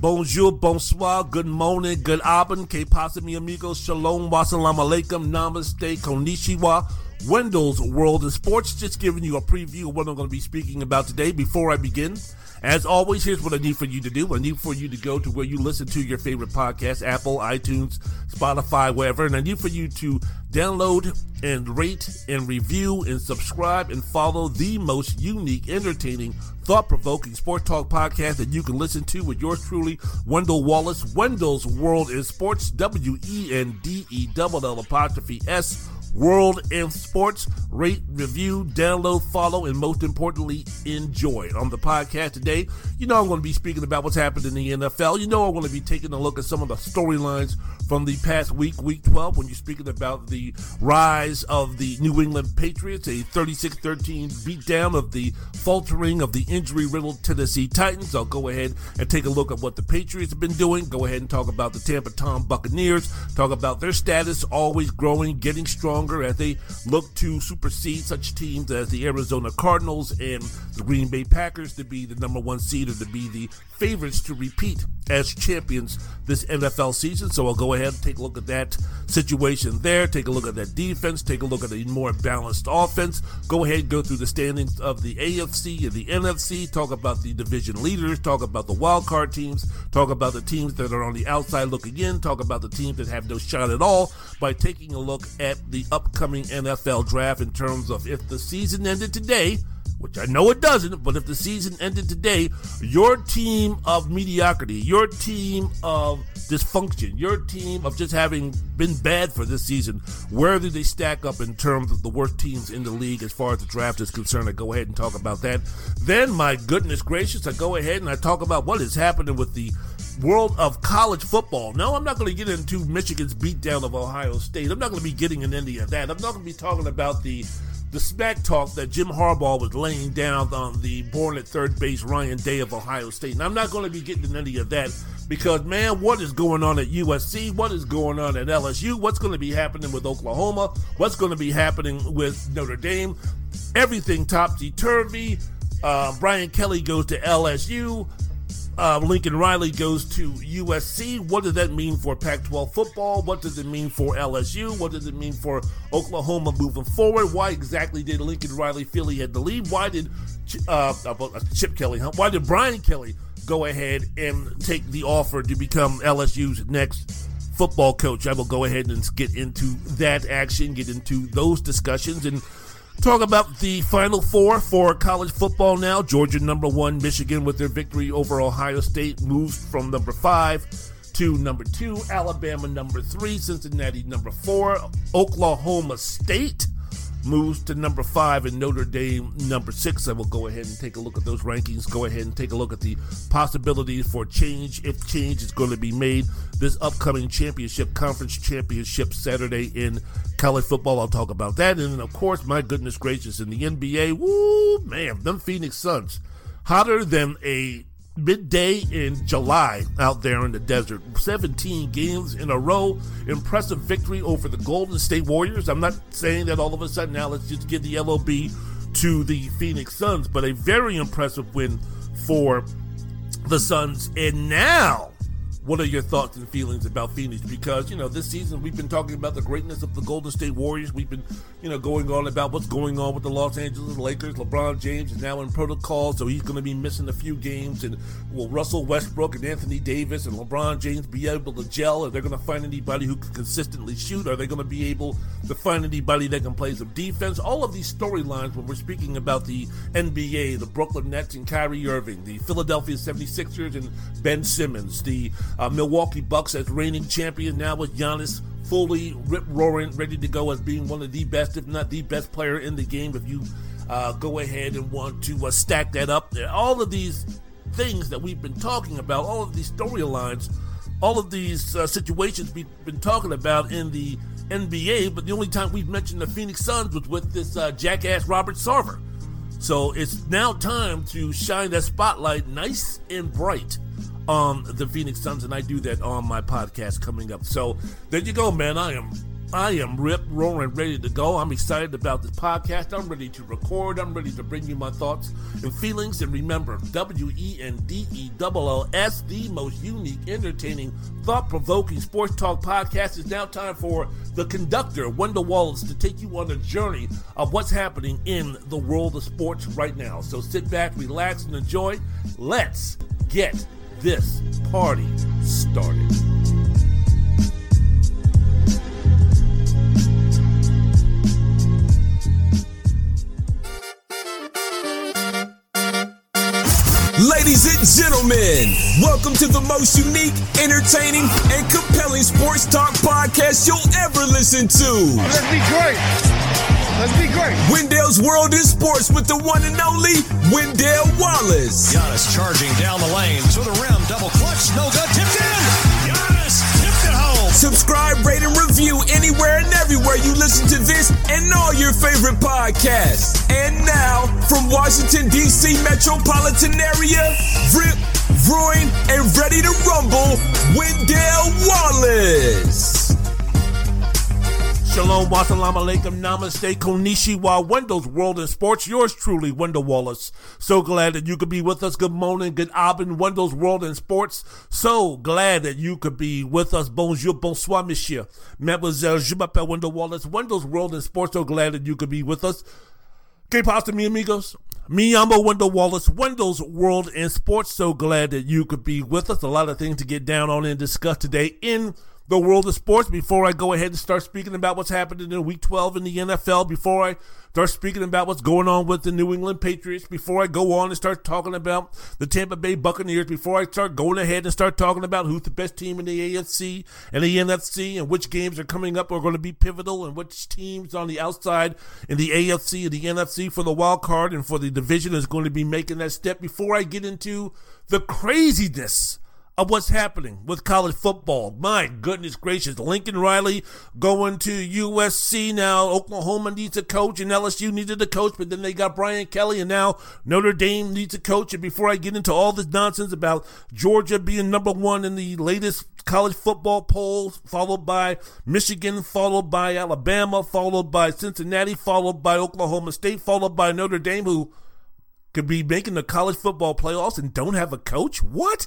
Bonjour, bonsoir, good morning, good abend, que pasa mi amigos, shalom, wassalamu alaikum, namaste, konnichiwa. Wendell's World of Sports, just giving you a preview of what I'm going to be speaking about today. Before I begin, as always, here's what I need for you to do. I need for you to go to where you listen to your favorite podcast, Apple, iTunes, Spotify, wherever. And I need for you to download and rate and review and subscribe and follow the most unique, entertaining, thought-provoking sport talk podcast that you can listen to with yours truly, Wendell Wallace. Wendell's World in Sports, WENDELLS World in Sports. Rate, review, download, follow, and most importantly, enjoy. On the podcast today, you know I'm going to be speaking about what's happened in the NFL. You know I'm going to be taking a look at some of the storylines from the past week, Week 12, when you're speaking about the rise of the New England Patriots, a 36-13 beatdown of the faltering of the injury-riddled Tennessee Titans. I'll go ahead and take a look at what the Patriots have been doing. Go ahead and talk about the Tampa Buccaneers. Talk about their status, always growing, getting strong, as they look to supersede such teams as the Arizona Cardinals and the Green Bay Packers to be the number one seed or to be the favorites to repeat as champions this NFL season. So I'll go ahead and take a look at that situation there, take a look at that defense, take a look at a more balanced offense, go ahead, go through the standings of the AFC and the NFC, talk about the division leaders, talk about the wild card teams, talk about the teams that are on the outside looking in, talk about the teams that have no shot at all by taking a look at the upcoming NFL draft in terms of if the season ended today, which I know it doesn't, but if the season ended today, your team of mediocrity, your team of dysfunction, your team of just having been bad for this season, where do they stack up in terms of the worst teams in the league as far as the draft is concerned? I go ahead and talk about that. Then, my goodness gracious, I go ahead and I talk about what is happening with the world of college football. No, I'm not going to get into Michigan's beatdown of Ohio State. I'm not going to be getting into any of that. I'm not going to be talking about the smack talk that Jim Harbaugh was laying down on the born at third base Ryan Day of Ohio State. And I'm not going to be getting into any of that because, man, what is going on at USC? What is going on at LSU? What's going to be happening with Oklahoma? What's going to be happening with Notre Dame? Everything topsy-turvy. Brian Kelly goes to LSU. Lincoln Riley goes to USC. What does that mean for Pac-12 football? What does it mean for LSU? What does it mean for Oklahoma moving forward? Why exactly did Lincoln Riley feel he had to leave? Why did Chip Kelly? Huh? Why did Brian Kelly go ahead and take the offer to become LSU's next football coach? I will go ahead and get into that action, get into those discussions, and talk about the Final Four for college football now. Georgia number one, Michigan with their victory over Ohio State moves from number 5 to number 2, Alabama number 3, Cincinnati number 4, Oklahoma State moves to number 5, and Notre Dame number 6. I will go ahead and take a look at those rankings. Go ahead and take a look at the possibilities for change, if change is going to be made this upcoming championship, conference championship Saturday in college football. I'll talk about that. And then, of course, my goodness gracious, in the NBA, woo, man, them Phoenix Suns, hotter than a midday in July out there in the desert. 17 games in a row. Impressive victory over the Golden State Warriors. I'm not saying that all of a sudden now let's just give the LOB to the Phoenix Suns, but a very impressive win for the Suns. And now, what are your thoughts and feelings about Phoenix? Because, you know, this season we've been talking about the greatness of the Golden State Warriors. We've been, you know, going on about what's going on with the Los Angeles Lakers. LeBron James is now in protocol, so he's going to be missing a few games. And will Russell Westbrook and Anthony Davis and LeBron James be able to gel? Are they going to find anybody who can consistently shoot? Are they going to be able to find anybody that can play some defense? All of these storylines when we're speaking about the NBA, the Brooklyn Nets and Kyrie Irving, the Philadelphia 76ers and Ben Simmons, the Milwaukee Bucks as reigning champion now with Giannis fully rip-roaring, ready to go as being one of the best, if not the best player in the game. If you go ahead and want to stack that up, all of these things that we've been talking about, all of these storylines, all of these situations we've been talking about in the NBA, but the only time we've mentioned the Phoenix Suns was with this jackass Robert Sarver. So it's now time to shine that spotlight nice and bright the Phoenix Suns, and I do that on my podcast coming up. So there you go, man. I am I am rip, roaring, ready to go. I'm excited about this podcast. I'm ready to record. I'm ready to bring you my thoughts and feelings. And remember, WENDELLS, the most unique, entertaining, thought-provoking sports talk podcast. It's now time for the conductor, Wendell Wallace, to take you on a journey of what's happening in the world of sports right now. So sit back, relax, and enjoy. Let's get this party started. Ladies and gentlemen, welcome to the most unique, entertaining, and compelling sports talk podcast you'll ever listen to. Let's be great. Let's be great. Wendell's World of Sports with the one and only Wendell Wallace. Giannis charging down the lane to the rim, double clutch, no good, tipped in. Giannis tipped it home. Subscribe, rate, and review anywhere and everywhere you listen to this and all your favorite podcasts. And now, from Washington, D.C. metropolitan area, rip, ruin, and ready to rumble, Wendell Wallace. Shalom, wassalamu alaikum, namaste, konnichiwa, Wendell's World in Sports. Yours truly, Wendell Wallace. So glad that you could be with us. Good morning, good abend, Wendell's World in Sports. So glad that you could be with us. Bonjour, bonsoir, monsieur, mademoiselle, je m'appelle Wendell Wallace. Wendell's World in Sports. So glad that you could be with us. Que pasa, mi amigos? Me, I'm Wendell Wallace, Wendell's World in Sports. So glad that you could be with us. A lot of things to get down on and discuss today in the world of sports. Before I go ahead and start speaking about what's happening in Week 12 in the NFL, before I start speaking about what's going on with the New England Patriots, before I go on and start talking about the Tampa Bay Buccaneers, before I start going ahead and start talking about who's the best team in the AFC and the NFC and which games are coming up are going to be pivotal and which teams on the outside in the AFC and the NFC for the wild card and for the division is going to be making that step, before I get into the craziness of what's happening with college football. My goodness gracious, Lincoln Riley going to USC now. Oklahoma needs a coach and LSU needed a coach, but then they got Brian Kelly and now Notre Dame needs a coach. And before I get into all this nonsense about Georgia being number one in the latest college football polls, followed by Michigan, followed by Alabama, followed by Cincinnati, followed by Oklahoma State, followed by Notre Dame, who could be making the college football playoffs and don't have a coach? What?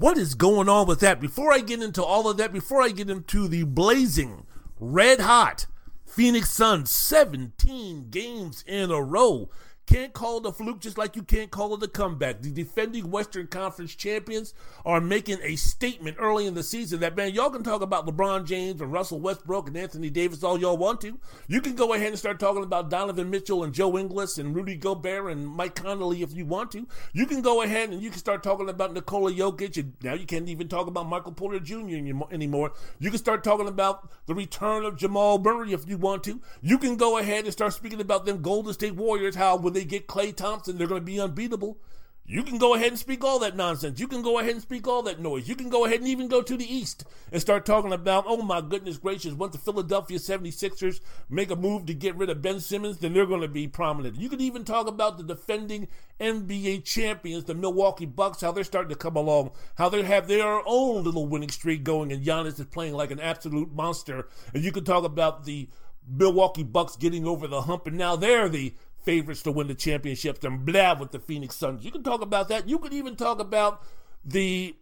What is going on with that? Before I get into all of that, before I get into the blazing, red-hot Phoenix Suns, 17 games in a row. Can't call it a fluke just like you can't call it a comeback. The defending Western Conference champions are making a statement early in the season that, man, y'all can talk about LeBron James and Russell Westbrook and Anthony Davis all y'all want to. You can go ahead and start talking about Donovan Mitchell and Joe Ingles and Rudy Gobert and Mike Conley if you want to. You can go ahead and you can start talking about Nikola Jokic, and now you can't even talk about Michael Porter Jr. anymore. You can start talking about the return of Jamal Murray if you want to. You can go ahead and start speaking about them Golden State Warriors, how when they get Klay Thompson, they're going to be unbeatable. You can go ahead and speak all that nonsense. You can go ahead and speak all that noise. You can go ahead and even go to the East and start talking about, oh my goodness gracious, once the Philadelphia 76ers make a move to get rid of Ben Simmons, then they're going to be prominent. You can even talk about the defending NBA champions, the Milwaukee Bucks, how they're starting to come along, how they have their own little winning streak going, and Giannis is playing like an absolute monster. And you can talk about the Milwaukee Bucks getting over the hump, and now they're the favorites to win the championships and blah with the Phoenix Suns. You can talk about that. You can even talk about the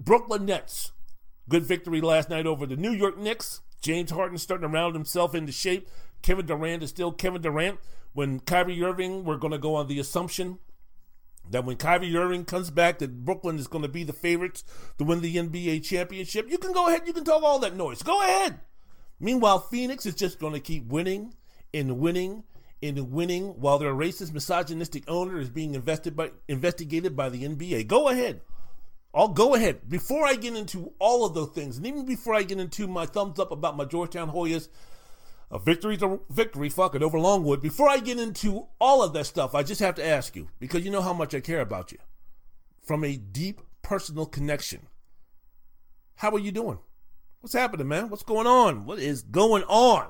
Brooklyn Nets. Good victory last night over the New York Knicks. James Harden starting to round himself into shape. Kevin Durant is still Kevin Durant. When Kyrie Irving, we're going to go on the assumption that when Kyrie Irving comes back, that Brooklyn is going to be the favorites to win the NBA championship. You can go ahead. You can talk all that noise. Go ahead. Meanwhile, Phoenix is just going to keep winning and winning in winning while their racist, misogynistic owner is being investigated by the NBA. Go ahead. I'll go ahead. Before I get into all of those things, and even before I get into my thumbs up about my Georgetown Hoyas, a victory's a victory, fuck it, over Longwood. Before I get into all of that stuff, I just have to ask you, because you know how much I care about you, from a deep personal connection, how are you doing? What's happening, man? What's going on? What is going on?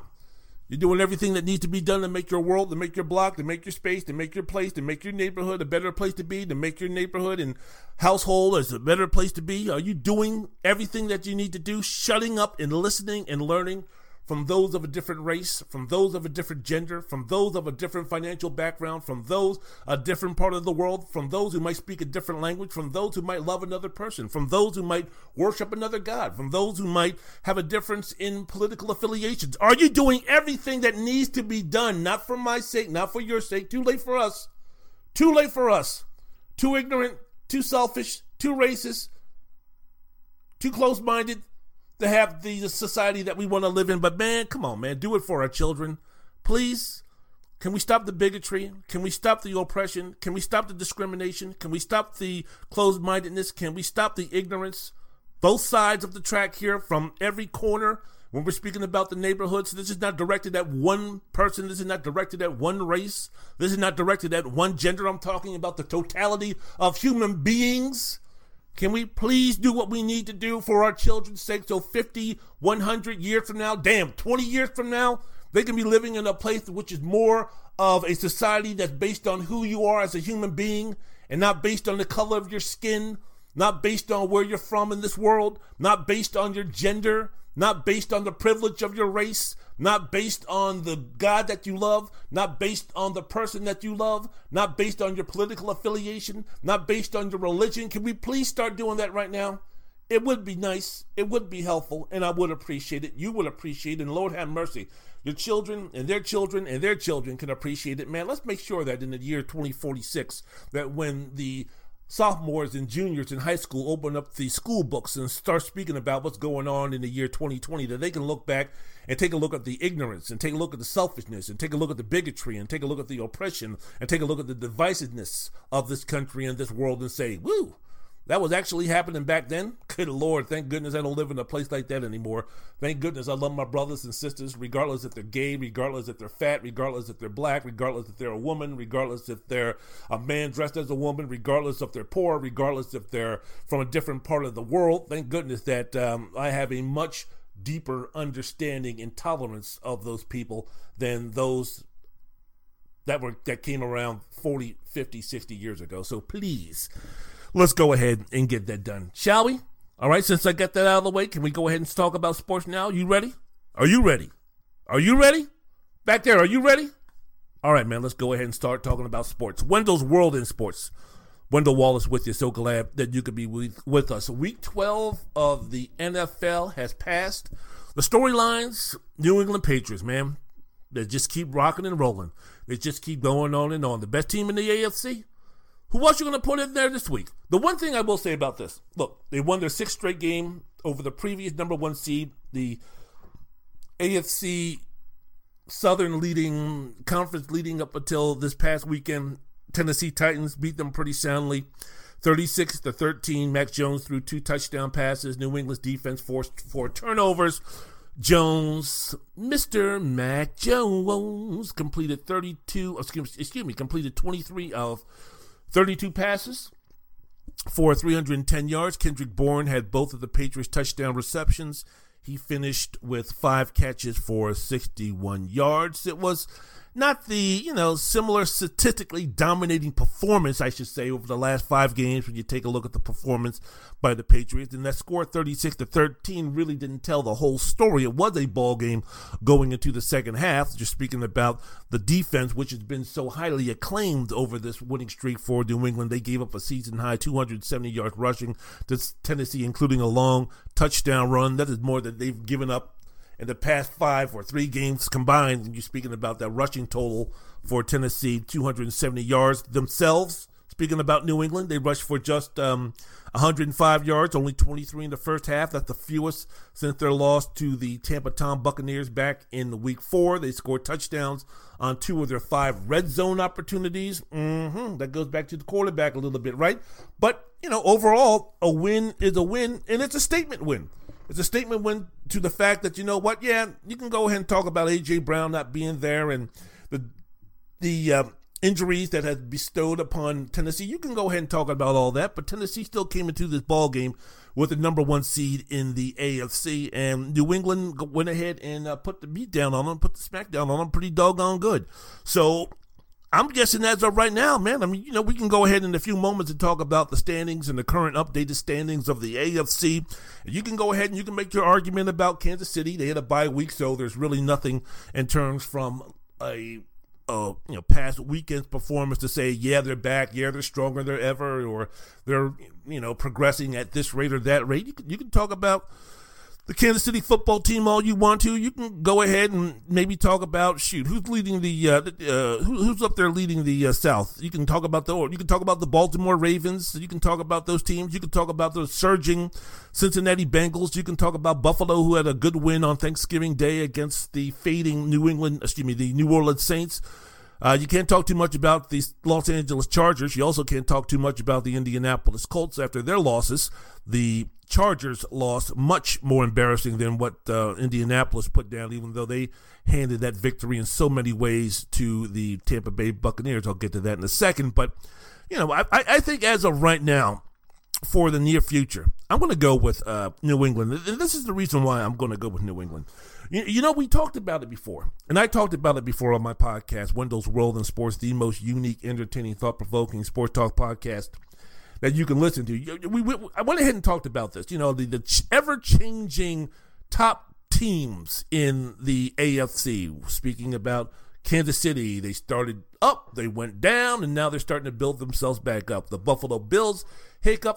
You're doing everything that needs to be done to make your world, to make your block, to make your space, to make your place, to make your neighborhood a better place to be, to make your neighborhood and household as a better place to be. Are you doing everything that you need to do, shutting up and listening and learning from those of a different race, from those of a different gender, from those of a different financial background, from those a different part of the world, from those who might speak a different language, from those who might love another person, from those who might worship another god, from those who might have a difference in political affiliations. Are you doing everything that needs to be done? Not for my sake, not for your sake. Too late for us. Too late for us. Too ignorant, too selfish, too racist, too close-minded to have the society that we want to live in. But man, come on, man, do it for our children, please. Can we stop the bigotry? Can we stop the oppression? Can we stop the discrimination? Can we stop the closed-mindedness? Can we stop the ignorance? Both sides of the track here, from every corner, when we're speaking about the neighborhoods. This is not directed at one person. This is not directed at one race. This is not directed at one gender. I'm talking about the totality of human beings. Can we please do what we need to do for our children's sake, so 50, 100 years from now, damn, 20 years from now, they can be living in a place which is more of a society that's based on who you are as a human being, and not based on the color of your skin, not based on where you're from in this world, not based on your gender, not based on the privilege of your race, not based on the God that you love, not based on the person that you love, not based on your political affiliation, not based on your religion. Can we please start doing that right now? It would be nice. It would be helpful, and I would appreciate it. You would appreciate it, and Lord have mercy. Your children and their children and their children can appreciate it. Man, let's make sure that in the year 2046, that when the sophomores and juniors in high school open up the school books and start speaking about what's going on in the year 2020, that they can look back and take a look at the ignorance, and take a look at the selfishness, and take a look at the bigotry, and take a look at the oppression, and take a look at the divisiveness of this country and this world, and say, woo, that was actually happening back then. Good Lord, thank goodness I don't live in a place like that anymore. Thank goodness I love my brothers and sisters, regardless if they're gay, regardless if they're fat, regardless if they're black, regardless if they're a woman, regardless if they're a man dressed as a woman, regardless if they're poor, regardless if they're from a different part of the world. Thank goodness that I have a much deeper understanding and tolerance of those people than those that came around 40, 50, 60 years ago. So please, let's go ahead and get that done, shall we? All right, since I got that out of the way, can we go ahead and talk about sports now? You ready? Are you ready? Are you ready? Back there, are you ready? All right, man, let's go ahead and start talking about sports. Wendell's World in Sports. Wendell Wallace with you. So glad that you could be with us. Week 12 of the NFL has passed. The storylines, New England Patriots, man. They just keep rocking and rolling. They just keep going on and on. The best team in the AFC. Who else you going to put in there this week? The one thing I will say about this, look, they won their sixth straight game over the previous number one seed, the AFC Southern leading conference leading up until this past weekend. Tennessee Titans beat them pretty soundly, 36-13. Mac Jones threw two touchdown passes. New England's defense forced four turnovers. Jones, Mr. Mac Jones, completed 23 of 32 passes for 310 yards. Kendrick Bourne had both of the Patriots' touchdown receptions. He finished with 5 catches for 61 yards. It was not the, similar statistically dominating performance, I should say, over the last 5 games when you take a look at the performance by the Patriots. And that score, 36-13, really didn't tell the whole story. It was a ball game going into the second half. Just speaking about the defense, which has been so highly acclaimed over this winning streak for New England. They gave up a season-high 270 yards rushing to Tennessee, including a long touchdown run. That is more than they've given up in the past 5 or 3 games combined. When you're speaking about that rushing total for Tennessee, 270 yards themselves. Speaking about New England, they rushed for just 105 yards, only 23 in the first half. That's the fewest since their loss to the Tampa Buccaneers back in Week 4. They scored touchdowns on 2 of their 5 red zone opportunities. That goes back to the quarterback a little bit, right? But, overall, a win is a win, and it's a statement win. It's a statement win to the fact that, you can go ahead and talk about A.J. Brown not being there and the injuries that have bestowed upon Tennessee. You can go ahead and talk about all that, but Tennessee still came into this ball game with the number one seed in the AFC, and New England went ahead and put the beat down on them, put the smack down on them pretty doggone good. So I'm guessing as of right now, man, I mean, you know, we can go ahead in a few moments and talk about the standings and the current updated standings of the AFC. You can go ahead and you can make your argument about Kansas City. They had a bye week, so there's really nothing in terms from a past weekend's performance to say, yeah, they're back, yeah, they're stronger than ever, or they're, you know, progressing at this rate or that rate. You can talk about the Kansas City football team all you want to. You can go ahead and maybe talk about who's leading who's up there leading the South. You can talk about the Baltimore Ravens. You can talk about those teams. You can talk about the surging Cincinnati Bengals. You can talk about Buffalo, who had a good win on Thanksgiving Day against the fading the New Orleans Saints. You can't talk too much about the Los Angeles Chargers. You also can't talk too much about the Indianapolis Colts after their losses. The Chargers lost much more embarrassing than what Indianapolis put down, even though they handed that victory in so many ways to the Tampa Bay Buccaneers. I'll get to that in a second. But, you know, I think as of right now, for the near future, I'm going to go with New England. And this is the reason why I'm going to go with New England. You know, we talked about it before, and I talked about it before on my podcast, Wendell's World of Sports, the most unique, entertaining, thought-provoking sports talk podcast that you can listen to. I went ahead and talked about this, you know, the ever-changing top teams in the AFC. Speaking about Kansas City, they started up, they went down, and now they're starting to build themselves back up. The Buffalo Bills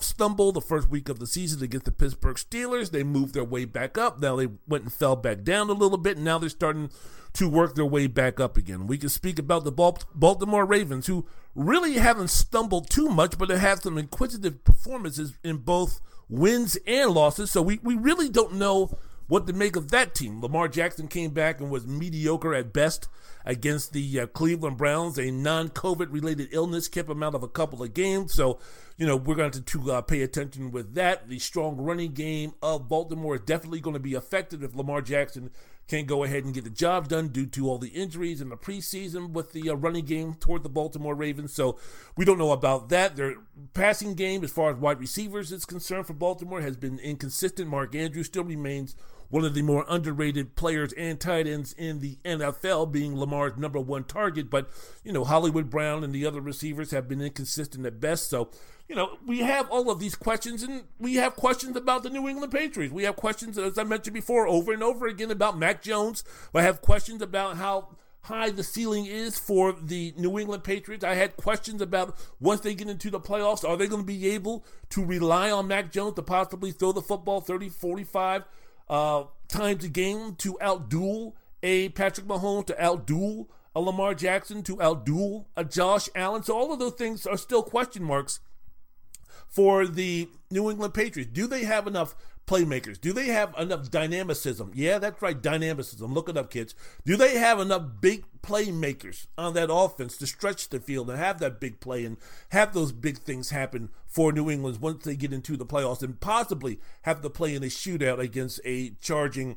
stumbled the first week of the season against the Pittsburgh Steelers. They moved their way back up. Now they went and fell back down a little bit, and now they're starting to work their way back up again. We can speak about the Baltimore Ravens, who really haven't stumbled too much, but they have some inquisitive performances in both wins and losses, so we really don't know what to make of that team. Lamar Jackson came back and was mediocre at best against the Cleveland Browns. A non-COVID-related illness kept him out of a couple of games. So, you know, we're going to pay attention with that. The strong running game of Baltimore is definitely going to be affected if Lamar Jackson can't go ahead and get the job done due to all the injuries in the preseason with the running game toward the Baltimore Ravens. So we don't know about that. Their passing game, as far as wide receivers is concerned for Baltimore, has been inconsistent. Mark Andrews still remains one of the more underrated players and tight ends in the NFL, being Lamar's number one target. But, you know, Hollywood Brown and the other receivers have been inconsistent at best. So, you know, we have all of these questions, and we have questions about the New England Patriots. We have questions, as I mentioned before, over and over again about Mac Jones. I have questions about how high the ceiling is for the New England Patriots. I had questions about once they get into the playoffs, are they going to be able to rely on Mac Jones to possibly throw the football 30, 45, times a game, to outduel a Patrick Mahomes, to outduel a Lamar Jackson, to outduel a Josh Allen. So all of those things are still question marks for the New England Patriots. Do they have enough playmakers? Do they have enough dynamicism? Yeah, that's right, dynamicism. Look it up, kids. Do they have enough big playmakers on that offense to stretch the field and have that big play and have those big things happen for New England once they get into the playoffs, and possibly have to play in a shootout against a charging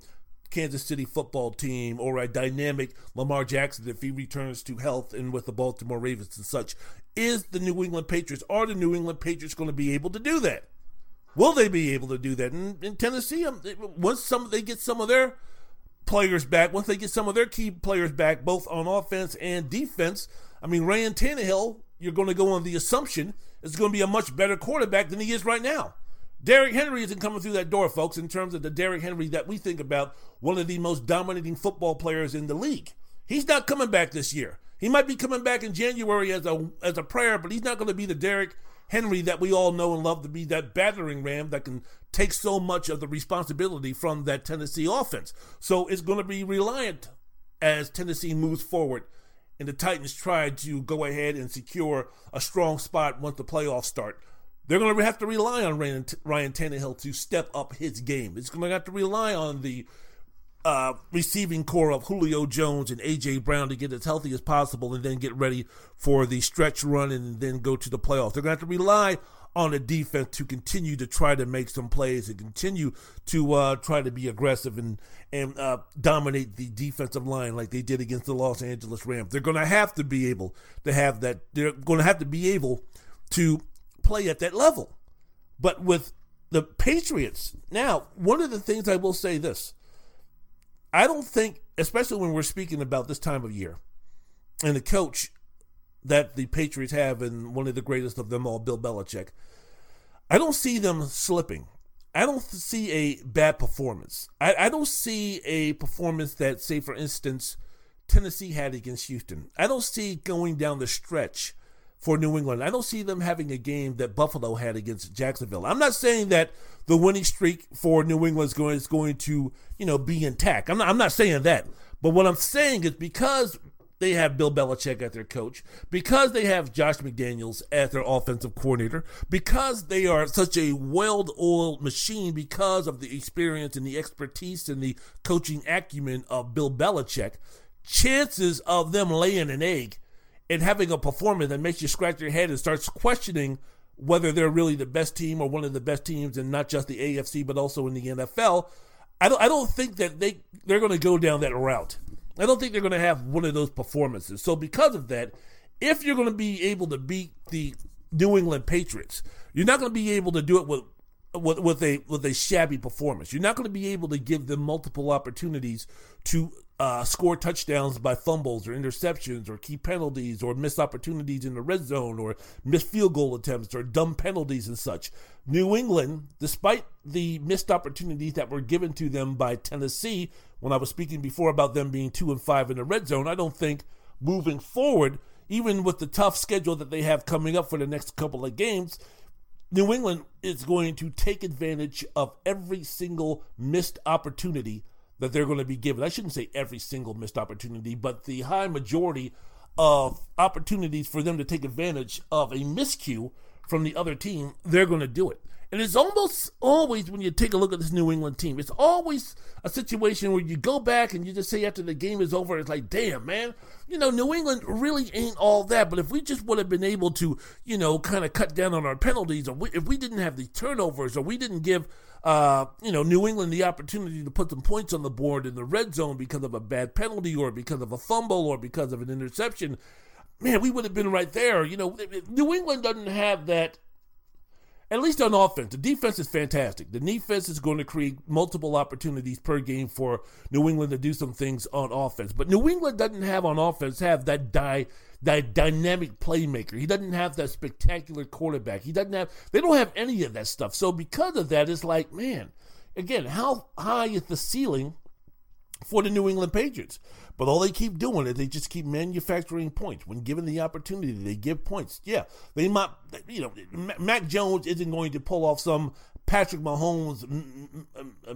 Kansas City football team or a dynamic Lamar Jackson if he returns to health and with the Baltimore Ravens and such? Are the New England Patriots going to be able to do that? Will they be able to do that? In Tennessee, once they get some of their key players back, both on offense and defense, I mean, Ryan Tannehill, you're going to go on the assumption, is going to be a much better quarterback than he is right now. Derrick Henry isn't coming through that door, folks, in terms of the Derrick Henry that we think about, one of the most dominating football players in the league. He's not coming back this year. He might be coming back in January as a prayer, but he's not going to be the Derrick Henry that we all know and love to be, that battering ram that can take so much of the responsibility from that Tennessee offense. So it's going to be reliant as Tennessee moves forward and the Titans try to go ahead and secure a strong spot once the playoffs start. They're going to have to rely on Ryan Tannehill to step up his game. It's going to have to rely on the receiving core of Julio Jones and A.J. Brown to get as healthy as possible and then get ready for the stretch run and then go to the playoffs. They're going to have to rely on the defense to continue to try to make some plays and continue to try to be aggressive and dominate the defensive line like they did against the Los Angeles Rams. They're going to have to be able to have that. They're going to have to be able to play at that level. But with the Patriots, now, one of the things I will say this, I don't think, especially when we're speaking about this time of year, and the coach that the Patriots have in one of the greatest of them all, Bill Belichick, I don't see them slipping. I don't see a bad performance. I don't see a performance that, say, for instance, Tennessee had against Houston. I don't see going down the stretch for New England. I don't see them having a game that Buffalo had against Jacksonville. I'm not saying that the winning streak for New England is going to, be intact. I'm not saying that. But what I'm saying is because they have Bill Belichick as their coach, because they have Josh McDaniels as their offensive coordinator, because they are such a well-oiled machine because of the experience and the expertise and the coaching acumen of Bill Belichick, chances of them laying an egg and having a performance that makes you scratch your head and starts questioning whether they're really the best team or one of the best teams in not just the AFC but also in the NFL, I don't think that they're going to go down that route. I don't think they're going to have one of those performances. So because of that, if you're going to be able to beat the New England Patriots, you're not going to be able to do it with a shabby performance. You're not going to be able to give them multiple opportunities to score touchdowns by fumbles or interceptions or key penalties or missed opportunities in the red zone or missed field goal attempts or dumb penalties and such. New England, despite the missed opportunities that were given to them by Tennessee, when I was speaking before about them being 2-5 in the red zone, I don't think moving forward, even with the tough schedule that they have coming up for the next couple of games, New England is going to take advantage of every single missed opportunity that they're going to be given. I shouldn't say every single missed opportunity, but the high majority of opportunities for them to take advantage of a miscue from the other team, they're going to do it. And it's almost always, when you take a look at this New England team, it's always a situation where you go back and you just say after the game is over, it's like, damn, man, New England really ain't all that. But if we just would have been able to, kind of cut down on our penalties, or if we didn't have the turnovers, or we didn't give New England the opportunity to put some points on the board in the red zone because of a bad penalty or because of a fumble or because of an interception, man, we would have been right there. New England doesn't have that, at least on offense. The defense is fantastic. The defense is going to create multiple opportunities per game for New England to do some things on offense. But New England doesn't have on offense that dynamic playmaker. He doesn't have that spectacular quarterback. They don't have any of that stuff. So because of that, it's like, man, again, how high is the ceiling for the New England Patriots? But all they keep doing is they just keep manufacturing points. When given the opportunity, they give points. Yeah, they might, Mac Jones isn't going to pull off some Patrick Mahomes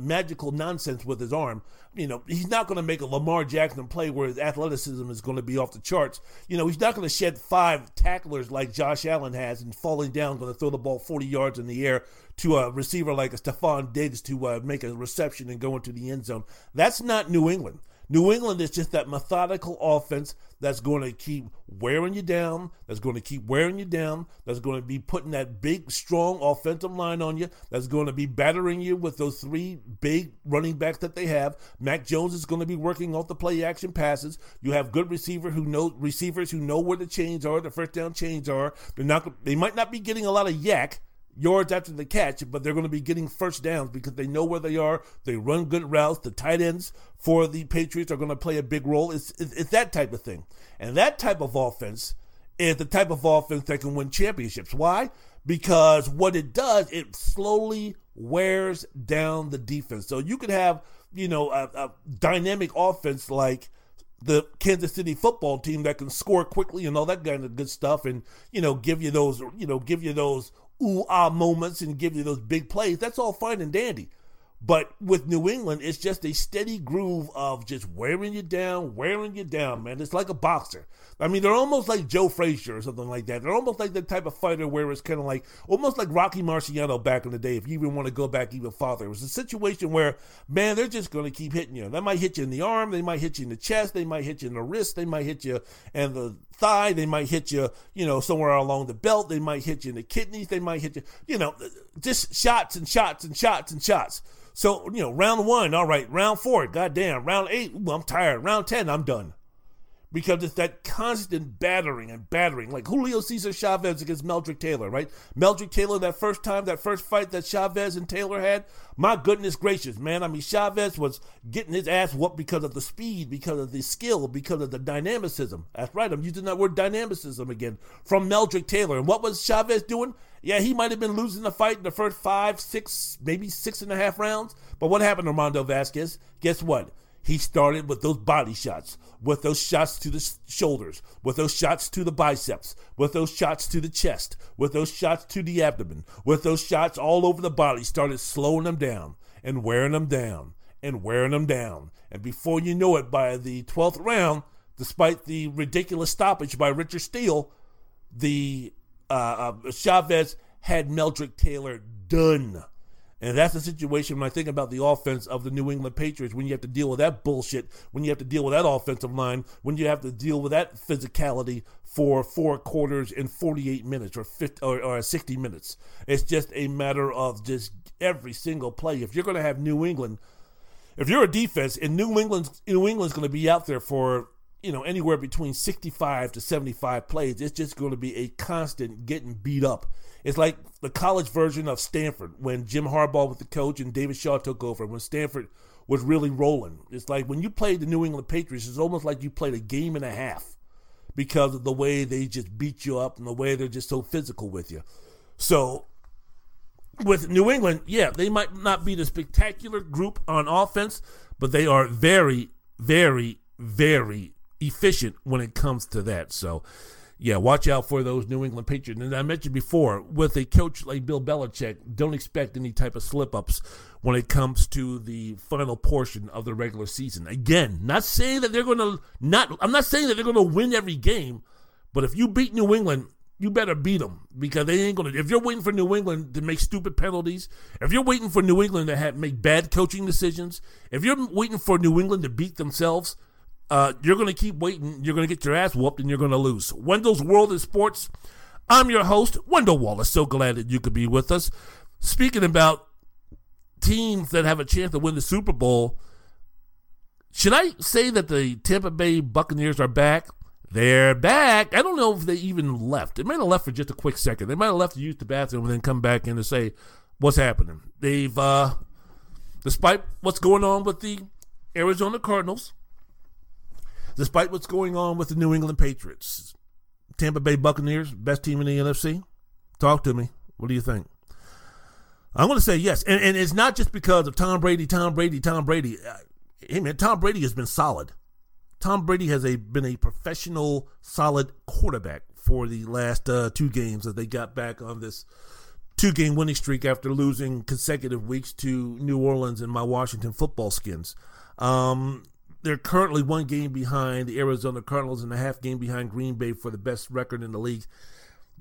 magical nonsense with his arm. He's not going to make a Lamar Jackson play where his athleticism is going to be off the charts. He's not going to shed 5 tacklers like Josh Allen has and falling down, going to throw the ball 40 yards in the air to a receiver like a Stephon Diggs to make a reception and go into the end zone. That's not New England. New England is just that methodical offense that's going to keep wearing you down, that's going to be putting that big, strong offensive line on you, that's going to be battering you with those 3 big running backs that they have. Mac Jones is going to be working off the play-action passes. You have good receivers who know where the chains are, the first-down chains are. They might not be getting a lot of yards after the catch, but they're going to be getting first downs because they know where they are. They run good routes. The tight ends for the Patriots are going to play a big role. It's that type of thing. And that type of offense is the type of offense that can win championships. Why? Because what it does, it slowly wears down the defense. So you could have, a dynamic offense like the Kansas City football team that can score quickly and all that kind of good stuff and, give you those ooh-ah moments and give you those big plays. That's all fine and dandy. But with New England, it's just a steady groove of just wearing you down, man. It's like a boxer. I mean, they're almost like Joe Frazier or something like that. They're almost like that type of fighter where it's kind of like, almost like Rocky Marciano back in the day, if you even want to go back even farther. It was a situation where, man, they're just going to keep hitting you. They might hit you in the arm. They might hit you in the chest. They might hit you in the wrist. They might hit you in the thigh. They might hit you, somewhere along the belt. They might hit you in the kidneys. They might hit you, just shots. So, round 1, all right. Round 4, goddamn. Round 8, I'm tired. Round 10, I'm done. because it's that constant battering. Like Julio Cesar Chavez against Meldrick Taylor, right? Meldrick Taylor, that first fight that Chavez and Taylor had, my goodness gracious, man. I mean, Chavez was getting his ass whooped because of the speed, because of the skill, because of the dynamicism. That's right, I'm using that word dynamicism again, from Meldrick Taylor. And what was Chavez doing? Yeah, he might have been losing the fight in the first 5, 6, maybe 6.5 rounds. But what happened to Rondell Vasquez? Guess what? He started with those body shots, with those shots to the shoulders, with those shots to the biceps, with those shots to the chest, with those shots to the abdomen, with those shots all over the body, started slowing them down and wearing them down and wearing them down. And before you know it, by the 12th round, despite the ridiculous stoppage by Richard Steele, the Chavez had Meldrick Taylor done. And that's the situation when I think about the offense of the New England Patriots, when you have to deal with that bullshit, when you have to deal with that offensive line, when you have to deal with that physicality for 4 quarters in 48 minutes or 50, or 60 minutes. It's just a matter of just every single play. If you're going to have New England, if you're a defense, and New England's going to be out there for, you know, anywhere between 65 to 75 plays, it's just going to be a constant getting beat up. It's like the college version of Stanford when Jim Harbaugh was the coach and David Shaw took over, when Stanford was really rolling. It's like when you played the New England Patriots, it's almost like you played a game and a half because of the way they just beat you up and the way they're just so physical with you. So with New England, yeah, they might not be the spectacular group on offense, but they are very, very, very efficient when it comes to that. So yeah, watch out for those New England Patriots. And I mentioned before, with a coach like Bill Belichick, don't expect any type of slip-ups when it comes to the final portion of the regular season. Again, I'm not saying that they're going to win every game, but if you beat New England, you better beat them, because they ain't going to. If you're waiting for New England to make stupid penalties, if you're waiting for New England to make bad coaching decisions, if you're waiting for New England to beat themselves, you're going to keep waiting, you're going to get your ass whooped, and you're going to lose. Wendell's World of Sports. I'm your host, Wendell Wallace. So glad that you could be with us. Speaking about teams that have a chance to win the Super Bowl, should I say that the Tampa Bay Buccaneers are back? They're back. I don't know if they even left. They might have left for just a quick second. They might have left to use the bathroom and then come back in to say, what's happening? They've, despite what's going on with the Arizona Cardinals, despite what's going on with the New England Patriots, Tampa Bay Buccaneers, best team in the NFC? Talk to me. What do you think? I'm going to say yes. And it's not just because of Tom Brady. Hey, man, Tom Brady has been solid. Tom Brady has been a professional, solid quarterback for the last 2 games that they got back on this 2-game winning streak after losing consecutive weeks to New Orleans and my Washington football skins. They're currently 1 game behind the Arizona Cardinals and a half game behind Green Bay for the best record in the league.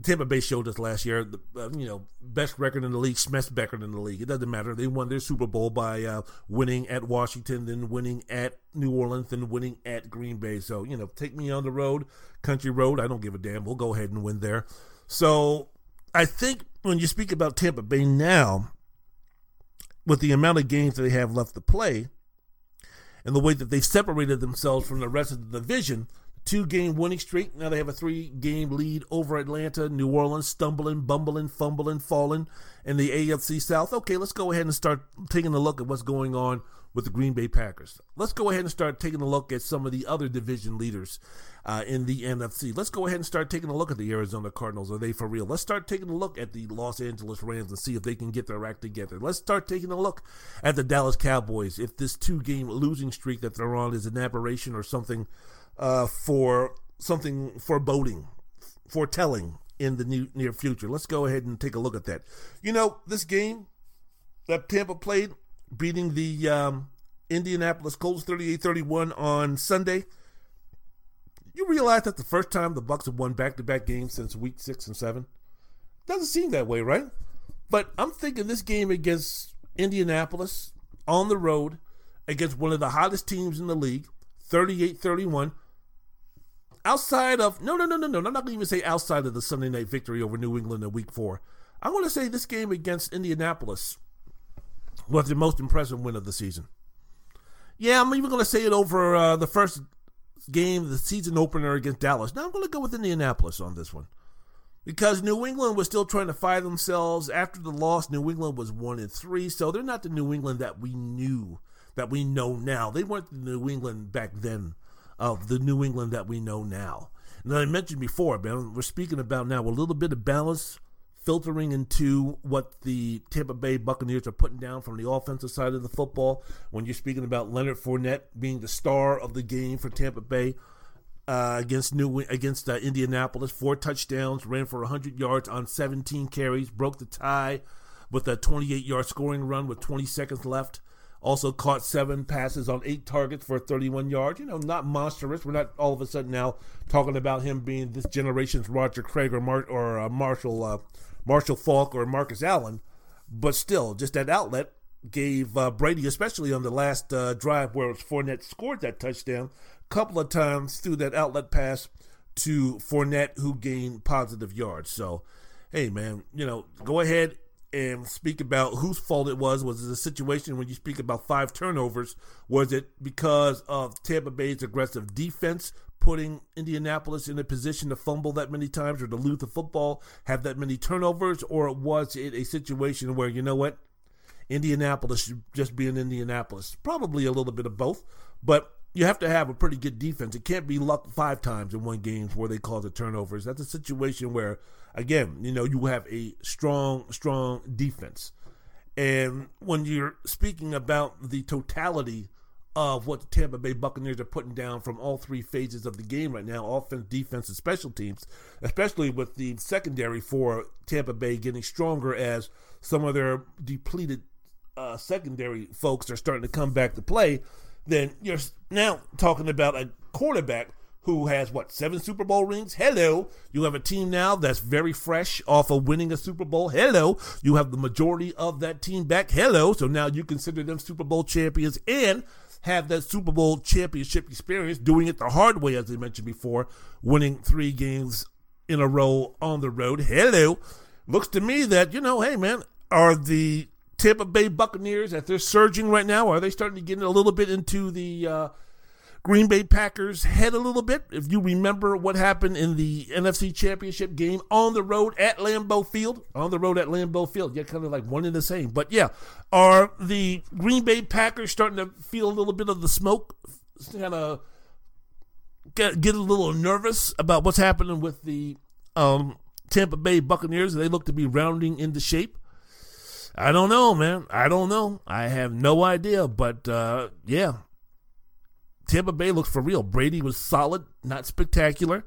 Tampa Bay showed us last year, best record in the league, best record in the league. It doesn't matter. They won their Super Bowl by winning at Washington, then winning at New Orleans, then winning at Green Bay. So, take me on the road, country road. I don't give a damn. We'll go ahead and win there. So I think when you speak about Tampa Bay now, with the amount of games that they have left to play, and the way that they separated themselves from the rest of the division, 2-game winning streak. Now they have a 3-game lead over Atlanta, New Orleans, stumbling, bumbling, fumbling, falling in the AFC South. Okay, let's go ahead and start taking a look at what's going on with the Green Bay Packers. Let's go ahead and start taking a look at some of the other division leaders in the NFC. Let's go ahead and start taking a look at the Arizona Cardinals. Are they for real? Let's start taking a look at the Los Angeles Rams and see if they can get their act together. Let's start taking a look at the Dallas Cowboys, if this 2-game losing streak that they're on is an aberration or something foreboding, foretelling in the near future. Let's go ahead and take a look at that. This game that Tampa played, beating the Indianapolis Colts 38-31 on Sunday, you realize that the first time the Bucs have won back-to-back games since week 6 and 7. Doesn't seem that way, right? But I'm thinking this game against Indianapolis on the road against one of the hottest teams in the league, 38-31, outside of, no, I'm not going to even say outside of the Sunday night victory over New England in week 4. I want to say this game against Indianapolis was the most impressive win of the season. Yeah, I'm even going to say it over the first game, the season opener against Dallas. Now I'm going to go with Indianapolis on this one, because New England was still trying to find themselves after the loss. New England was 1-3, so they're not the New England that we knew, that we know now. They weren't the New England back then of the New England that we know now. Now, I mentioned before, man, we're speaking about now a little bit of balance filtering into what the Tampa Bay Buccaneers are putting down from the offensive side of the football. When you're speaking about Leonard Fournette being the star of the game for Tampa Bay against Indianapolis, 4 touchdowns, ran for 100 yards on 17 carries, broke the tie with a 28-yard scoring run with 20 seconds left. Also caught 7 passes on 8 targets for 31 yards. You know, not monstrous. We're not all of a sudden now talking about him being this generation's Roger Craig or Marshall Faulk or Marcus Allen. But still, just that outlet gave Brady, especially on the last drive where Fournette scored that touchdown, a couple of times through that outlet pass to Fournette, who gained positive yards. So, hey, man, you know, go ahead and speak about whose fault it was. Was it a situation when you speak about 5 turnovers? Was it because of Tampa Bay's aggressive defense putting Indianapolis in a position to fumble that many times or to lose the football, have that many turnovers? Or was it a situation where, you know what, Indianapolis should just be in Indianapolis? Probably a little bit of both, but you have to have a pretty good defense. It can't be luck 5 times in one game where they cause the turnovers. That's a situation where, again, you know, you have a strong, strong defense. And when you're speaking about the totality of what the Tampa Bay Buccaneers are putting down from all 3 phases of the game right now, offense, defense, and special teams, especially with the secondary for Tampa Bay getting stronger as some of their depleted secondary folks are starting to come back to play, then you're now talking about a quarterback who has, 7 Super Bowl rings? Hello. You have a team now that's very fresh off of winning a Super Bowl. Hello. You have the majority of that team back. Hello. So now you consider them Super Bowl champions and have that Super Bowl championship experience, doing it the hard way, as I mentioned before, winning 3 games in a row on the road. Hello. Looks to me that, you know, hey, man, are the Tampa Bay Buccaneers, as they're surging right now, are they starting to get a little bit into the Green Bay Packers' head a little bit? If you remember what happened in the NFC Championship game on the road at Lambeau Field, yeah, kind of like one and the same. But yeah, are the Green Bay Packers starting to feel a little bit of the smoke, kind of get a little nervous about what's happening with the Tampa Bay Buccaneers? They look to be rounding into shape. I don't know, man. I don't know. I have no idea. But, yeah, Tampa Bay looks for real. Brady was solid, not spectacular,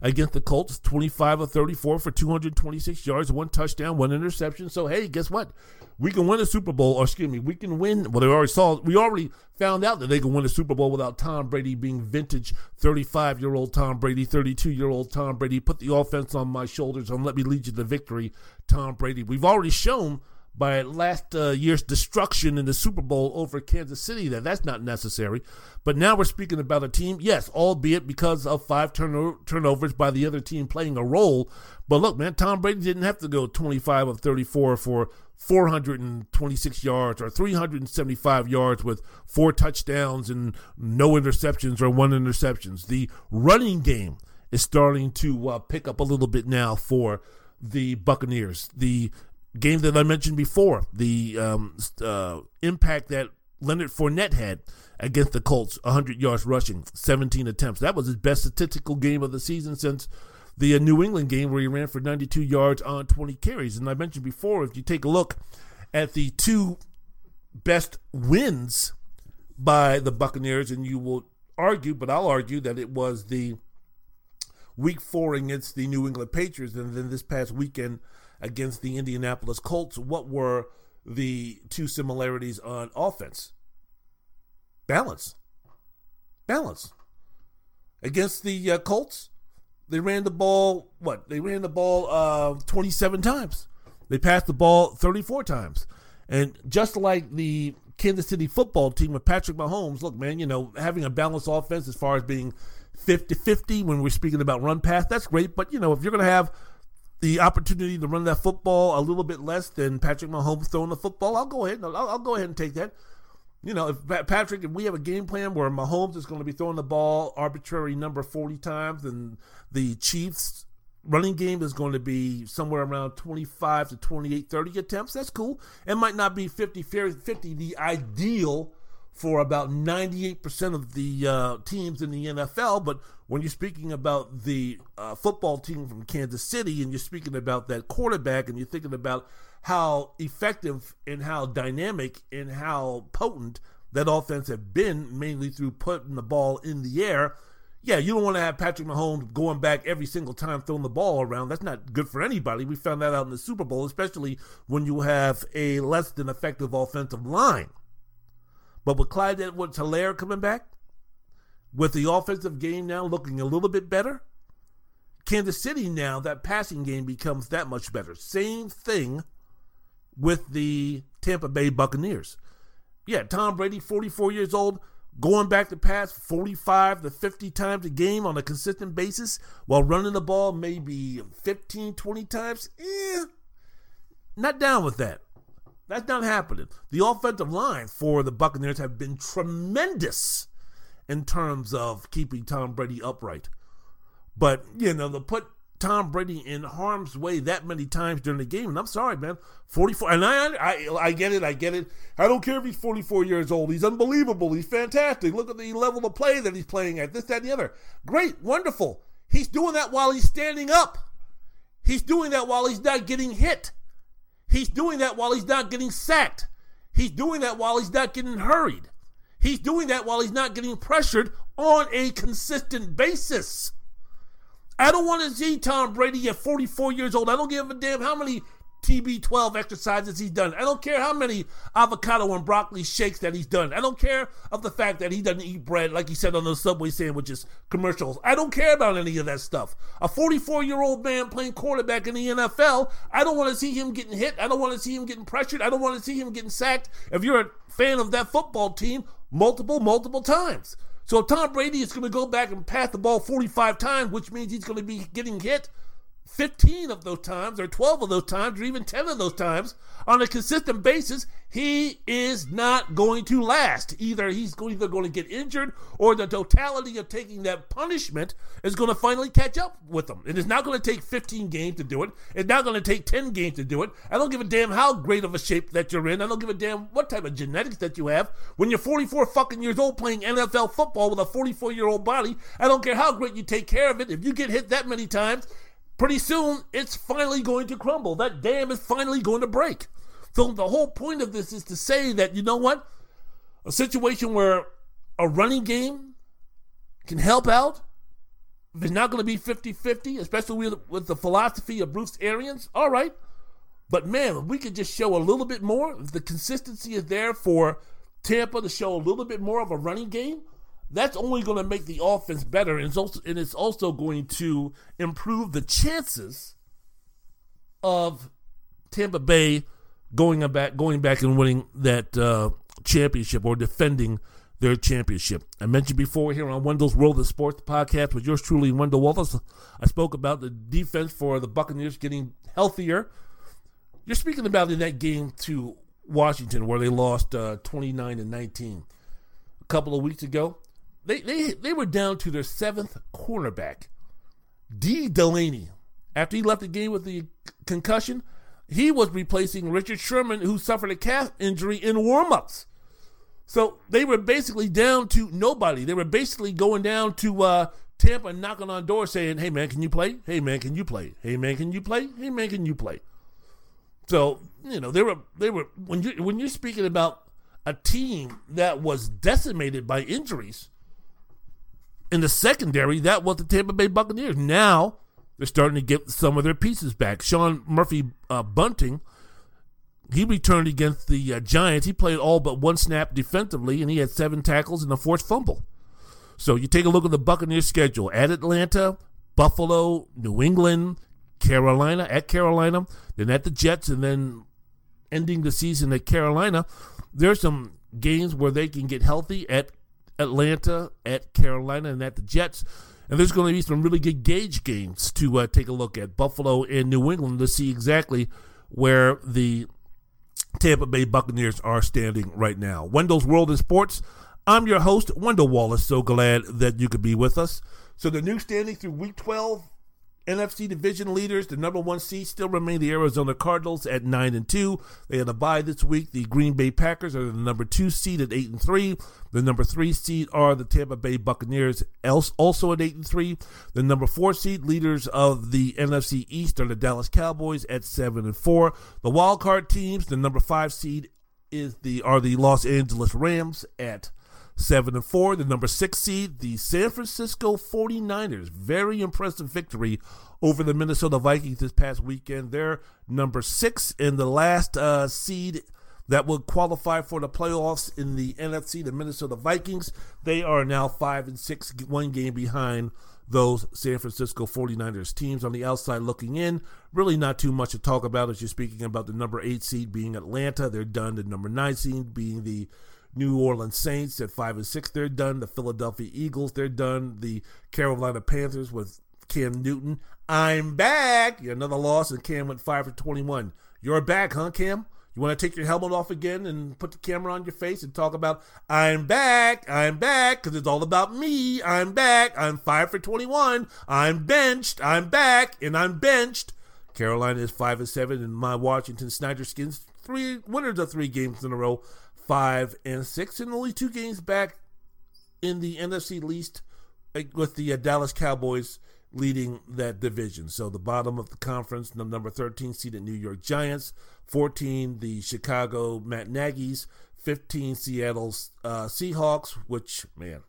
against the Colts, 25 of 34 for 226 yards, 1 touchdown, 1 interception. So, hey, guess what? We can win a Super Bowl, we already found out that they can win a Super Bowl without Tom Brady being vintage 35-year-old Tom Brady, 32-year-old Tom Brady. Put the offense on my shoulders and let me lead you to victory, Tom Brady. We've already shown by last year's destruction in the Super Bowl over Kansas City, that's not necessary. But now we're speaking about a team, yes, albeit because of 5 turnovers by the other team playing a role. But look, man, Tom Brady didn't have to go 25 of 34 for 426 yards or 375 yards with 4 touchdowns and no interceptions or 1 interception. The running game is starting to pick up a little bit now for the Buccaneers. The game that I mentioned before, the impact that Leonard Fournette had against the Colts, 100 yards rushing, 17 attempts. That was his best statistical game of the season since the New England game where he ran for 92 yards on 20 carries. And I mentioned before, if you take a look at the 2 best wins by the Buccaneers, and you will argue, but I'll argue that it was the Week 4 against the New England Patriots and then this past weekend against the Indianapolis Colts. What were the 2 similarities on offense? Balance. Against the Colts, they ran the ball, 27 times. They passed the ball 34 times. And just like the Kansas City football team with Patrick Mahomes, look, man, you know, having a balanced offense as far as being 50-50 when we're speaking about run pass, that's great. But, you know, if you're going to have the opportunity to run that football a little bit less than Patrick Mahomes throwing the football, I'll go ahead and take that. You know, if Patrick, if we have a game plan where Mahomes is going to be throwing the ball arbitrary number 40 times and the Chiefs' running game is going to be somewhere around 25 to 28, 30 attempts, that's cool. It might not be 50, the ideal for about 98% of the teams in the NFL, but when you're speaking about the football team from Kansas City and you're speaking about that quarterback and you're thinking about how effective and how dynamic and how potent that offense have been, mainly through putting the ball in the air. Yeah, you don't want to have Patrick Mahomes going back every single time throwing the ball around. That's not good for anybody. We found that out in the Super Bowl, especially when you have a less than effective offensive line. But with Clyde Edwards-Helaire coming back, with the offensive game now looking a little bit better, Kansas City now, that passing game becomes that much better. Same thing with the Tampa Bay Buccaneers. Yeah, Tom Brady, 44 years old, going back to pass 45 to 50 times a game on a consistent basis while running the ball maybe 15, 20 times. Not down with that. That's not happening. The offensive line for the Buccaneers have been tremendous in terms of keeping Tom Brady upright. But, you know, to put Tom Brady in harm's way that many times during the game, and I'm sorry, man, 44, and I get it. I don't care if he's 44 years old. He's unbelievable. He's fantastic. Look at the level of play that he's playing at, this, that, and the other. Great, wonderful. He's doing that while he's standing up. He's doing that while he's not getting hit. He's doing that while he's not getting sacked. He's doing that while he's not getting hurried. He's doing that while he's not getting pressured on a consistent basis. I don't want to see Tom Brady at 44 years old. I don't give a damn how many TB12 exercises he's done. I don't care how many avocado and broccoli shakes that he's done. I don't care of the fact that he doesn't eat bread like he said on those Subway sandwiches commercials. I don't care about any of that stuff. A 44-year-old man playing quarterback in the NFL, I don't want to see him getting hit. I don't want to see him getting pressured. I don't want to see him getting sacked. If you're a fan of that football team, multiple times. So if Tom Brady is going to go back and pass the ball 45 times, which means he's going to be getting hit 15 of those times or 12 of those times or even 10 of those times on a consistent basis, he is not going to last. Either he's either going to get injured or the totality of taking that punishment is going to finally catch up with him. It is not going to take 15 games to do it. It's not going to take 10 games to do it. I don't give a damn how great of a shape that you're in. I don't give a damn what type of genetics that you have. When you're 44 fucking years old playing NFL football with a 44-year-old body, I don't care how great you take care of it. If you get hit that many times, pretty soon, it's finally going to crumble. That dam is finally going to break. So the whole point of this is to say that, you know what? A situation where a running game can help out, if it's not going to be 50-50, especially with the philosophy of Bruce Arians, all right. But, man, if we could just show a little bit more, if the consistency is there for Tampa to show a little bit more of a running game, that's only going to make the offense better, and it's also going to improve the chances of Tampa Bay going back and winning that championship or defending their championship. I mentioned before here on Wendell's World of Sports podcast with yours truly, Wendell Wallace, I spoke about the defense for the Buccaneers getting healthier. You're speaking about in that game to Washington where they lost 29-19 a couple of weeks ago. They were down to their seventh cornerback, Dee Delaney. After he left the game with the concussion, he was replacing Richard Sherman, who suffered a calf injury in warm-ups. So they were basically down to nobody. They were basically going down to Tampa and knocking on doors saying, hey, man, can you play? Hey, man, can you play? Hey, man, can you play? Hey, man, can you play? So, you know, they were when you're speaking about a team that was decimated by injuries, in the secondary, that was the Tampa Bay Buccaneers. Now, they're starting to get some of their pieces back. Sean Murphy Bunting, he returned against the Giants. He played all but one snap defensively, and he had 7 tackles and a forced fumble. So you take a look at the Buccaneers' schedule. At Atlanta, Buffalo, New England, Carolina, then at the Jets, and then ending the season at Carolina. There's some games where they can get healthy at Atlanta, at Carolina, and at the Jets. And there's going to be some really good gauge games to take a look at. Buffalo and New England to see exactly where the Tampa Bay Buccaneers are standing right now. Wendell's World of Sports. I'm your host, Wendell Wallace. So glad that you could be with us. So the new standing through Week 12, NFC division leaders, the number one seed still remain the Arizona Cardinals at 9-2. They had a bye this week. The Green Bay Packers are the number 2 seed at 8-3. The number 3 seed are the Tampa Bay Buccaneers, also at 8-3. The number 4 seed leaders of the NFC East are the Dallas Cowboys at 7-4. The wild card teams, the number 5 seed are the Los Angeles Rams at 7-4, the number 6 seed, the San Francisco 49ers. Very impressive victory over the Minnesota Vikings this past weekend. They're number 6 and the last seed that will qualify for the playoffs in the NFC, the Minnesota Vikings. They are now 5-6, one game behind those San Francisco 49ers teams. On the outside looking in, really not too much to talk about as you're speaking about the number 8 seed being Atlanta. They're done. The number 9 seed being the New Orleans Saints at 5-6, they're done. The Philadelphia Eagles, they're done. The Carolina Panthers with Cam Newton. I'm back. You're another loss, and Cam went 5 for 21. You're back, huh, Cam? You want to take your helmet off again and put the camera on your face and talk about, I'm back, because it's all about me. I'm back. I'm 5 for 21. I'm benched. I'm back, and I'm benched. Carolina is 5-7, and my Washington Snyder Skins, winners of 3 games in a row. 5-6, and only 2 games back in the NFC least with the Dallas Cowboys leading that division. So the bottom of the conference, the number 13 seeded New York Giants, 14 the Chicago Matt Nagy's, 15 Seattle Seahawks, which, man,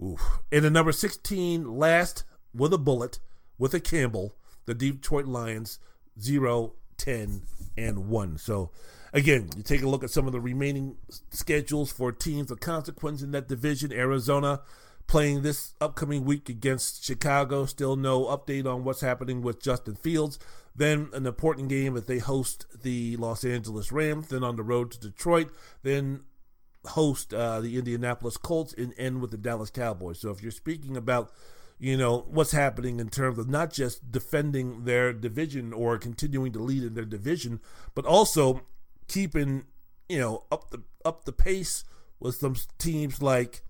oof. And the number 16 last with a bullet, with a Campbell, the Detroit Lions, 0-10-1. So, again, you take a look at some of the remaining schedules for teams of consequence in that division. Arizona playing this upcoming week against Chicago. Still no update on what's happening with Justin Fields. Then an important game if they host the Los Angeles Rams. Then on the road to Detroit. Then host the Indianapolis Colts and end with the Dallas Cowboys. So if you're speaking about, you know, what's happening in terms of not just defending their division or continuing to lead in their division, but also keeping, you know, up the pace with some teams like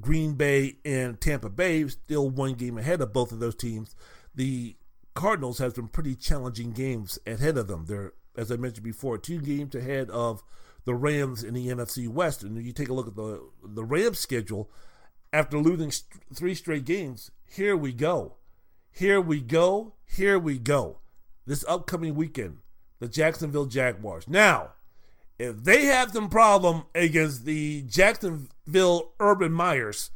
Green Bay and Tampa Bay, still one game ahead of both of those teams. The Cardinals have some pretty challenging games ahead of them. They're, as I mentioned before, 2 games ahead of the Rams in the NFC West. And you take a look at the Rams schedule after losing 3 straight games. Here we go. Here we go. Here we go. This upcoming weekend, the Jacksonville Jaguars. Now, if they have some problem against the Jacksonville Urban Meyers,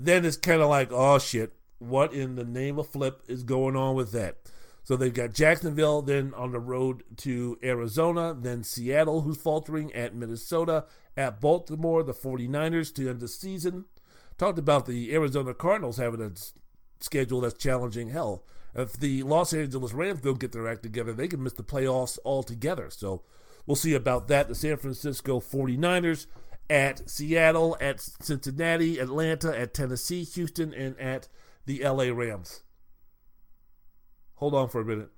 then it's kind of like, oh shit, what in the name of flip is going on with that? So they've got Jacksonville, then on the road to Arizona, then Seattle, who's faltering, at Minnesota, at Baltimore, the 49ers to end the season. Talked about the Arizona Cardinals having a schedule that's challenging hell. If the Los Angeles Rams don't get their act together, they can miss the playoffs altogether. So we'll see about that. The San Francisco 49ers at Seattle, at Cincinnati, Atlanta, at Tennessee, Houston, and at the LA Rams. Hold on for a minute.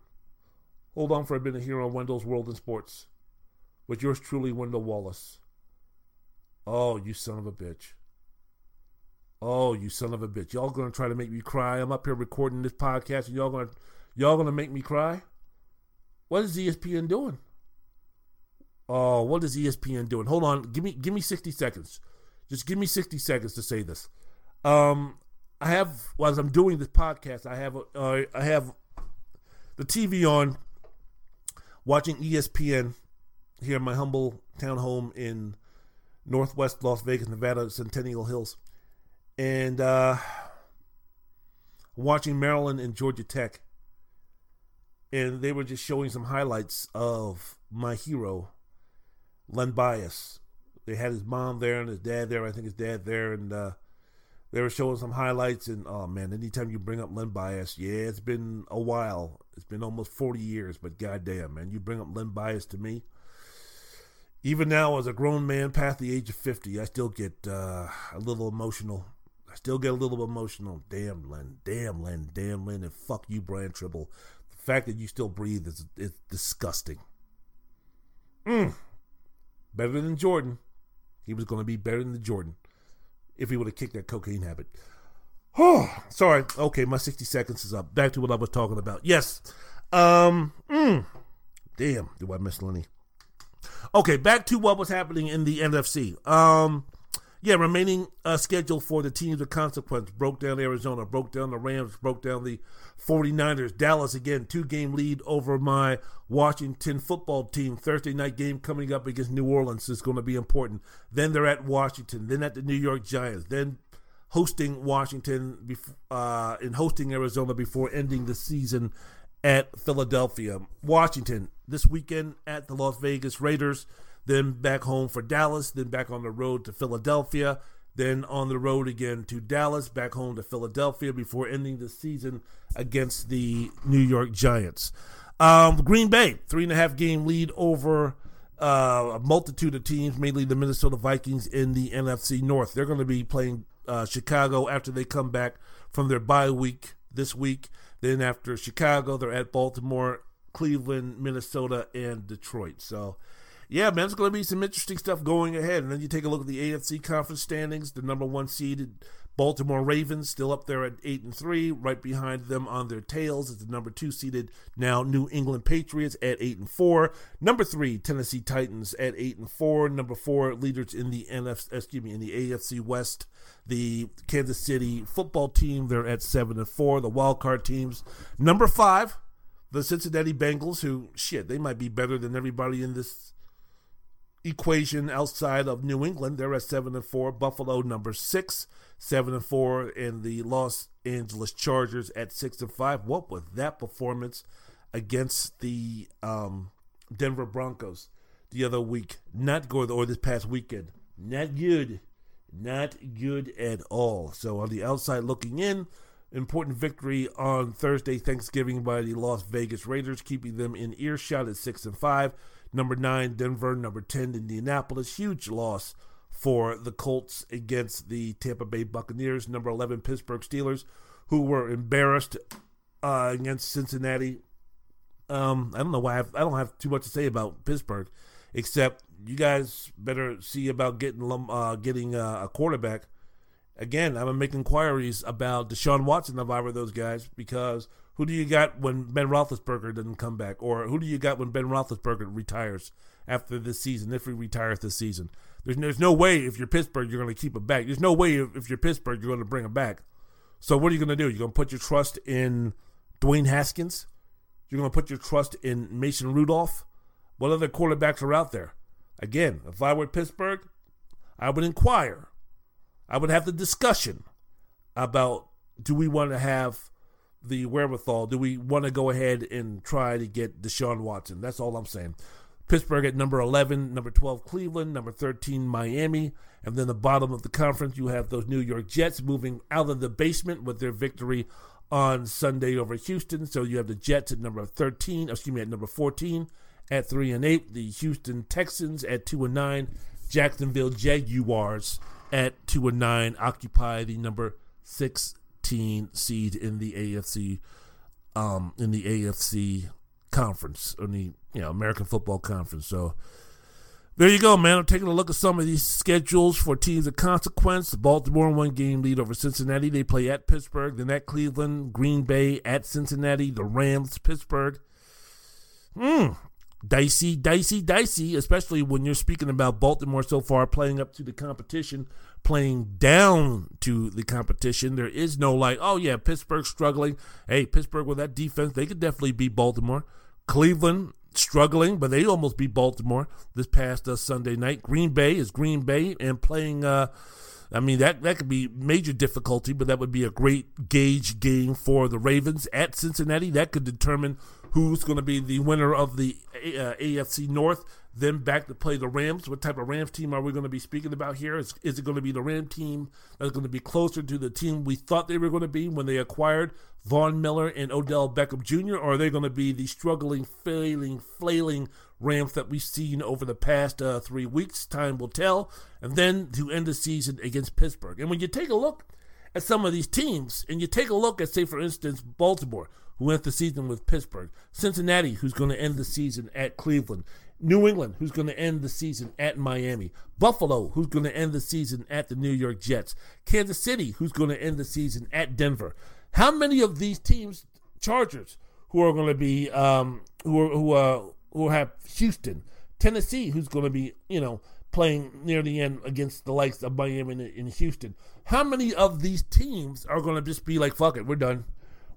Hold on for a minute here on Wendell's World in Sports with yours truly, Wendell Wallace. Oh, you son of a bitch. Oh, you son of a bitch. Y'all gonna try to make me cry. I'm up here recording this podcast and y'all gonna make me cry? What is ESPN doing? Oh, what is ESPN doing? Hold on, give me 60 seconds. Just give me 60 seconds to say this. I have, as I'm doing this podcast, I have the TV on, watching ESPN here in my humble townhome in northwest Las Vegas, Nevada, Centennial Hills. And watching Maryland and Georgia Tech. And they were just showing some highlights of my hero, Len Bias. They had his mom there and his dad there. I think his dad there. And they were showing some highlights. And, oh, man, anytime you bring up Len Bias, yeah, it's been a while. It's been almost 40 years. But, goddamn, man, you bring up Len Bias to me. Even now, as a grown man past the age of 50, I still get a little emotional. I still get a little emotional. Damn, Len. Damn, Len. Damn, Len. And fuck you, Brian Tribble. The fact that you still breathe is disgusting. Better than Jordan. He was going to be better than Jordan if he would have kicked that cocaine habit. Oh, sorry. Okay, my 60 seconds is up. Back to what I was talking about. Yes. Damn, do I miss Lenny? Okay, back to what was happening in the NFC. Remaining schedule for the teams of consequence. Broke down Arizona, broke down the Rams, broke down the 49ers. Dallas, again, 2-game lead over my Washington football team. Thursday night game coming up against New Orleans is going to be important. Then they're at Washington, then at the New York Giants, then hosting Washington and hosting Arizona before ending the season at Philadelphia. Washington this weekend at the Las Vegas Raiders, then back home for Dallas, then back on the road to Philadelphia, then on the road again to Dallas, back home to Philadelphia before ending the season against the New York Giants. Green Bay, 3.5-game lead over a multitude of teams, mainly the Minnesota Vikings in the NFC North. They're going to be playing Chicago after they come back from their bye week this week. Then after Chicago, they're at Baltimore, Cleveland, Minnesota, and Detroit. So, yeah, man, it's going to be some interesting stuff going ahead. And then you take a look at the AFC Conference standings. The number 1 seeded Baltimore Ravens still up there at 8-3. Right behind them on their tails is the number 2 seeded now New England Patriots at 8-4. Number 3, Tennessee Titans at 8-4. Number 4, leaders in the AFC West, the Kansas City football team, they're at 7-4. The wild card teams, number 5, the Cincinnati Bengals, who they might be better than everybody in this equation outside of New England. They're at 7-4. Buffalo, number 6, 7-4, and the Los Angeles Chargers at 6-5. What was that performance against the Denver Broncos the other week? Not good, or this past weekend. Not good. Not good at all. So on the outside looking in, important victory on Thursday, Thanksgiving, by the Las Vegas Raiders, keeping them in earshot at 6-5. Number 9, Denver. Number 10, Indianapolis. Huge loss for the Colts against the Tampa Bay Buccaneers. Number 11, Pittsburgh Steelers, who were embarrassed against Cincinnati. I don't know why I don't have too much to say about Pittsburgh, except you guys better see about getting a quarterback. Again, I'm going to make inquiries about Deshaun Watson of either of those guys, because who do you got when Ben Roethlisberger doesn't come back? Or who do you got when Ben Roethlisberger retires after this season, if he retires this season? There's no way if you're Pittsburgh you're going to keep him back. There's no way if you're Pittsburgh you're going to bring him back. So what are you going to do? You're going to put your trust in Dwayne Haskins? You're going to put your trust in Mason Rudolph? What other quarterbacks are out there? Again, if I were Pittsburgh, I would inquire. I would have the discussion about, do we want to have the wherewithal? Do we want to go ahead and try to get Deshaun Watson? That's all I'm saying. Pittsburgh at number 11, number 12, Cleveland, number 13, Miami. And then the bottom of the conference, you have those New York Jets moving out of the basement with their victory on Sunday over Houston. So you have the Jets at number 14 at 3-8, the Houston Texans at 2-9, Jacksonville Jaguars at 2-9, occupy the number 16 seed in the AFC conference, in the American Football Conference. So there you go, man. I'm taking a look at some of these schedules for teams of consequence. Baltimore, 1-game lead over Cincinnati. They play at Pittsburgh, then at Cleveland, Green Bay at Cincinnati, the Rams, Pittsburgh. Dicey, especially when you're speaking about Baltimore so far playing up to the competition, playing down to the competition. There is no Pittsburgh struggling. Hey, Pittsburgh with that defense, they could definitely beat Baltimore. Cleveland struggling, but they almost beat Baltimore this past Sunday night. Green Bay is Green Bay and playing, that could be major difficulty, but that would be a great gauge game for the Ravens at Cincinnati. That could determine who's going to be the winner of the AFC North, then back to play the Rams. What type of Rams team are we going to be speaking about here? Is it going to be the Rams team that's going to be closer to the team we thought they were going to be when they acquired Von Miller and Odell Beckham Jr., or are they going to be the struggling, flailing Rams that we've seen over the past 3 weeks? Time will tell. And then to end the season against Pittsburgh. And when you take a look at some of these teams, and you take a look at, say, for instance, Baltimore, who ends the season with Pittsburgh, Cincinnati, who's going to end the season at Cleveland, New England, who's going to end the season at Miami. Buffalo, who's going to end the season at the New York Jets. Kansas City, who's going to end the season at Denver. How many of these teams, Chargers, who are going to be, who have Houston, Tennessee, who's going to be, playing near the end against the likes of Miami and Houston. How many of these teams are going to just be like, fuck it, we're done.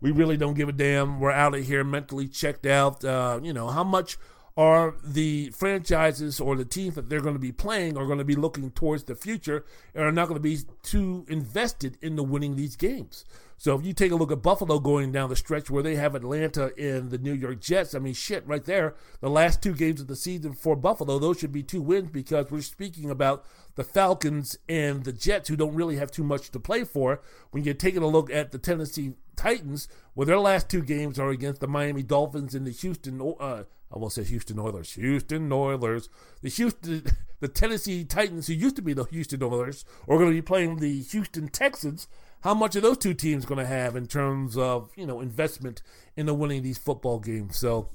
We really don't give a damn. We're out of here, mentally checked out. How much are the franchises or the teams that they're going to be playing are going to be looking towards the future and are not going to be too invested in the winning these games? So if you take a look at Buffalo going down the stretch where they have Atlanta and the New York Jets, I mean, shit, right there, the last two games of the season for Buffalo, those should be two wins because we're speaking about the Falcons and the Jets who don't really have too much to play for. When you're taking a look at the Tennessee Titans, well, their last two games are against the Miami Dolphins and the Houston Oilers. The Tennessee Titans, who used to be the Houston Oilers, are going to be playing the Houston Texans. How much are those two teams going to have in terms of, investment in the winning these football games? So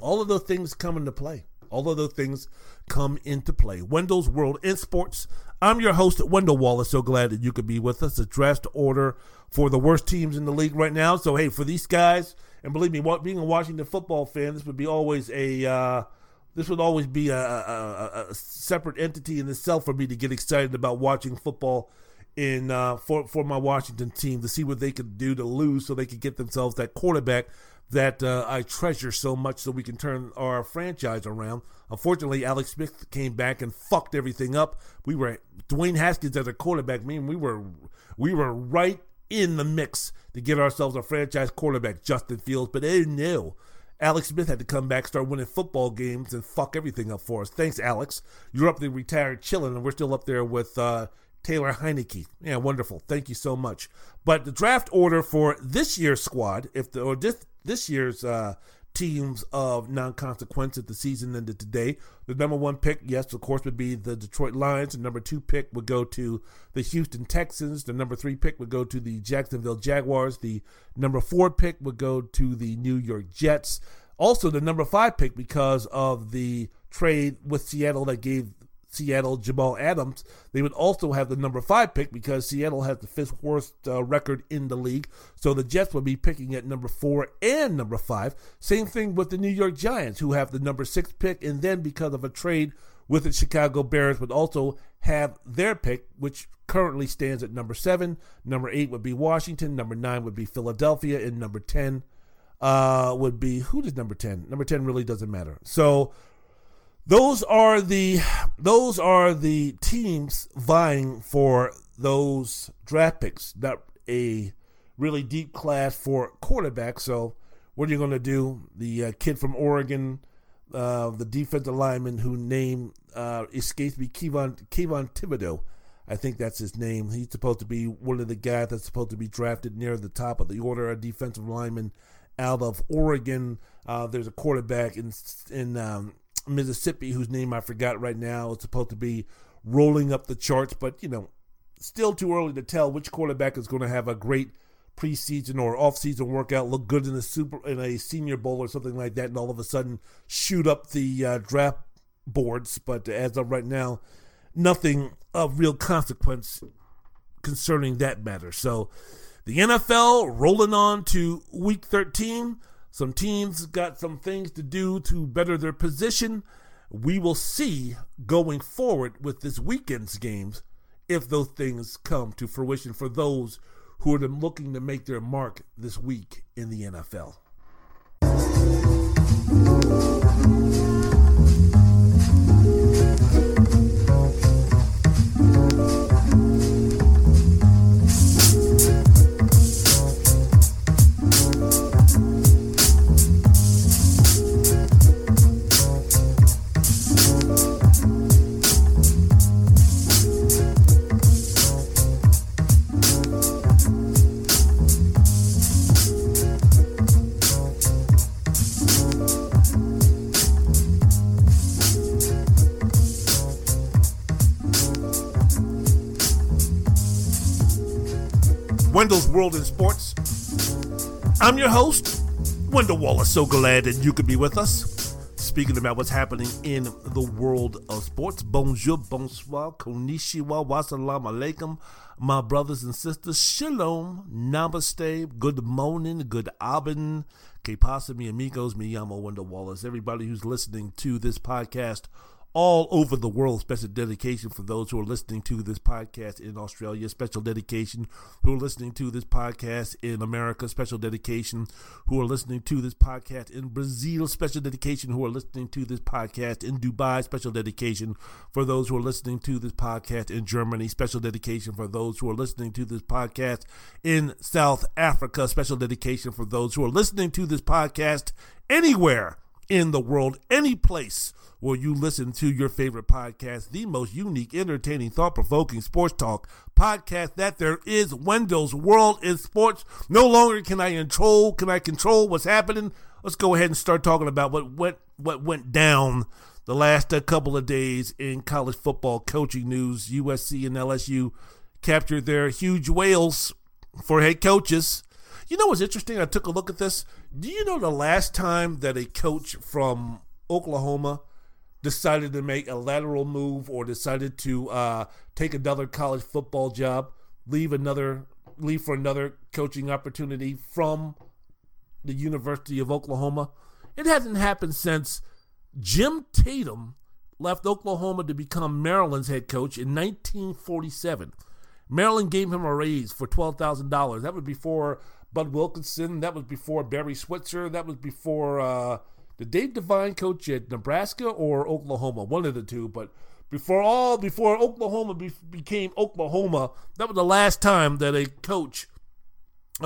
all of those things come into play. Wendell's World in Sports. I'm your host, Wendell Wallace. So glad that you could be with us. The draft order for the worst teams in the league right now. So, hey, for these guys, and believe me, being a Washington football fan, this would always be a separate entity in itself for me to get excited about watching football for my Washington team to see what they could do to lose so they could get themselves that quarterback that I treasure so much so we can turn our franchise around. Unfortunately, Alex Smith came back and fucked everything up. We were Dwayne Haskins as a quarterback. I mean, we were right in the mix to get ourselves a franchise quarterback, Justin Fields, but they knew. Alex Smith had to come back, start winning football games, and fuck everything up for us. Thanks, Alex. You're up there retired chilling, and we're still up there with Taylor Heineke. Yeah, wonderful. Thank you so much. But the draft order for this year's squad, this year's teams of non-consequence at the season ended today, the number one pick, yes, of course, would be the Detroit Lions. The number two pick would go to the Houston Texans. The number three pick would go to the Jacksonville Jaguars. The number four pick would go to the New York Jets. Also, the number five pick, because of the trade with Seattle that gave Seattle Jamal Adams, they would also have the number five pick because Seattle has the fifth worst record in the league. So the Jets would be picking at number four and number five. Same thing with the New York Giants, who have the number six pick, and then because of a trade with the Chicago Bears would also have their pick, which currently stands at number seven. Number eight would be Washington. Number nine would be Philadelphia, and number 10 would be, who does number 10? Number 10 really doesn't matter. So those are the teams vying for those draft picks. Not a really deep class for quarterback. So what are you going to do? The kid from Oregon, the defensive lineman who name escapes me, Kayvon Thibodeau. I think that's his name. He's supposed to be one of the guys that's supposed to be drafted near the top of the order, a defensive lineman out of Oregon. There's a quarterback in Mississippi, whose name I forgot right now. It's supposed to be rolling up the charts, but still too early to tell which quarterback is going to have a great preseason or offseason workout, look good in a Senior Bowl or something like that, and all of a sudden shoot up the draft boards. But as of right now, nothing of real consequence concerning that matter. So the NFL rolling on to week 13. Some teams got some things to do to better their position. We will see going forward with this weekend's games if those things come to fruition for those who are looking to make their mark this week in the NFL. Wendell's World in Sports. I'm your host, Wendell Wallace. So glad that you could be with us. Speaking about what's happening in the world of sports, bonjour, bonsoir, konnichiwa, wassalamu alaikum, my brothers and sisters, shalom, namaste, good morning, good abend, que pasa, mi amigos, me llamo Wendell Wallace. Everybody who's listening to this podcast all over the world, special dedication for those who are listening to this podcast in Australia, special dedication who are listening to this podcast in America, special dedication who are listening to this podcast in Brazil, special dedication who are listening to this podcast in Dubai, special dedication for those who are listening to this podcast in Germany, special dedication for those who are listening to this podcast in South Africa, special dedication for those who are listening to this podcast anywhere in the world, any place where you listen to your favorite podcast, the most unique, entertaining, thought-provoking sports talk podcast that there is, Wendell's World in Sports. No longer can I control what's happening. Let's go ahead and start talking about what went down the last couple of days in college football coaching news. USC and LSU captured their huge whales for head coaches. You know what's interesting? I took a look at this. Do you know the last time that a coach from Oklahoma decided to make a lateral move or decided to take another college football job, leave for another coaching opportunity from the University of Oklahoma? It hasn't happened since Jim Tatum left Oklahoma to become Maryland's head coach in 1947. Maryland gave him a raise for $12,000. That was before Bud Wilkinson. That was before Barry Switzer. That was before did Dave Devine coach at Nebraska or Oklahoma? One of the two. But before Oklahoma became Oklahoma, that was the last time that a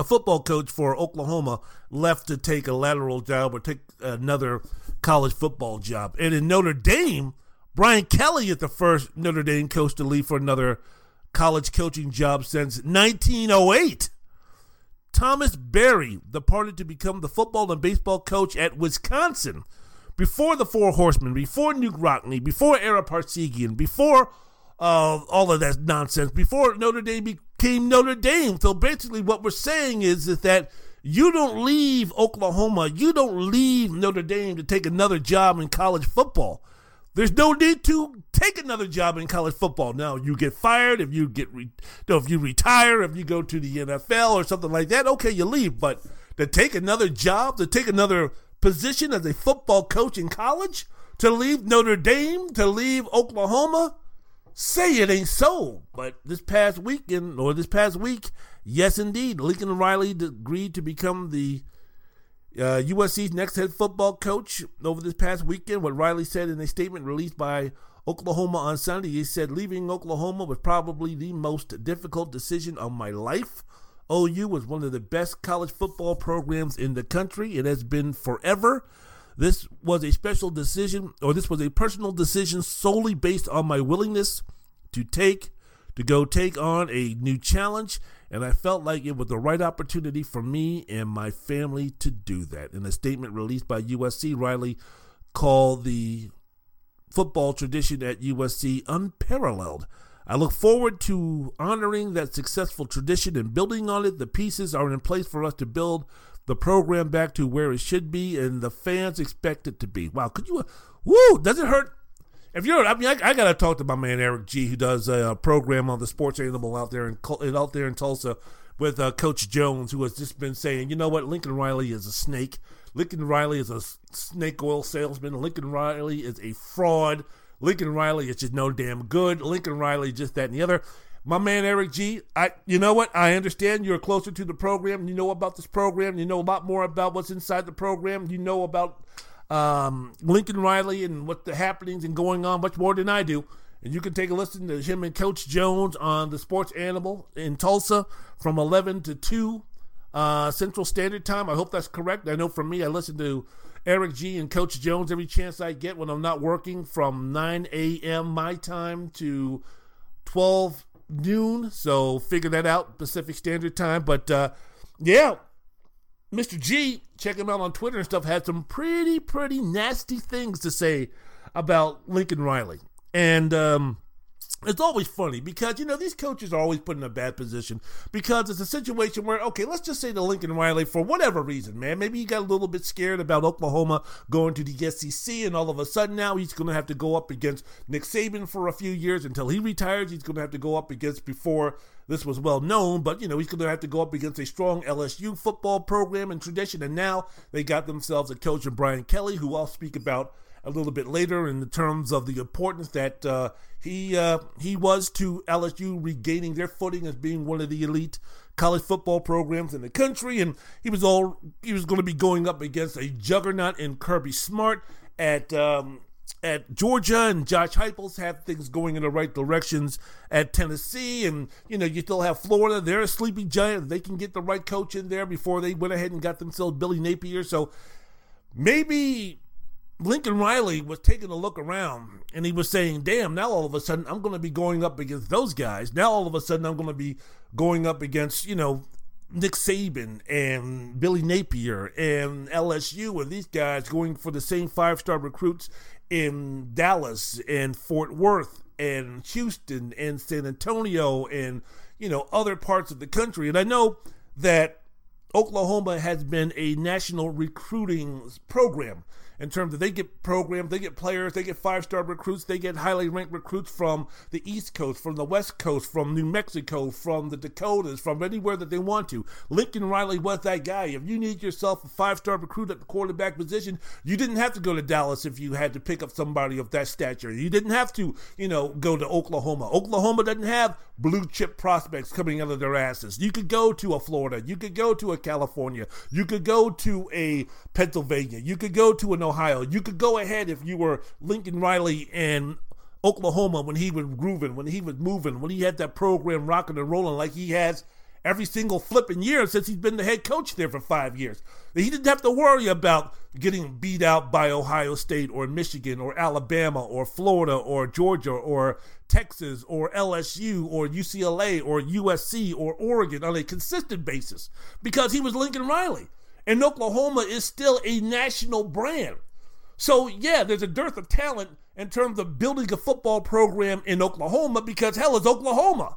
football coach for Oklahoma, left to take a lateral job or take another college football job. And in Notre Dame, Brian Kelly is the first Notre Dame coach to leave for another college coaching job since 1908. Thomas Berry departed to become the football and baseball coach at Wisconsin before the Four Horsemen, before Nuke Rockne, before Ara Parsegian, before all of that nonsense, before Notre Dame became Notre Dame. So basically what we're saying is that you don't leave Oklahoma, you don't leave Notre Dame to take another job in college football. There's no need to take another job in college football. Now, you get fired, if you retire, if you go to the NFL or something like that, okay, you leave. But to take another job, to take another position as a football coach in college, to leave Notre Dame, to leave Oklahoma, say it ain't so. But this past week, yes, indeed, Lincoln Riley agreed to become the USC's next head football coach over this past weekend. What Riley said in a statement released by Oklahoma on Sunday, he said, "Leaving Oklahoma was probably the most difficult decision of my life. OU was one of the best college football programs in the country. It has been forever. This was a special decision, or this was a personal decision solely based on my willingness to go take on a new challenge, and I felt like it was the right opportunity for me and my family to do that." In a statement released by USC, Riley called the football tradition at USC unparalleled. "I look forward to honoring that successful tradition and building on it. The pieces are in place for us to build the program back to where it should be, and the fans expect it to be." Wow, does it hurt? I gotta talk to my man Eric G, who does a program on the Sports Animal out there in Tulsa with Coach Jones, who has just been saying, you know what, Lincoln Riley is a snake. Lincoln Riley is a snake oil salesman. Lincoln Riley is a fraud. Lincoln Riley is just no damn good. Lincoln Riley just that and the other. My man Eric G, you know what, I understand you're closer to the program. You know about this program. You know a lot more about what's inside the program. You know about Lincoln Riley and what the happenings and going on much more than I do. And you can take a listen to him and Coach Jones on the Sports Animal in Tulsa from 11 to 2 Central Standard Time. I hope that's correct. I know for me, I listen to Eric G and Coach Jones every chance I get when I'm not working, from 9 a.m. my time to 12 noon. So figure that out, Pacific Standard Time. But yeah, Mr. G, check him out on Twitter and stuff, had some pretty, pretty nasty things to say about Lincoln Riley. And It's always funny because, you know, these coaches are always put in a bad position because it's a situation where, okay, let's just say the Lincoln Riley, for whatever reason, man, maybe he got a little bit scared about Oklahoma going to the SEC, and all of a sudden now he's going to have to go up against Nick Saban for a few years until he retires. He's going to have to go up against, before this was well known, but, you know, he's going to have to go up against a strong LSU football program and tradition, and now they got themselves a coach in Brian Kelly, who I'll speak about a little bit later in the terms of the importance that he was to LSU regaining their footing as being one of the elite college football programs in the country. And he was going to be going up against a juggernaut in Kirby Smart at Georgia, and Josh Heupel's had things going in the right directions at Tennessee, and, you know, you still have Florida. They're a sleepy giant. They can get the right coach in there before they went ahead and got themselves Billy Napier. So maybe Lincoln Riley was taking a look around and he was saying, damn, now all of a sudden I'm going to be going up against those guys. Now all of a sudden I'm going to be going up against, you know, Nick Saban and Billy Napier and LSU and these guys going for the same five-star recruits in Dallas and Fort Worth and Houston and San Antonio and, you know, other parts of the country. And I know that Oklahoma has been a national recruiting program in terms of they get programs, they get players, they get five-star recruits, they get highly ranked recruits from the East Coast, from the West Coast, from New Mexico, from the Dakotas, from anywhere that they want to. Lincoln Riley was that guy. If you need yourself a five-star recruit at the quarterback position, you didn't have to go to Dallas if you had to pick up somebody of that stature. You didn't have to, you know, go to Oklahoma. Oklahoma doesn't have blue-chip prospects coming out of their asses. You could go to a Florida. You could go to a California. You could go to a Pennsylvania. You could go to an Ohio. You could go ahead if you were Lincoln Riley in Oklahoma when he was grooving, when he was moving, when he had that program rocking and rolling like he has every single flipping year since he's been the head coach there for 5 years. He didn't have to worry about getting beat out by Ohio State or Michigan or Alabama or Florida or Georgia or Texas or LSU or UCLA or USC or Oregon on a consistent basis because he was Lincoln Riley. And Oklahoma is still a national brand. So, yeah, there's a dearth of talent in terms of building a football program in Oklahoma because, hell, it's Oklahoma.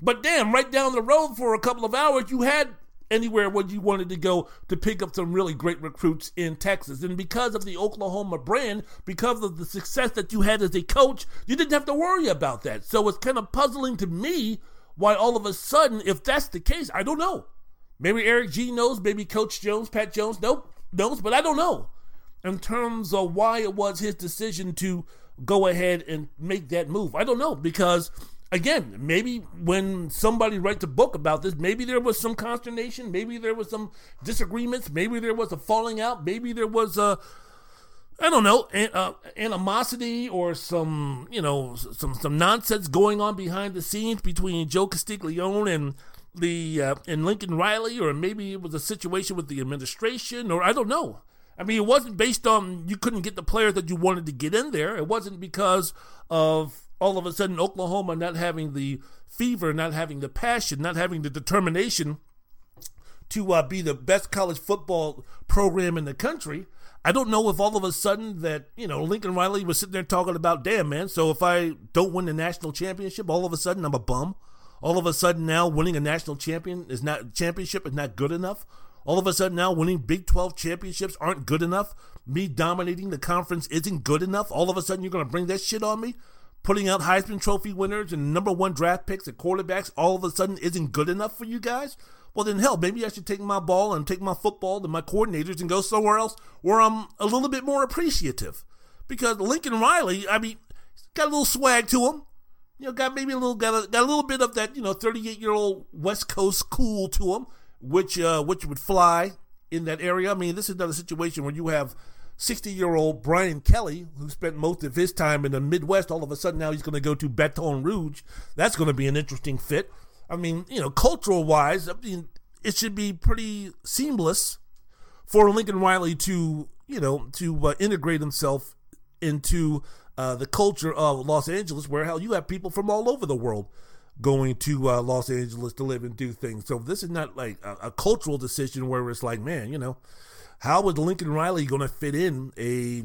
But, damn, right down the road for a couple of hours, you had anywhere where you wanted to go to pick up some really great recruits in Texas. And because of the Oklahoma brand, because of the success that you had as a coach, you didn't have to worry about that. So it's kind of puzzling to me why all of a sudden, if that's the case, I don't know. Maybe Eric G knows, maybe Coach Jones, Pat Jones knows, but I don't know in terms of why it was his decision to go ahead and make that move. I don't know because, again, maybe when somebody writes a book about this, maybe there was some consternation, maybe there was some disagreements, maybe there was a falling out, maybe there was a, I don't know, animosity or some, you know, some nonsense going on behind the scenes between Joe Castiglione and Lincoln Riley, or maybe it was a situation with the administration, or I don't know. I mean, it wasn't based on you couldn't get the players that you wanted to get in there. It wasn't because of all of a sudden Oklahoma not having the fever, not having the passion, not having the determination to be the best college football program in the country. I don't know if all of a sudden that, you know, Lincoln Riley was sitting there talking about, damn, man, so if I don't win the national championship, all of a sudden I'm a bum. All of a sudden now winning a national championship is not good enough. All of a sudden now winning Big 12 championships aren't good enough. Me dominating the conference isn't good enough. All of a sudden you're going to bring that shit on me? Putting out Heisman Trophy winners and number one draft picks and quarterbacks all of a sudden isn't good enough for you guys? Well, then, hell, maybe I should take my ball and take my football to my coordinators and go somewhere else where I'm a little bit more appreciative. Because Lincoln Riley, I mean, got a little swag to him. You know, got a little bit of that, you know, 38-year-old West Coast cool to him, which would fly in that area. I mean, this is another situation where you have 60-year-old Brian Kelly, who spent most of his time in the Midwest. All of a sudden now he's going to go to Baton Rouge. That's going to be an interesting fit. I mean, you know, cultural-wise, I mean, it should be pretty seamless for Lincoln Riley to, you know, to integrate himself into the culture of Los Angeles, where, hell, you have people from all over the world going to Los Angeles to live and do things. So this is not like a cultural decision where it's like, man, you know, how is Lincoln Riley going to fit in a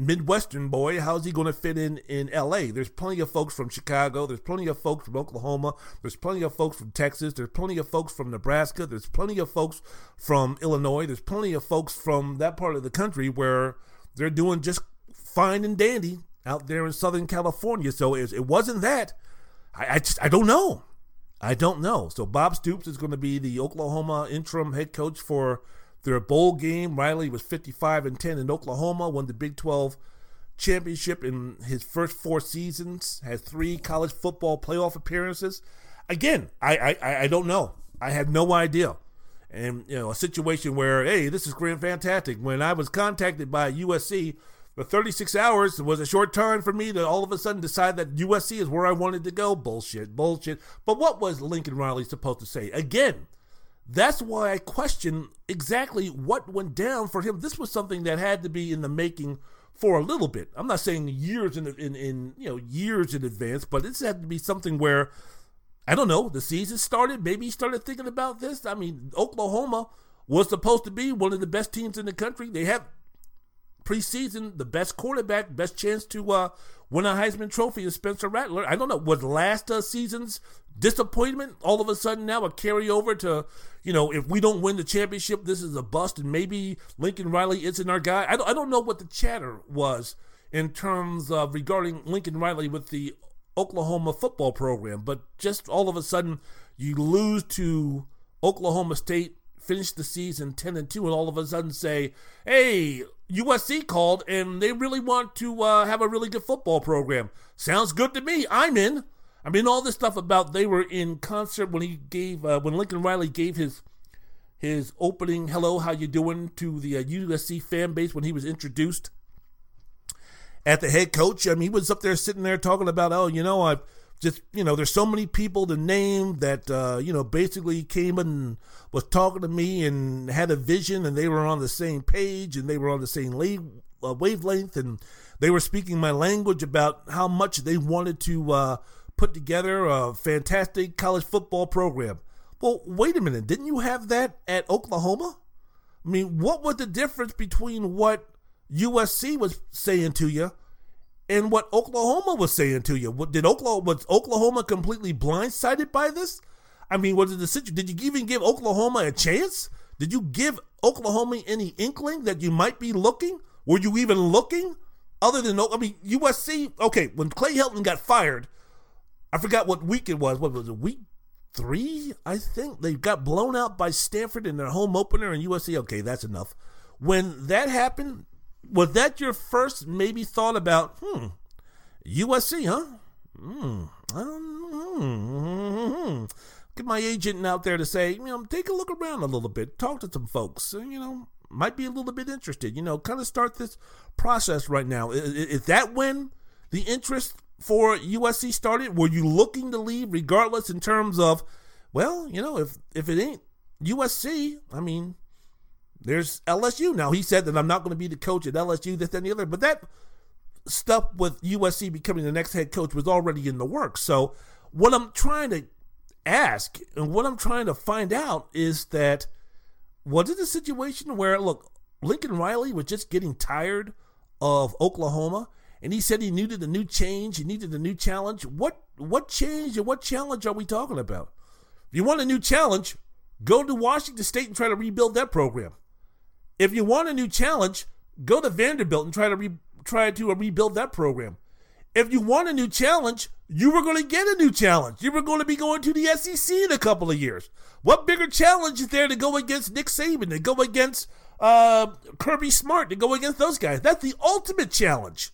Midwestern boy, how's he going to fit in L.A.? There's plenty of folks from Chicago. There's plenty of folks from Oklahoma. There's plenty of folks from Texas. There's plenty of folks from Nebraska. There's plenty of folks from Illinois. There's plenty of folks from that part of the country where they're doing just fine and dandy out there in Southern California. So it wasn't that. I don't know. I don't know. So Bob Stoops is going to be the Oklahoma interim head coach for their bowl game. Riley was 55-10 in Oklahoma, won the Big 12 championship in his first four seasons, had three college football playoff appearances. Again, I don't know. I have no idea. And, you know, a situation where, hey, this is grand fantastic. When I was contacted by USC, the 36 hours was a short time for me to all of a sudden decide that USC is where I wanted to go. Bullshit. But what was Lincoln Riley supposed to say? Again, that's why I question exactly what went down for him. This was something that had to be in the making for a little bit. I'm not saying years years in advance, but this had to be something where, I don't know, the season started. Maybe he started thinking about this. I mean, Oklahoma was supposed to be one of the best teams in the country. They have preseason the best quarterback, best chance to win a Heisman Trophy is Spencer Rattler. I don't know. Was last season's disappointment all of a sudden now a carryover to, you know, if we don't win the championship, this is a bust, and maybe Lincoln Riley isn't our guy? I don't know what the chatter was in terms of regarding Lincoln Riley with the Oklahoma football program, but just all of a sudden you lose to Oklahoma State, finish the season 10-2, and all of a sudden say, hey, USC called, and they really want to have a really good football program. Sounds good to me. I'm in. I mean, all this stuff about they were in concert when he gave, when Lincoln Riley gave his opening hello, how you doing, to the USC fan base when he was introduced at the head coach. I mean, he was up there sitting there talking about, oh, you know, I've just, you know, there's so many people to name that, you know, basically came and was talking to me and had a vision, and they were on the same page and they were on the same wavelength, and they were speaking my language about how much they wanted to put together a fantastic college football program. Well, wait a minute. Didn't you have that at Oklahoma? I mean, what was the difference between what USC was saying to you and what Oklahoma was saying to you? Was Oklahoma completely blindsided by this? I mean, was it the situation? Did you even give Oklahoma a chance? Did you give Oklahoma any inkling that you might be looking? Were you even looking? Other than, I mean, USC, okay, when Clay Helton got fired, I forgot what week it was. What was it, week 3, I think? They got blown out by Stanford in their home opener, and USC, okay, that's enough. When that happened, was that your first maybe thought about, USC, huh? Get my agent out there to say, you know, take a look around a little bit. Talk to some folks, you know, might be a little bit interested. You know, kind of start this process right now. Is that when the interest for USC started? Were you looking to leave regardless in terms of, well, you know, if it ain't USC, I mean, there's LSU. Now, he said that I'm not going to be the coach at LSU, this, that, and the other. But that stuff with USC becoming the next head coach was already in the works. So what I'm trying to ask and what I'm trying to find out is that, was it a situation where, look, Lincoln Riley was just getting tired of Oklahoma, and he said he needed a new change, he needed a new challenge? What change and what challenge are we talking about? If you want a new challenge, go to Washington State and try to rebuild that program. If you want a new challenge, go to Vanderbilt and try to rebuild that program. If you want a new challenge, you were going to get a new challenge. You were going to be going to the SEC in a couple of years. What bigger challenge is there to go against Nick Saban, to go against Kirby Smart, to go against those guys? That's the ultimate challenge.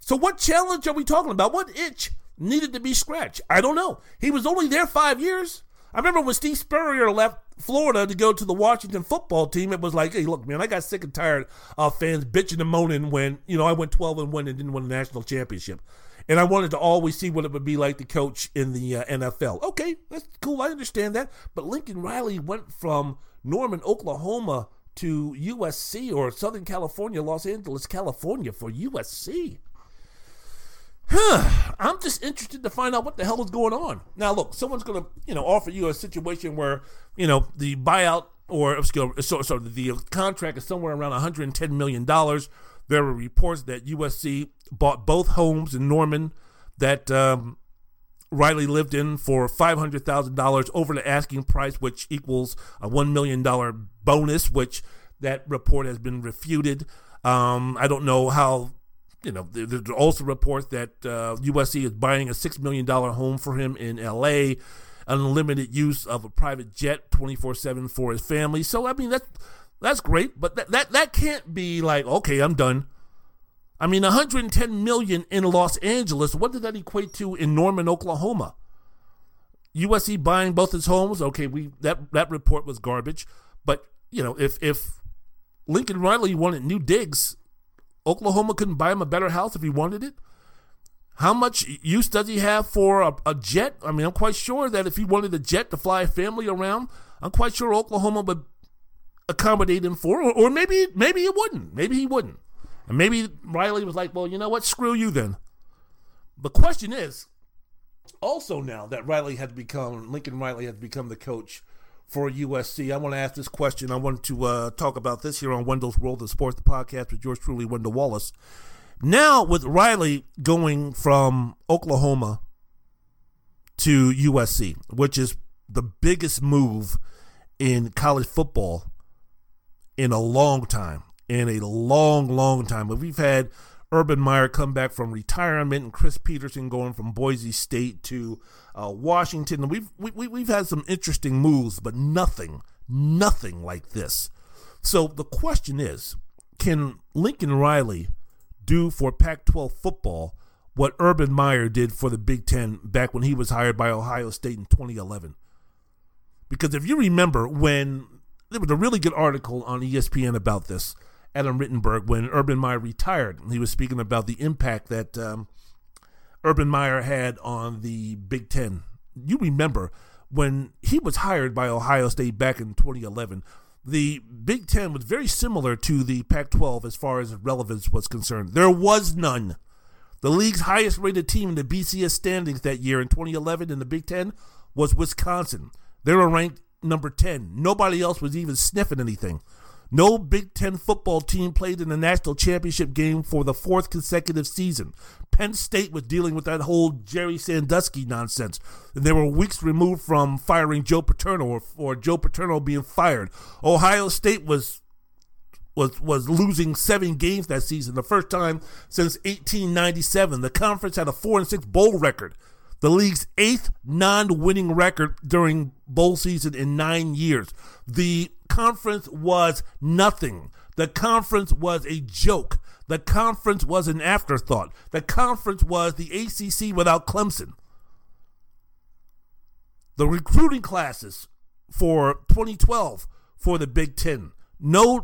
So what challenge are we talking about? What itch needed to be scratched? I don't know. He was only there 5 years. I remember when Steve Spurrier left Florida to go to the Washington football team, it was like, hey, look, man, I got sick and tired of fans bitching and moaning when, you know, I went 12-1 and didn't win a national championship. And I wanted to always see what it would be like to coach in the NFL. Okay, that's cool. I understand that. But Lincoln Riley went from Norman, Oklahoma to USC, or Southern California, Los Angeles, California for USC. I'm just interested to find out what the hell is going on. Now, look, someone's going to, you know, offer you a situation where, you know, the buyout or the contract is somewhere around $110 million. There were reports that USC bought both homes in Norman that Riley lived in for $500,000 over the asking price, which equals a $1 million bonus, which that report has been refuted. I don't know how, you know, there are also reports that USC is buying a $6 million home for him in L.A., unlimited use of a private jet 24/7 for his family. So, I mean, that's great, but that can't be like, okay, I'm done. I mean, $110 million in Los Angeles, what did that equate to in Norman, Oklahoma? USC buying both his homes? Okay, that report was garbage. But, you know, if Lincoln Riley wanted new digs, Oklahoma couldn't buy him a better house if he wanted it? How much use does he have for a jet? I mean, I'm quite sure that if he wanted a jet to fly a family around, I'm quite sure Oklahoma would accommodate him for, or maybe it wouldn't. Maybe he wouldn't. And maybe Riley was like, well, you know what? Screw you then. The question is, also now that Lincoln Riley has become the coach for USC, I want to ask this question. I want to talk about this here on Wendell's World of Sports, the podcast with yours truly, Wendell Wallace. Now with Riley going from Oklahoma to USC, which is the biggest move in college football in a long time. But we've had Urban Meyer come back from retirement and Chris Peterson going from Boise State to Washington. We've had some interesting moves, but nothing like this. So the question is, can Lincoln Riley do for Pac-12 football what Urban Meyer did for the Big Ten back when he was hired by Ohio State in 2011? Because if you remember, when there was a really good article on ESPN about this, Adam Rittenberg, when Urban Meyer retired, he was speaking about the impact that Urban Meyer had on the Big Ten. You remember when he was hired by Ohio State back in 2011, the Big Ten was very similar to the Pac-12 as far as relevance was concerned. There was none. The league's highest rated team in the BCS standings that year in 2011 in the Big Ten was Wisconsin. They were ranked number 10. Nobody else was even sniffing anything. No Big Ten football team played in the national championship game for the fourth consecutive season. Penn State was dealing with that whole Jerry Sandusky nonsense. And they were weeks removed from firing Joe Paterno or Joe Paterno being fired. Ohio State was losing 7 games that season, the first time since 1897. The conference had a 4-6 bowl record, the league's 8th non-winning record during bowl season in 9 years. The conference was nothing. The conference was a joke. The conference was an afterthought. The conference was the ACC without Clemson. The recruiting classes for 2012 for the Big Ten. No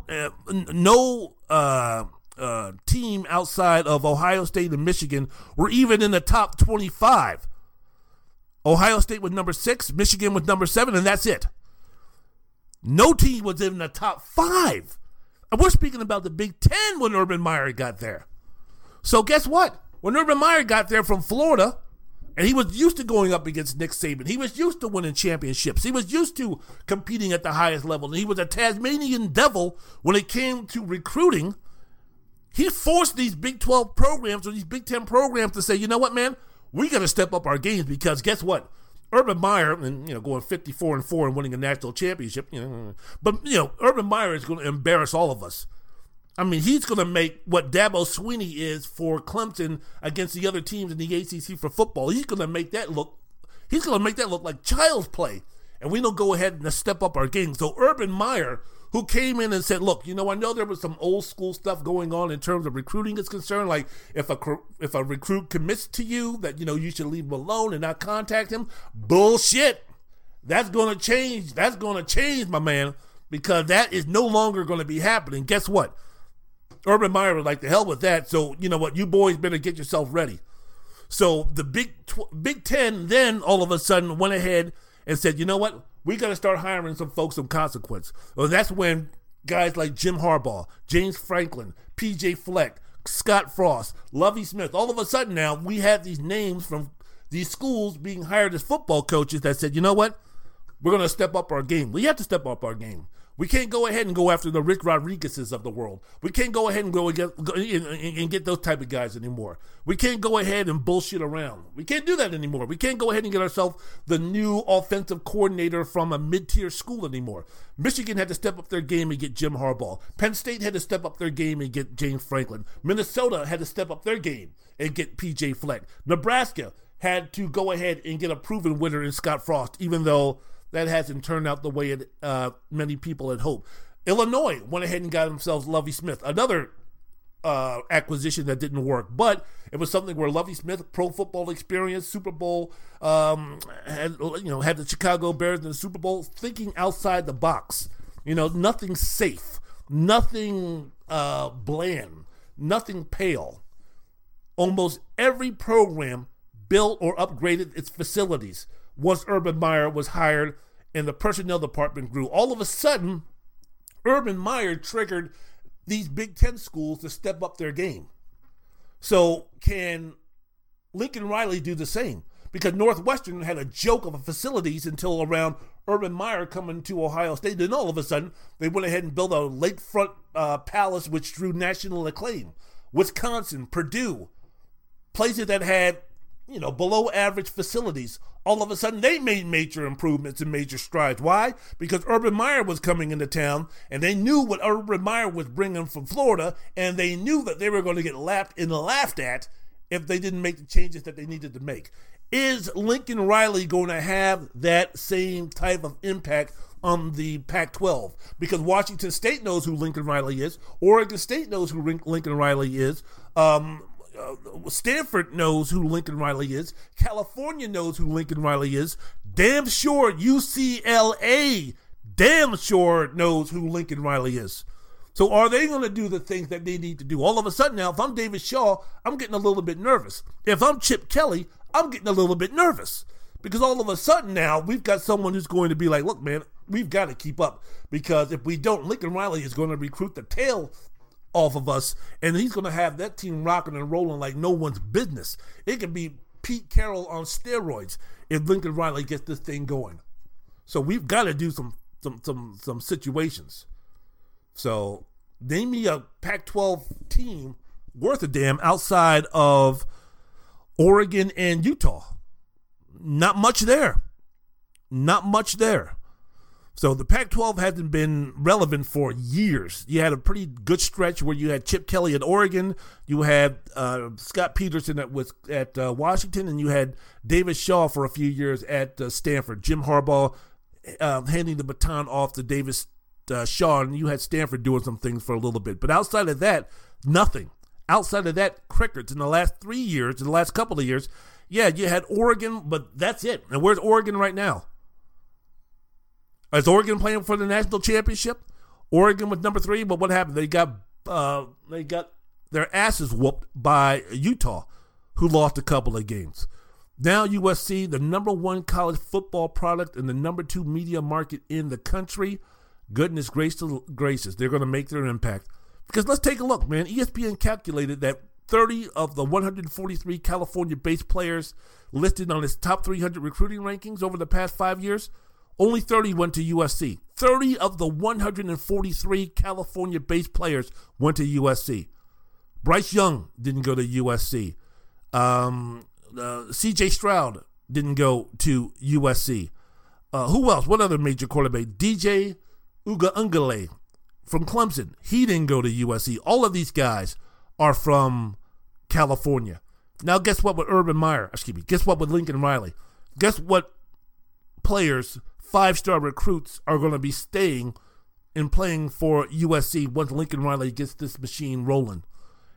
team outside of Ohio State and Michigan were even in the top 25. Ohio State was number 6, Michigan was number 7, and that's it. No team was in the top 5. And we're speaking about the Big Ten when Urban Meyer got there. So guess what? When Urban Meyer got there from Florida, and he was used to going up against Nick Saban, he was used to winning championships, he was used to competing at the highest level, and he was a Tasmanian devil when it came to recruiting. He forced these Big 12 programs or these Big 10 programs to say, you know what, man? We got to step up our games because guess what? Urban Meyer, and you know, going 54-4 and winning a national championship, you know, but you know, Urban Meyer is going to embarrass all of us. I mean, he's going to make what Dabo Swinney is for Clemson against the other teams in the ACC for football. He's going to make that look like child's play, and we don't go ahead and step up our game. So Urban Meyer, who came in and said, look, you know, I know there was some old school stuff going on in terms of recruiting is concerned. Like if a recruit commits to you that, you know, you should leave him alone and not contact him. Bullshit. That's going to change. That's going to change, my man, because that is no longer going to be happening. Guess what? Urban Meyer was like, the hell with that. So, you know what? You boys better get yourself ready. So the Big Ten then all of a sudden went ahead and said, you know what? We got to start hiring some folks of consequence. Well, that's when guys like Jim Harbaugh, James Franklin, P.J. Fleck, Scott Frost, Lovie Smith, all of a sudden now we have these names from these schools being hired as football coaches that said, you know what? We're going to step up our game. We have to step up our game. We can't go ahead and go after the Rick Rodriguez's of the world. We can't go ahead and get those type of guys anymore. We can't go ahead and bullshit around. We can't do that anymore. We can't go ahead and get ourselves the new offensive coordinator from a mid-tier school anymore. Michigan had to step up their game and get Jim Harbaugh. Penn State had to step up their game and get James Franklin. Minnesota had to step up their game and get P.J. Fleck. Nebraska had to go ahead and get a proven winner in Scott Frost, even though that hasn't turned out the way many people had hoped. Illinois went ahead and got themselves Lovie Smith, another acquisition that didn't work, but it was something where Lovie Smith, Pro Football Experience, Super Bowl, had the Chicago Bears in the Super Bowl, thinking outside the box. Nothing safe, nothing bland, nothing pale. Almost every program built or upgraded its facilities once Urban Meyer was hired and the personnel department grew. All of a sudden, Urban Meyer triggered these Big Ten schools to step up their game. So can Lincoln Riley do the same? Because Northwestern had a joke of facilities until around Urban Meyer coming to Ohio State. Then all of a sudden, they went ahead and built a lakefront palace which drew national acclaim. Wisconsin, Purdue, places that had below average facilities, all of a sudden they made major improvements and major strides. Why? Because Urban Meyer was coming into town and they knew what Urban Meyer was bringing from Florida, and they knew that they were going to get lapped and laughed at if they didn't make the changes that they needed to make. Is Lincoln Riley going to have that same type of impact on the Pac-12? Because Washington State knows who Lincoln Riley is. Oregon State knows who Lincoln Riley is. Stanford knows who Lincoln Riley is. California knows who Lincoln Riley is. Damn sure UCLA damn sure knows who Lincoln Riley is. So are they going to do the things that they need to do? All of a sudden now, if I'm David Shaw, I'm getting a little bit nervous. If I'm Chip Kelly, I'm getting a little bit nervous. Because all of a sudden now, we've got someone who's going to be like, look, man, we've got to keep up. Because if we don't, Lincoln Riley is going to recruit the tail off of us, and he's going to have that team rocking and rolling like no one's business. It could be Pete Carroll on steroids if Lincoln Riley gets this thing going. So we've got to do some situations. So name me a Pac-12 team worth a damn outside of Oregon and Utah. Not much there. Not much there. So the Pac-12 hasn't been relevant for years. You had a pretty good stretch where you had Chip Kelly at Oregon, you had Scott Peterson at Washington, and you had David Shaw for a few years at Stanford. Jim Harbaugh handing the baton off to David Shaw, and you had Stanford doing some things for a little bit. But outside of that, nothing. Outside of that, crickets. In the last 3 years, in the last couple of years, yeah, you had Oregon, but that's it. And where's Oregon right now? Is Oregon playing for the national championship? Oregon was number 3, but what happened? They got their asses whooped by Utah, who lost a couple of games. Now USC, the number 1 college football product and the number 2 media market in the country. Goodness gracious, they're going to make their impact. Because let's take a look, man. ESPN calculated that 30 of the 143 California-based players listed on its top 300 recruiting rankings over the past 5 years, only 30 went to USC. 30 of the 143 California-based players went to USC. Bryce Young didn't go to USC. C.J. Stroud didn't go to USC. Who else? What other major quarterback? DJ Uiagalelei from Clemson. He didn't go to USC. All of these guys are from California. Now, guess what with guess what with Lincoln Riley? Guess what players... 5-star recruits are going to be staying and playing for USC once Lincoln Riley gets this machine rolling.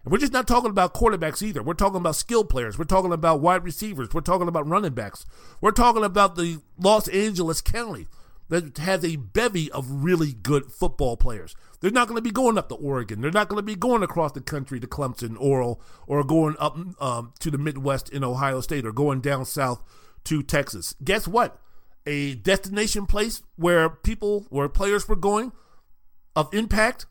And we're just not talking about quarterbacks either. We're talking about skill players. We're talking about wide receivers. We're talking about running backs. We're talking about the Los Angeles County that has a bevy of really good football players. They're not going to be going up to Oregon. They're not going to be going across the country to Clemson or going up to the Midwest in Ohio State or going down south to Texas. Guess what? A destination place where players were going of impact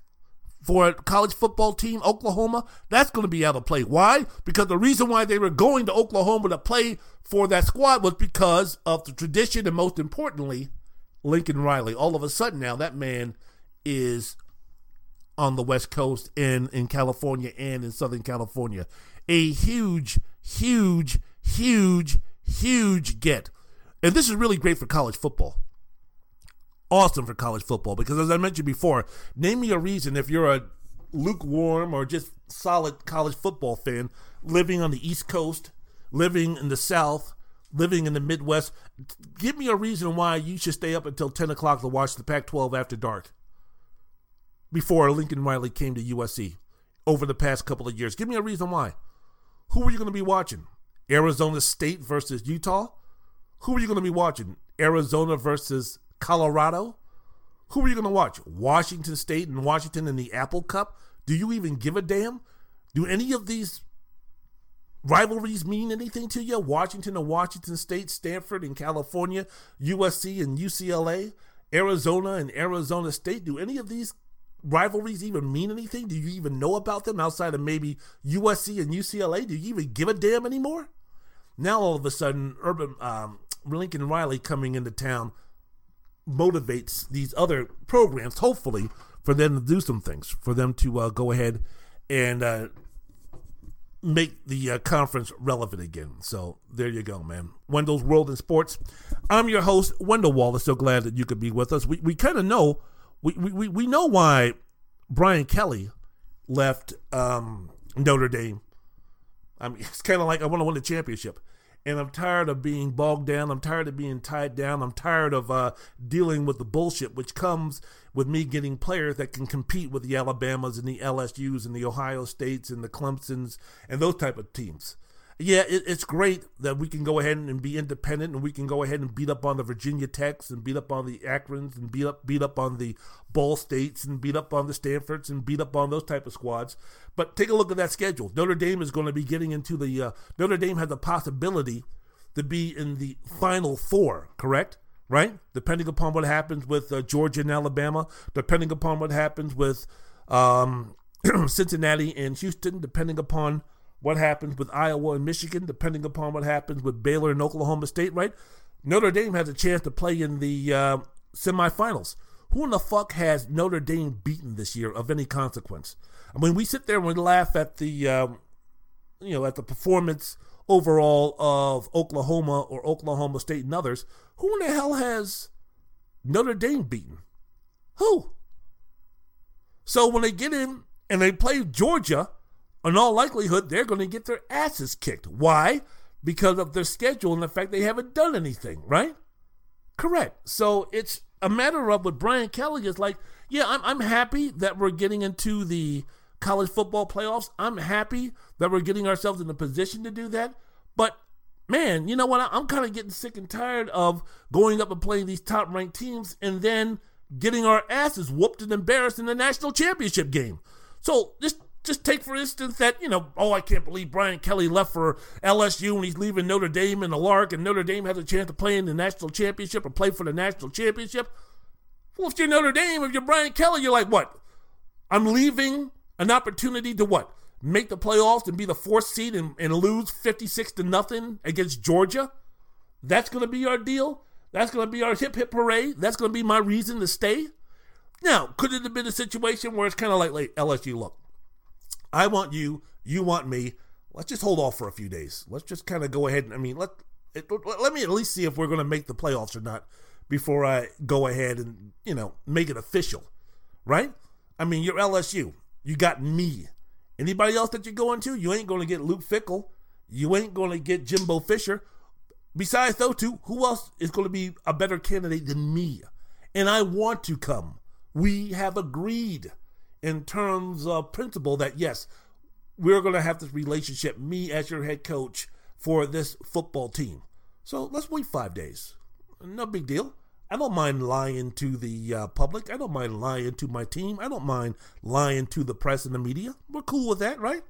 for a college football team, Oklahoma, that's going to be out of play. Why? Because the reason why they were going to Oklahoma to play for that squad was because of the tradition and, most importantly, Lincoln Riley. All of a sudden now, that man is on the West Coast and in California and in Southern California. A huge, huge, huge, huge get. And this is really great for college football. Awesome for college football because, as I mentioned before, name me a reason if you're a lukewarm or just solid college football fan living on the East Coast, living in the South, living in the Midwest, give me a reason why you should stay up until 10 o'clock to watch the Pac-12 after dark before Lincoln Riley came to USC over the past couple of years. Give me a reason why. Who are you going to be watching? Arizona State versus Utah? Who are you going to be watching? Arizona versus Colorado? Who are you going to watch? Washington State and Washington in the Apple Cup? Do you even give a damn? Do any of these rivalries mean anything to you? Washington and Washington State, Stanford and California, USC and UCLA, Arizona and Arizona State. Do any of these rivalries even mean anything? Do you even know about them outside of maybe USC and UCLA? Do you even give a damn anymore? Now all of a sudden, Lincoln Riley coming into town motivates these other programs, hopefully, for them to do some things, for them to go ahead and make the conference relevant again. So there you go, man. Wendell's World in Sports. I'm your host, Wendell Wallace. So glad that you could be with us. We kind of know, we know why Brian Kelly left Notre Dame. I mean, it's kind of like I want to win the championship. And I'm tired of being bogged down. I'm tired of being tied down. I'm tired of dealing with the bullshit, which comes with me getting players that can compete with the Alabamas and the LSUs and the Ohio States and the Clemsons and those type of teams. Yeah, it's great that we can go ahead and be independent and we can go ahead and beat up on the Virginia Techs and beat up on the Akrons and beat up on the Ball States and beat up on the Stanfords and beat up on those type of squads. But take a look at that schedule. Notre Dame is going to be getting into the Notre Dame has the possibility to be in the Final Four, correct? Right? Depending upon what happens with Georgia and Alabama, depending upon what happens with Cincinnati and Houston, depending upon what happens with Iowa and Michigan, depending upon what happens with Baylor and Oklahoma State, right? Notre Dame has a chance to play in the semifinals. Who in the fuck has Notre Dame beaten this year of any consequence? I mean, we sit there and we laugh at the, at the performance overall of Oklahoma or Oklahoma State and others. Who in the hell has Notre Dame beaten? Who? So when they get in and they play Georgia, in all likelihood, they're going to get their asses kicked. Why? Because of their schedule and the fact they haven't done anything, right? Correct. So it's a matter of what Brian Kelly is like, yeah, I'm happy that we're getting into the college football playoffs. I'm happy that we're getting ourselves in a position to do that. But, man, you know what? I'm kind of getting sick and tired of going up and playing these top-ranked teams and then getting our asses whooped and embarrassed in the national championship game. So this... Just take, for instance, that, I can't believe Brian Kelly left for LSU and he's leaving Notre Dame in the lark and Notre Dame has a chance to play in the national championship or play for the national championship. Well, if you're Notre Dame, if you're Brian Kelly, you're like, what? I'm leaving an opportunity to what? Make the playoffs and be the fourth seed and lose 56-0 against Georgia? That's going to be our deal? That's going to be our hip, hip hooray? That's going to be my reason to stay? Now, could it have been a situation where it's kind of like LSU, look, I want you. You want me. Let's just hold off for a few days. Let's just kind of go ahead. And, I mean, let me at least see if we're going to make the playoffs or not before I go ahead and, make it official, right? I mean, you're LSU. You got me. Anybody else that you're going to, you ain't going to get Luke Fickell. You ain't going to get Jimbo Fisher. Besides those two, who else is going to be a better candidate than me? And I want to come. We have agreed in terms of principle that, yes, we're going to have this relationship, me as your head coach for this football team. So let's wait 5 days. No big deal. I don't mind lying to the public. I don't mind lying to my team. I don't mind lying to the press and the media. We're cool with that, right?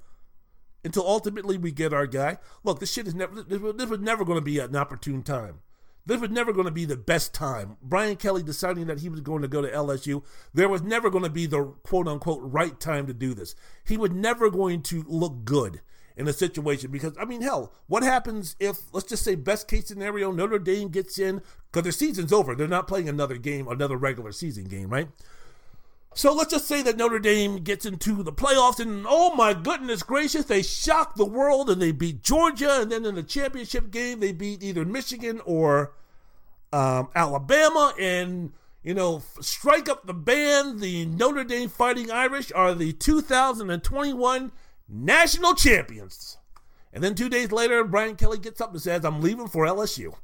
Until ultimately we get our guy. Look, this was never going to be an opportune time. This was never going to be the best time. Brian Kelly deciding that he was going to go to LSU, there was never going to be the quote-unquote right time to do this. He was never going to look good in a situation because, I mean, hell, what happens if, let's just say best case scenario, Notre Dame gets in because their season's over. They're not playing another regular season game, right? So let's just say that Notre Dame gets into the playoffs, and oh my goodness gracious, they shock the world and they beat Georgia, and then in the championship game, they beat either Michigan or Alabama, and you know, strike up the band, the Notre Dame Fighting Irish are the 2021 national champions. And then 2 days later, Brian Kelly gets up and says, I'm leaving for LSU.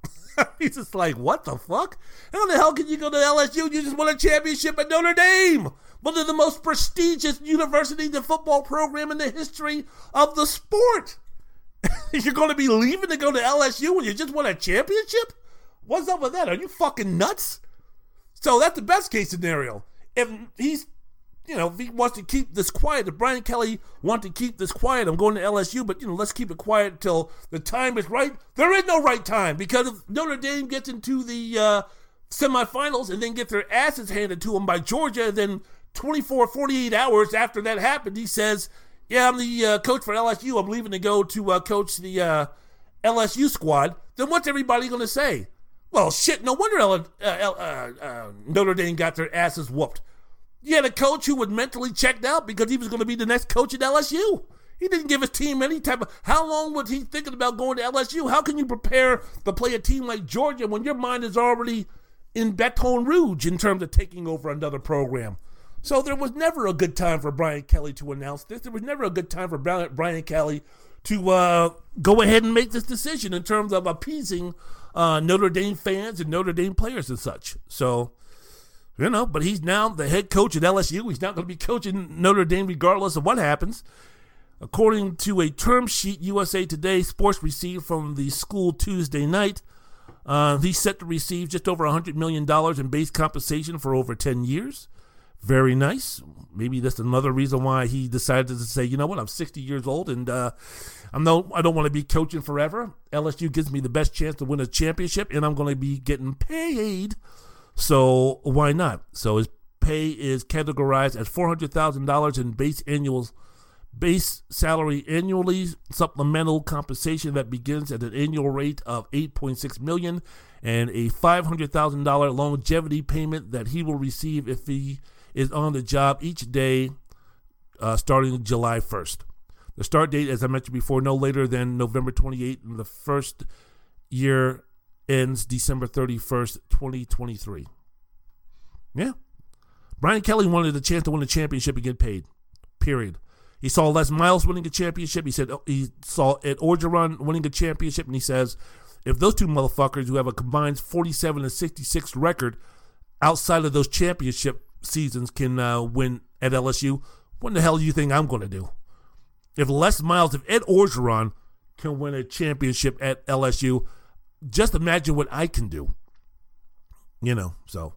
He's just like, what the fuck? How the hell can you go to LSU? You just won a championship at Notre Dame, one of the most prestigious universities and football program in the history of the sport. You're going to be leaving to go to LSU when you just won a championship? What's up with that? Are you fucking nuts? So that's the best case scenario. If he's, you know, if he wants to keep this quiet, if Brian Kelly wants to keep this quiet, I'm going to LSU, but, you know, let's keep it quiet until the time is right. There is no right time, because if Notre Dame gets into the semifinals and then get their asses handed to them by Georgia, then 24, 48 hours after that happened, he says, yeah, I'm the coach for LSU. I'm leaving to go to coach the LSU squad. Then what's everybody going to say? Well, shit, no wonder Notre Dame got their asses whooped. You had a coach who was mentally checked out because he was going to be the next coach at LSU. He didn't give his team any type of... How long was he thinking about going to LSU? How can you prepare to play a team like Georgia when your mind is already in Baton Rouge in terms of taking over another program? So there was never a good time for Brian Kelly to announce this. There was never a good time for Brian Kelly to go ahead and make this decision in terms of appeasing Notre Dame fans and Notre Dame players and such. So, you know, but he's now the head coach at LSU. He's not going to be coaching Notre Dame regardless of what happens. According to a term sheet USA Today Sports received from the school Tuesday night, he's set to receive just over $100 million in base compensation for over 10 years. Very nice. Maybe that's another reason why he decided to say, you know what, I'm 60 years old and I don't want to be coaching forever. LSU gives me the best chance to win a championship and I'm going to be getting paid. So why not? So his pay is categorized as $400,000 in base salary annually, supplemental compensation that begins at an annual rate of $8.6 million, and a $500,000 longevity payment that he will receive if he is on the job each day starting July 1st. The start date, as I mentioned before, no later than November 28th, and the first year ends December 31st, 2023. Yeah. Brian Kelly wanted a chance to win a championship and get paid, period. He saw Les Miles winning a championship. He said he saw Ed Orgeron winning a championship, and he says, if those two motherfuckers who have a combined 47 and 66 record outside of those championship seasons can win at LSU, what in the hell do you think I'm going to do? If Les Miles, if Ed Orgeron can win a championship at LSU, just imagine what I can do. You know, so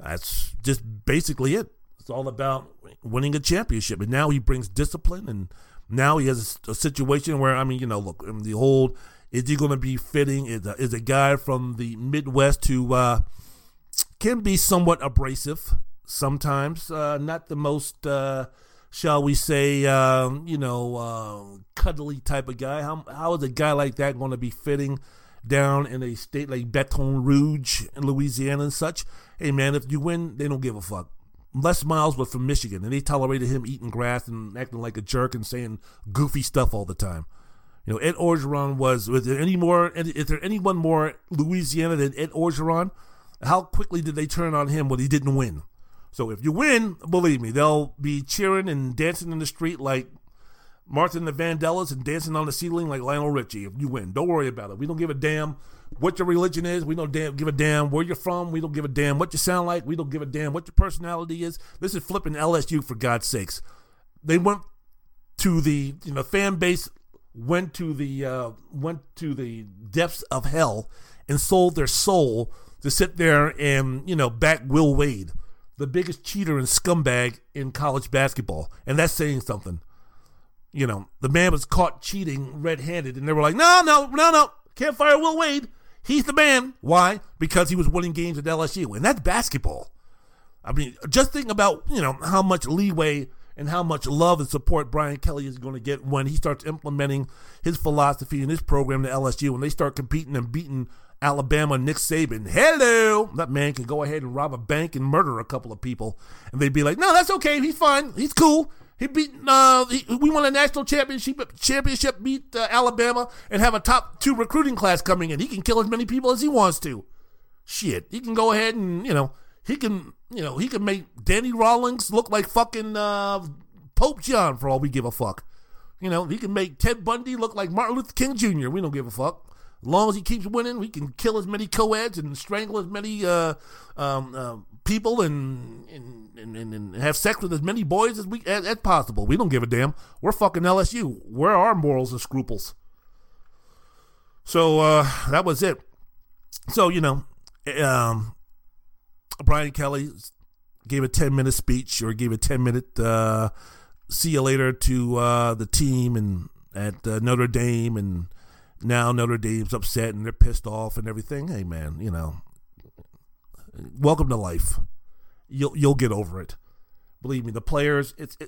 that's just basically it. It's all about winning a championship. And now he brings discipline, and now he has a situation where, I mean, you know, look, the whole, is he going to be fitting? Is a guy from the Midwest who can be somewhat abrasive sometimes, not the most, shall we say, cuddly type of guy. How is a guy like that going to be fitting down in a state like Baton Rouge in Louisiana and such? Hey, man, if you win, they don't give a fuck. Les Miles was from Michigan, and they tolerated him eating grass and acting like a jerk and saying goofy stuff all the time. You know, Ed Orgeron is there anyone more Louisiana than Ed Orgeron? How quickly did they turn on him when he didn't win? So if you win, believe me, they'll be cheering and dancing in the street like Martha and the Vandellas and dancing on the ceiling like Lionel Richie if you win. Don't worry about it. We don't give a damn what your religion is. We don't give a damn where you're from. We don't give a damn what you sound like. We don't give a damn what your personality is. This is flipping LSU, for God's sakes. They went to the fan base, went to the depths of hell and sold their soul to sit there and back Will Wade, the biggest cheater and scumbag in college basketball, and that's saying something. You know, the man was caught cheating red-handed, and they were like, no, can't fire Will Wade. He's the man. Why? Because he was winning games at LSU, and that's basketball. I mean, just think about, how much leeway and how much love and support Brian Kelly is going to get when he starts implementing his philosophy and his program to LSU, and they start competing and beating Alabama Nick Saban. Hello. That man could go ahead and rob a bank and murder a couple of people. And they'd be like, no, that's okay. He's fine. He's cool. He beat, we won a national championship, beat Alabama, and have a top 2 recruiting class coming in. He can kill as many people as he wants to. Shit. He can go ahead and, he can make Danny Rawlings look like fucking Pope John for all we give a fuck. He can make Ted Bundy look like Martin Luther King Jr. We don't give a fuck. As long as he keeps winning, we can kill as many co-eds and strangle as many people and have sex with as many boys as possible. We don't give a damn. We're fucking LSU. Where are morals and scruples? So that was it. So, Brian Kelly gave a 10-minute speech or gave a 10-minute see you later to the team and at Notre Dame, and now Notre Dame's upset and they're pissed off and everything. Hey man, welcome to life. You'll get over it. Believe me, the players. It's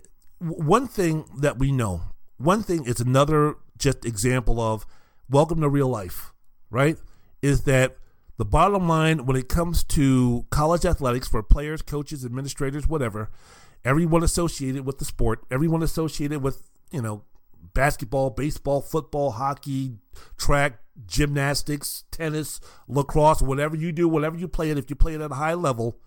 one thing that we know. One thing is another just example of welcome to real life. Right? Is that the bottom line when it comes to college athletics for players, coaches, administrators, whatever? Everyone associated with the sport, everyone associated with, basketball, baseball, football, hockey, track, gymnastics, tennis, lacrosse, whatever you do, whatever you play it, if you play it at a high level,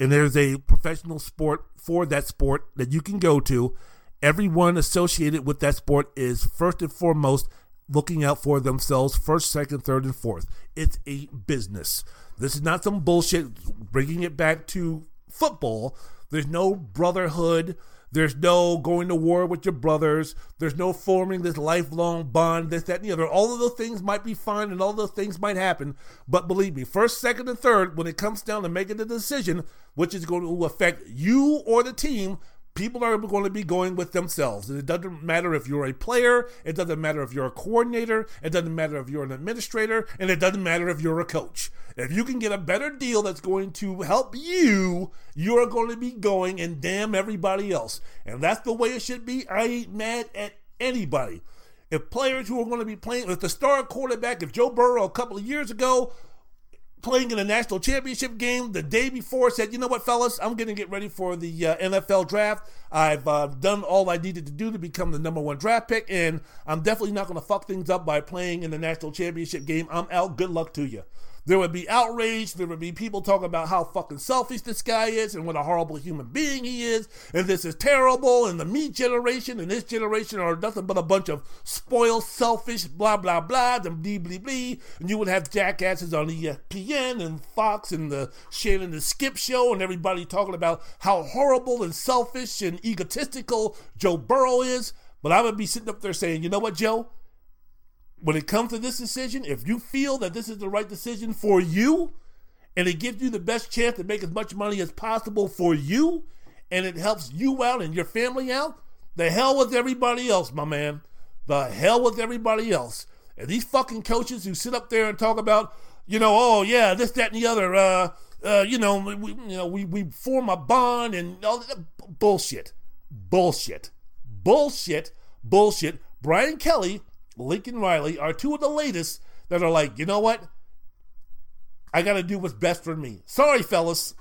and there's a professional sport for that sport that you can go to, everyone associated with that sport is first and foremost looking out for themselves first, second, third, and fourth. It's a business. This is not some bullshit bringing it back to football. There's no brotherhood. There's no going to war with your brothers. There's no forming this lifelong bond, this, that, and the other. All of those things might be fine and all those things might happen. But believe me, first, second, and third, when it comes down to making the decision, which is going to affect you or the team, people are going to be going with themselves. And it doesn't matter if you're a player. It doesn't matter if you're a coordinator. It doesn't matter if you're an administrator. And it doesn't matter if you're a coach. If you can get a better deal that's going to help you, you're going to be going and damn everybody else. And that's the way it should be. I ain't mad at anybody. If players who are going to be playing, if the star quarterback, if Joe Burrow a couple of years ago, playing in a national championship game the day before said, you know what, fellas, I'm going to get ready for the NFL draft. I've done all I needed to do to become the number 1 draft pick, and I'm definitely not going to fuck things up by playing in the national championship game. I'm out. Good luck to you. There would be outrage. There would be people talking about how fucking selfish this guy is and what a horrible human being he is, and this is terrible, and the me generation and this generation are nothing but a bunch of spoiled, selfish, blah, blah, blah, them dee, blee, blee. And you would have jackasses on ESPN and Fox and the Shannon and Skip show and everybody talking about how horrible and selfish and egotistical Joe Burrow is. But I would be sitting up there saying, you know what, Joe? When it comes to this decision, if you feel that this is the right decision for you, and it gives you the best chance to make as much money as possible for you, and it helps you out and your family out, the hell with everybody else, my man. The hell with everybody else. And these fucking coaches who sit up there and talk about, oh yeah, this, that, and the other, we form a bond and all that bullshit. Bullshit. Brian Kelly, Lincoln Riley are two of the latest that are like, you know what? I got to do what's best for me. Sorry, fellas.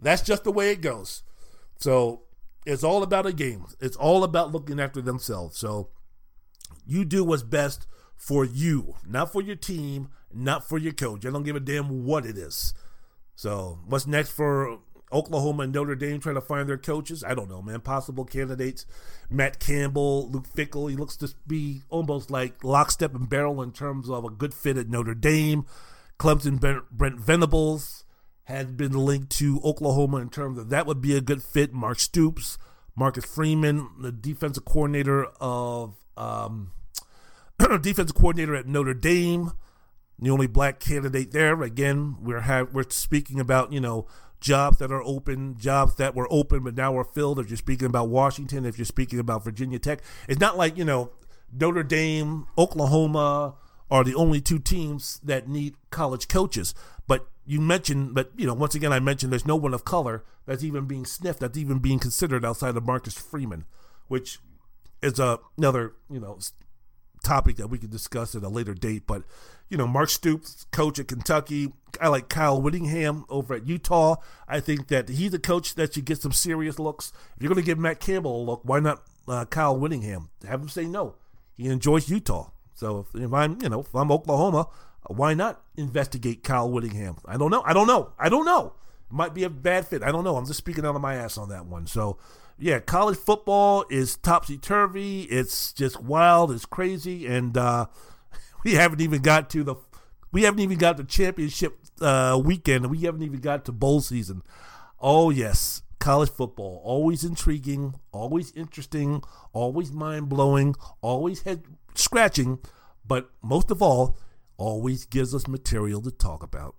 That's just the way it goes. So it's all about a game. It's all about looking after themselves. So you do what's best for you, not for your team, not for your coach. I don't give a damn what it is. So what's next for Oklahoma and Notre Dame trying to find their coaches? I don't know, man. Possible candidates: Matt Campbell, Luke Fickell. He looks to be almost like lockstep and barrel in terms of a good fit at Notre Dame. Clemson, Brent Venables has been linked to Oklahoma in terms of that would be a good fit. Mark Stoops, Marcus Freeman, the defensive coordinator of defensive coordinator at Notre Dame. The only black candidate there. Again, we're speaking about jobs that are open, jobs that were open but now are filled. If you're speaking about Washington, if you're speaking about Virginia Tech, it's not like, Notre Dame, Oklahoma are the only two teams that need college coaches. But once again, I mentioned there's no one of color that's even being sniffed, that's even being considered outside of Marcus Freeman, which is another, topic that we could discuss at a later date. But, you know, Mark Stoops, coach at Kentucky. I like Kyle Whittingham over at Utah. I think that he's a coach that should get some serious looks. If you're going to give Matt Campbell a look, why not Kyle Whittingham? Have him say no. He enjoys Utah. So if I'm Oklahoma, why not investigate Kyle Whittingham? I don't know. It might be a bad fit. I don't know. I'm just speaking out of my ass on that one. So, yeah, college football is topsy-turvy. It's just wild. It's crazy. And we haven't even got to championship weekend. We haven't even got to bowl season. Oh, yes, college football. Always intriguing, always interesting, always mind-blowing, always head-scratching, but most of all, always gives us material to talk about.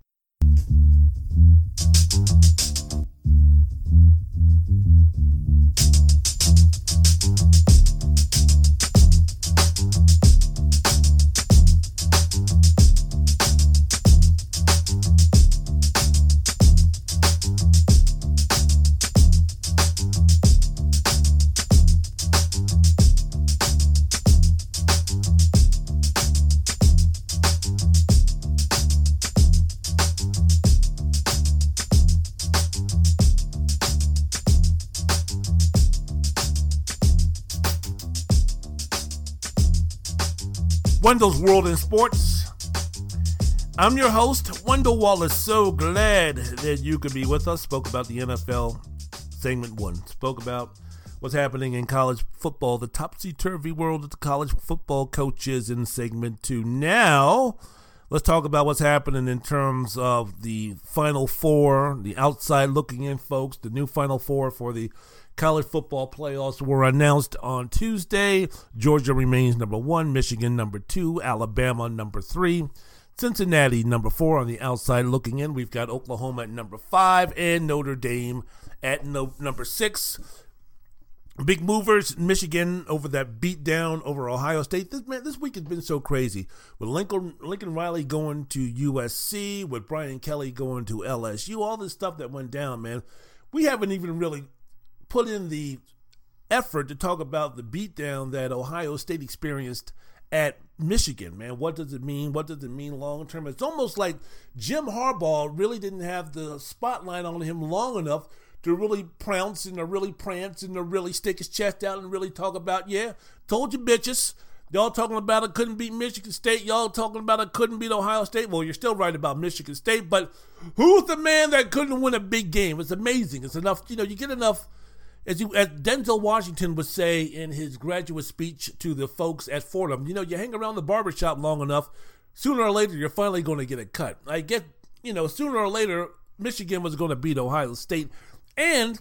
Wendell's World in Sports. I'm your host, Wendell Wallace. So glad that you could be with us. Spoke about the NFL segment one. Spoke about what's happening in college football, the topsy-turvy world of the college football coaches in segment two. Now, let's talk about what's happening in terms of the Final Four, the outside looking in folks, the new Final Four for the college football playoffs were announced on Tuesday. Georgia remains number 1, Michigan number 2, Alabama number 3, Cincinnati number 4. On the outside looking in, we've got Oklahoma at number 5 and Notre Dame at number 6. Big movers, Michigan over that beatdown over Ohio State. This week has been so crazy. With Lincoln Riley going to USC, with Brian Kelly going to LSU, all this stuff that went down, man. We haven't even really put in the effort to talk about the beatdown that Ohio State experienced at Michigan, man. What does it mean? What does it mean long term? It's almost like Jim Harbaugh really didn't have the spotlight on him long enough to really prounce and to really prance and to really stick his chest out and really talk about, yeah, told you bitches. Y'all talking about it couldn't beat Michigan State. Y'all talking about it couldn't beat Ohio State. Well, you're still right about Michigan State, but who's the man that couldn't win a big game? It's amazing. It's enough, you get enough. As Denzel Washington would say in his graduate speech to the folks at Fordham, you hang around the barbershop long enough, sooner or later, you're finally going to get a cut. I get, sooner or later, Michigan was going to beat Ohio State. And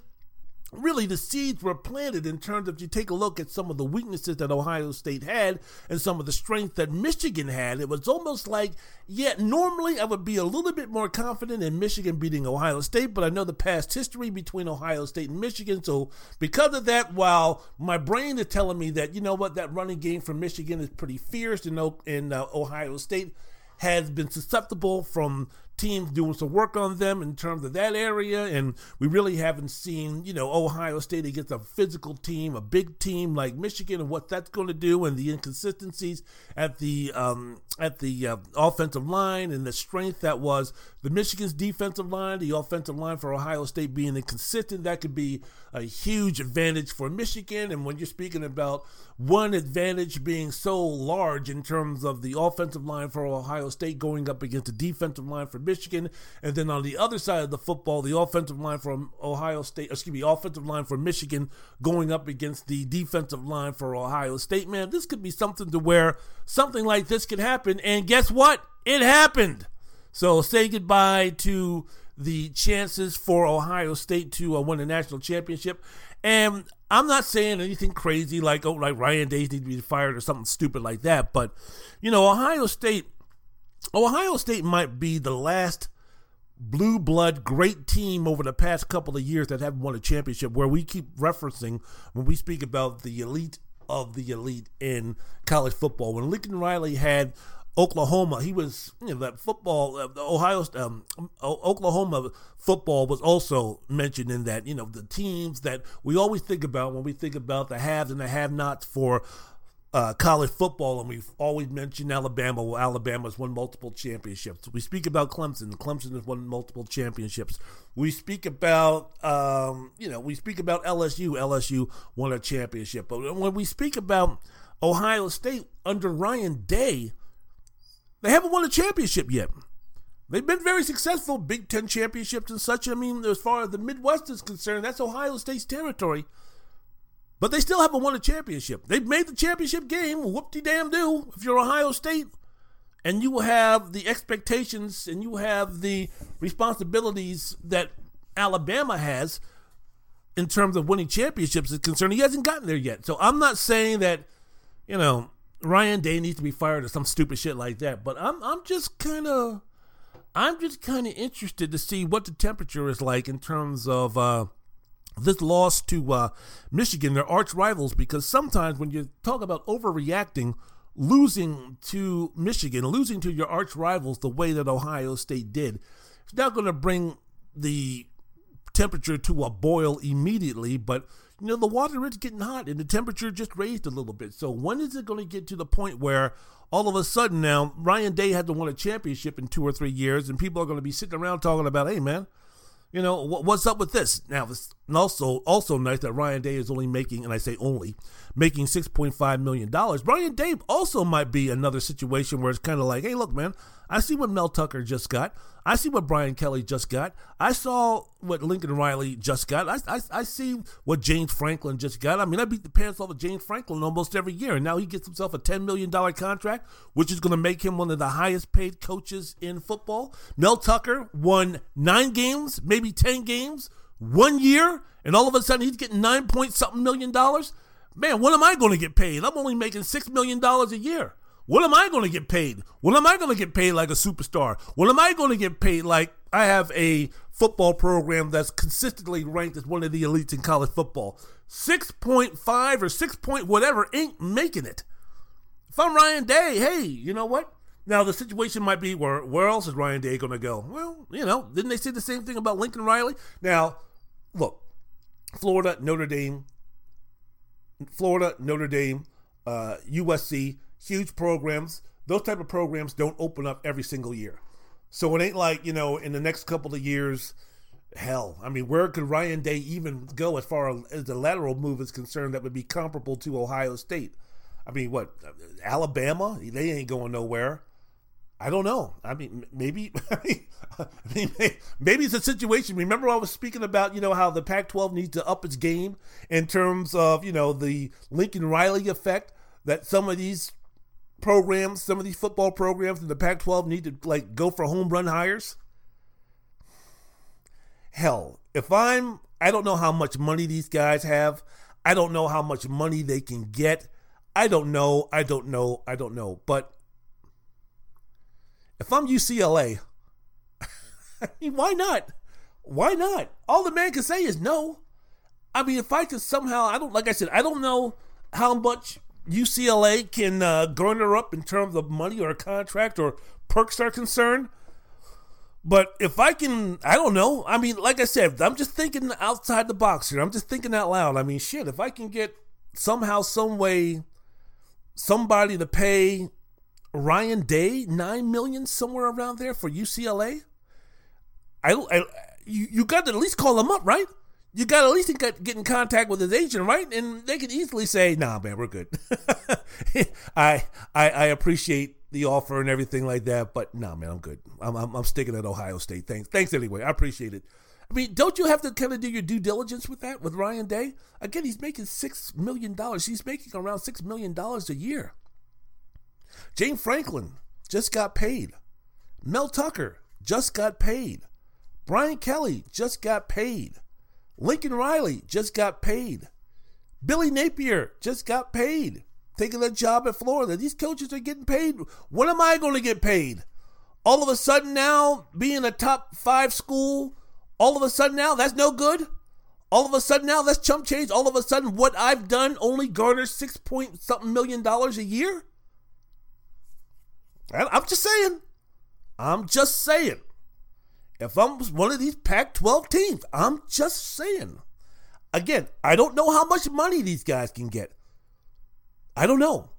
really, the seeds were planted in terms of, you take a look at some of the weaknesses that Ohio State had and some of the strength that Michigan had. It was almost like, yeah, normally I would be a little bit more confident in Michigan beating Ohio State, but I know the past history between Ohio State and Michigan. So because of that, while my brain is telling me that, you know what, that running game from Michigan is pretty fierce, and Ohio State has been susceptible from teams doing some work on them in terms of that area, and we really haven't seen, Ohio State against a physical team, a big team like Michigan, and what that's going to do, and the inconsistencies at the offensive line, and the strength that was the Michigan's defensive line, the offensive line for Ohio State being inconsistent. That could be a huge advantage for Michigan, and when you're speaking about one advantage being so large in terms of the offensive line for Ohio State going up against the defensive line for Michigan, and then on the other side of the football, the offensive line from offensive line for Michigan going up against the defensive line for Ohio State, man, this could be something to where something like this could happen, and guess what? It happened. So say goodbye to the chances for Ohio State to win the national championship, and I'm not saying anything crazy like Ryan Day needs to be fired or something stupid like that, but Ohio State might be the last blue blood great team over the past couple of years that haven't won a championship, where we keep referencing when we speak about the elite of the elite in college football. When Lincoln Riley had Oklahoma, he was, that football, Oklahoma football was also mentioned in that, the teams that we always think about when we think about the haves and the have-nots for college football, and we've always mentioned Alabama. Well, Alabama's won multiple championships. We speak about Clemson. Clemson has won multiple championships. We speak about, we speak about LSU. LSU won a championship. But when we speak about Ohio State under Ryan Day, they haven't won a championship yet. They've been very successful, Big Ten championships and such. I mean, as far as the Midwest is concerned, that's Ohio State's territory. But they still haven't won a championship. They've made the championship game, whoop-de-damn-do, if you're Ohio State. And you have the expectations and you have the responsibilities that Alabama has in terms of winning championships is concerned. He hasn't gotten there yet. So I'm not saying that, Ryan Day needs to be fired or some stupid shit like that. But I'm just kind of interested to see what the temperature is like in terms of this loss to Michigan, their arch rivals, because sometimes when you talk about overreacting, losing to Michigan, losing to your arch rivals the way that Ohio State did, it's not going to bring the temperature to a boil immediately, but the water is getting hot and the temperature just raised a little bit. So when is it going to get to the point where all of a sudden now Ryan Day hasn't won a championship in 2 or 3 years and people are going to be sitting around talking about, hey man, what's up with this? Now, it's also nice that Ryan Day is only making, and I say only, making $6.5 million. Ryan Day also might be another situation where it's kind of like, hey, look, man, I see what Mel Tucker just got. I see what Brian Kelly just got. I saw what Lincoln Riley just got. I see what James Franklin just got. I mean, I beat the pants off of James Franklin almost every year, and now he gets himself a $10 million contract, which is going to make him one of the highest paid coaches in football. Mel Tucker won 9 games, maybe 10 games, 1 year, and all of a sudden he's getting $9 point something million. Man, what am I going to get paid? I'm only making $6 million a year. What am I going to get paid? What am I going to get paid like a superstar? What am I going to get paid like I have a football program that's consistently ranked as one of the elites in college football? 6.5 or 6 point whatever ain't making it. If I'm Ryan Day, hey, you know what? Now, the situation might be where else is Ryan Day going to go? Well, didn't they say the same thing about Lincoln Riley? Now, look, Florida, Notre Dame, USC, huge programs. Those type of programs don't open up every single year. So it ain't like, in the next couple of years, hell. I mean, where could Ryan Day even go as far as the lateral move is concerned that would be comparable to Ohio State? I mean, what, Alabama? They ain't going nowhere. I don't know. I mean, maybe it's a situation. Remember I was speaking about, how the Pac-12 needs to up its game in terms of, the Lincoln Riley effect, that some of these programs, some of these football programs in the Pac-12 need to, go for home run hires? Hell, I don't know how much money these guys have. I don't know how much money they can get. I don't know. But if I'm UCLA, I mean, why not? All the man can say is no. I mean, if I could somehow, I don't know how much UCLA can garner up in terms of money or a contract or perks are concerned. But if I can, I don't know. I mean, like I said, I'm just thinking outside the box here. I'm just thinking out loud. I mean, shit, if I can get somehow, some way, somebody to pay Ryan Day $9 million somewhere around there for UCLA. You got to at least call him up, right? You got to at least get in contact with his agent, right? And they could easily say, "Nah, man, we're good." I appreciate the offer and everything like that, but nah, man, I'm good. I'm sticking at Ohio State. Thanks anyway. I appreciate it. I mean, don't you have to kind of do your due diligence with that, with Ryan Day? Again, he's making $6 million. He's making around $6 million a year. James Franklin just got paid. Mel Tucker just got paid. Brian Kelly just got paid. Lincoln Riley just got paid. Billy Napier just got paid. Taking that job at Florida. These coaches are getting paid. When am I going to get paid? All of a sudden now, being a top 5 school, all of a sudden now, that's no good. All of a sudden now, that's chump change. All of a sudden, what I've done only garners $6 point something million a year. I'm just saying. If I'm one of these Pac-12 teams, I'm just saying. Again, I don't know how much money these guys can get. I don't know.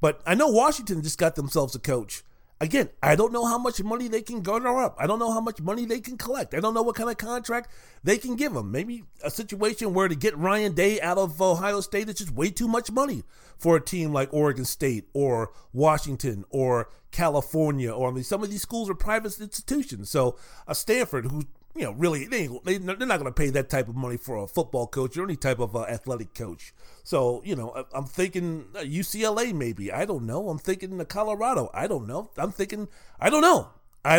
But I know Washington just got themselves a coach. Again, I don't know how much money they can garner up. I don't know how much money they can collect. I don't know what kind of contract they can give them. Maybe a situation where to get Ryan Day out of Ohio State is just way too much money for a team like Oregon State or Washington or California. Or I mean, some of these schools are private institutions. So a Stanford who, you know, really, they're not going to pay that type of money for a football coach or any type of athletic coach. So, you know, I'm thinking UCLA maybe. I don't know. I'm thinking Colorado. I don't know. I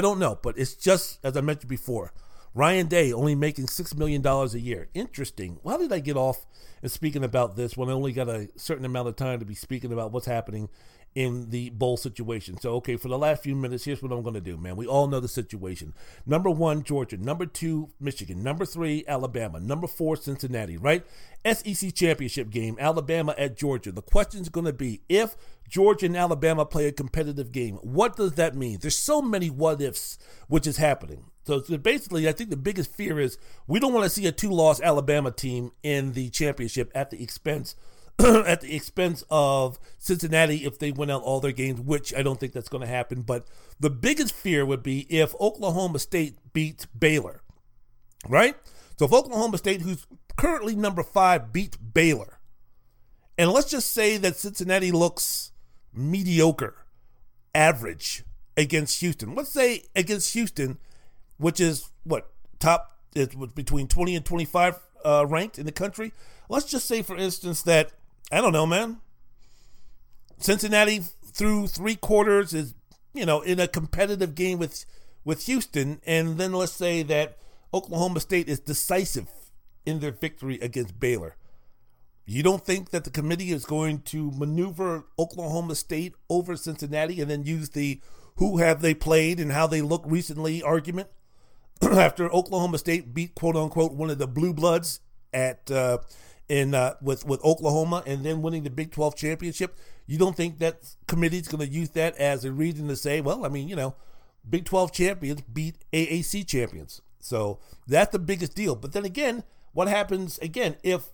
don't know. But it's just, as I mentioned before, Ryan Day only making $6 million a year. Interesting. Well, how did I get off in speaking about this when I only got a certain amount of time to be speaking about what's happening in the bowl situation? So, okay, for the last few minutes, here's what I'm going to do, man. We all know the situation. Number 1, Georgia. Number 2, Michigan. Number 3, Alabama. Number 4, Cincinnati, right? SEC championship game, Alabama at Georgia. The question's going to be, if Georgia and Alabama play a competitive game, what does that mean? There's so many what-ifs, which is happening. So basically, I think the biggest fear is we don't want to see a 2-loss Alabama team in the championship at the expense of Cincinnati if they win out all their games, which I don't think that's going to happen. But the biggest fear would be if Oklahoma State beats Baylor, right? So if Oklahoma State, who's currently number 5, beats Baylor, and let's just say that Cincinnati looks mediocre, average against Houston. Let's say against Houston, which is what, top, it's between 20 and 25 ranked in the country. Let's just say, for instance, that, I don't know, man, Cincinnati through 3/4 is, you know, in a competitive game with Houston. And then let's say that Oklahoma State is decisive in their victory against Baylor. You don't think that the committee is going to maneuver Oklahoma State over Cincinnati and then use the who have they played and how they look recently argument after Oklahoma State beat, quote unquote, one of the blue bloods at with Oklahoma and then winning the Big 12 championship? You don't think that committee's going to use that as a reason to say, well, I mean, you know, Big 12 champions beat AAC champions. So that's the biggest deal. But then again, what happens again if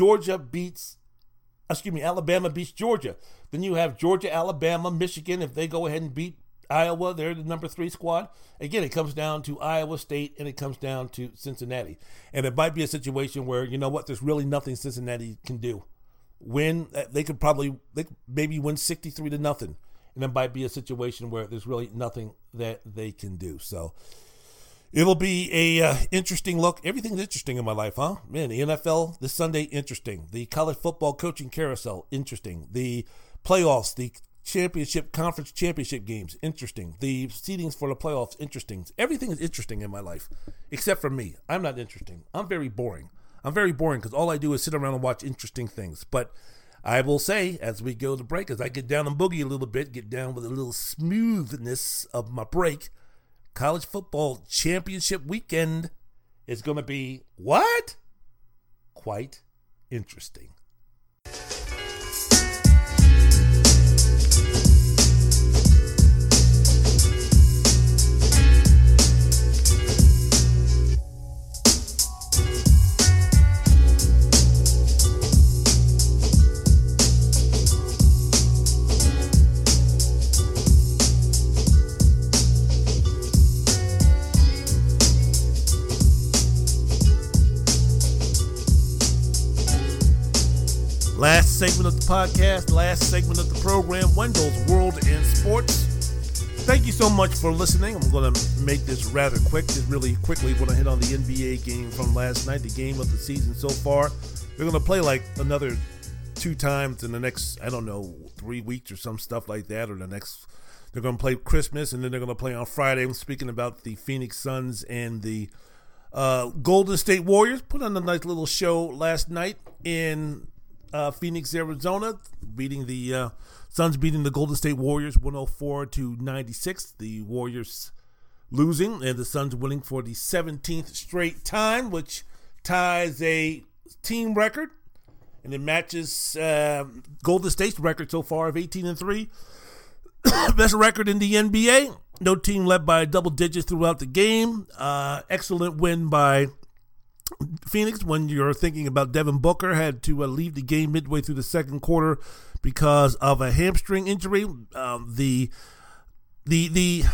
Alabama beats Georgia? Then you have Georgia, Alabama, Michigan. If they go ahead and beat Iowa, they're the number 3 squad. Again, it comes down to Iowa State and it comes down to Cincinnati. And it might be a situation where, you know what, there's really nothing Cincinnati can do. Win, they could maybe win 63-0. And it might be a situation where there's really nothing that they can do. So it'll be a interesting look. Everything's interesting in my life, huh? Man, the NFL this Sunday, interesting. The college football coaching carousel, interesting. The playoffs, the conference championship games, interesting. The seedings for the playoffs, interesting. Everything is interesting in my life, except for me. I'm not interesting. I'm very boring because all I do is sit around and watch interesting things. But I will say, as we go to break, as I get down and boogie a little bit, get down with a little smoothness of my break, college football championship weekend is going to be what? Quite interesting. Last segment of the podcast, last segment of the program, Wendell's World in Sports. Thank you so much for listening. I'm going to make this rather quick. Just really quickly want to hit on the NBA game from last night, the game of the season so far. They're going to play like another 2 times in the next, I don't know, 3 weeks or some stuff like that, or the next, they're going to play Christmas, and then they're going to play on Friday. I'm speaking about the Phoenix Suns and the Golden State Warriors. Put on a nice little show last night in Phoenix, Arizona, beating the Suns, beating the Golden State Warriors 104-96. The Warriors losing and the Suns winning for the 17th straight time, which ties a team record, and it matches Golden State's record so far of 18-3. Best record in the NBA. No team led by double digits throughout the game. Excellent win by Phoenix, when you're thinking about Devin Booker, had to leave the game midway through the second quarter because of a hamstring injury. The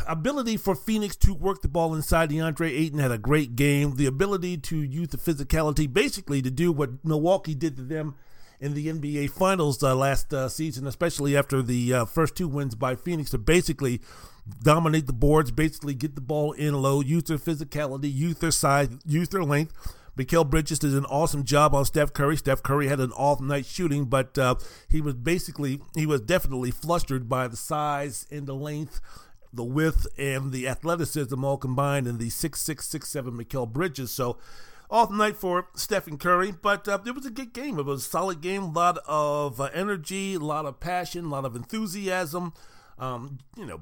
ability for Phoenix to work the ball inside, DeAndre Ayton had a great game. The ability to use the physicality, basically to do what Milwaukee did to them in the NBA Finals last season, especially after the first two wins by Phoenix, to basically dominate the boards, basically get the ball in low, use their physicality, use their size, use their length. Mikal Bridges did an awesome job on Steph Curry. Steph Curry had an all-night shooting, but he was definitely flustered by the size and the length, the width, and the athleticism all combined in the 6'6", 6'7" Mikal Bridges. So, off night for Stephen Curry, but it was a good game. It was a solid game, a lot of energy, a lot of passion, a lot of enthusiasm.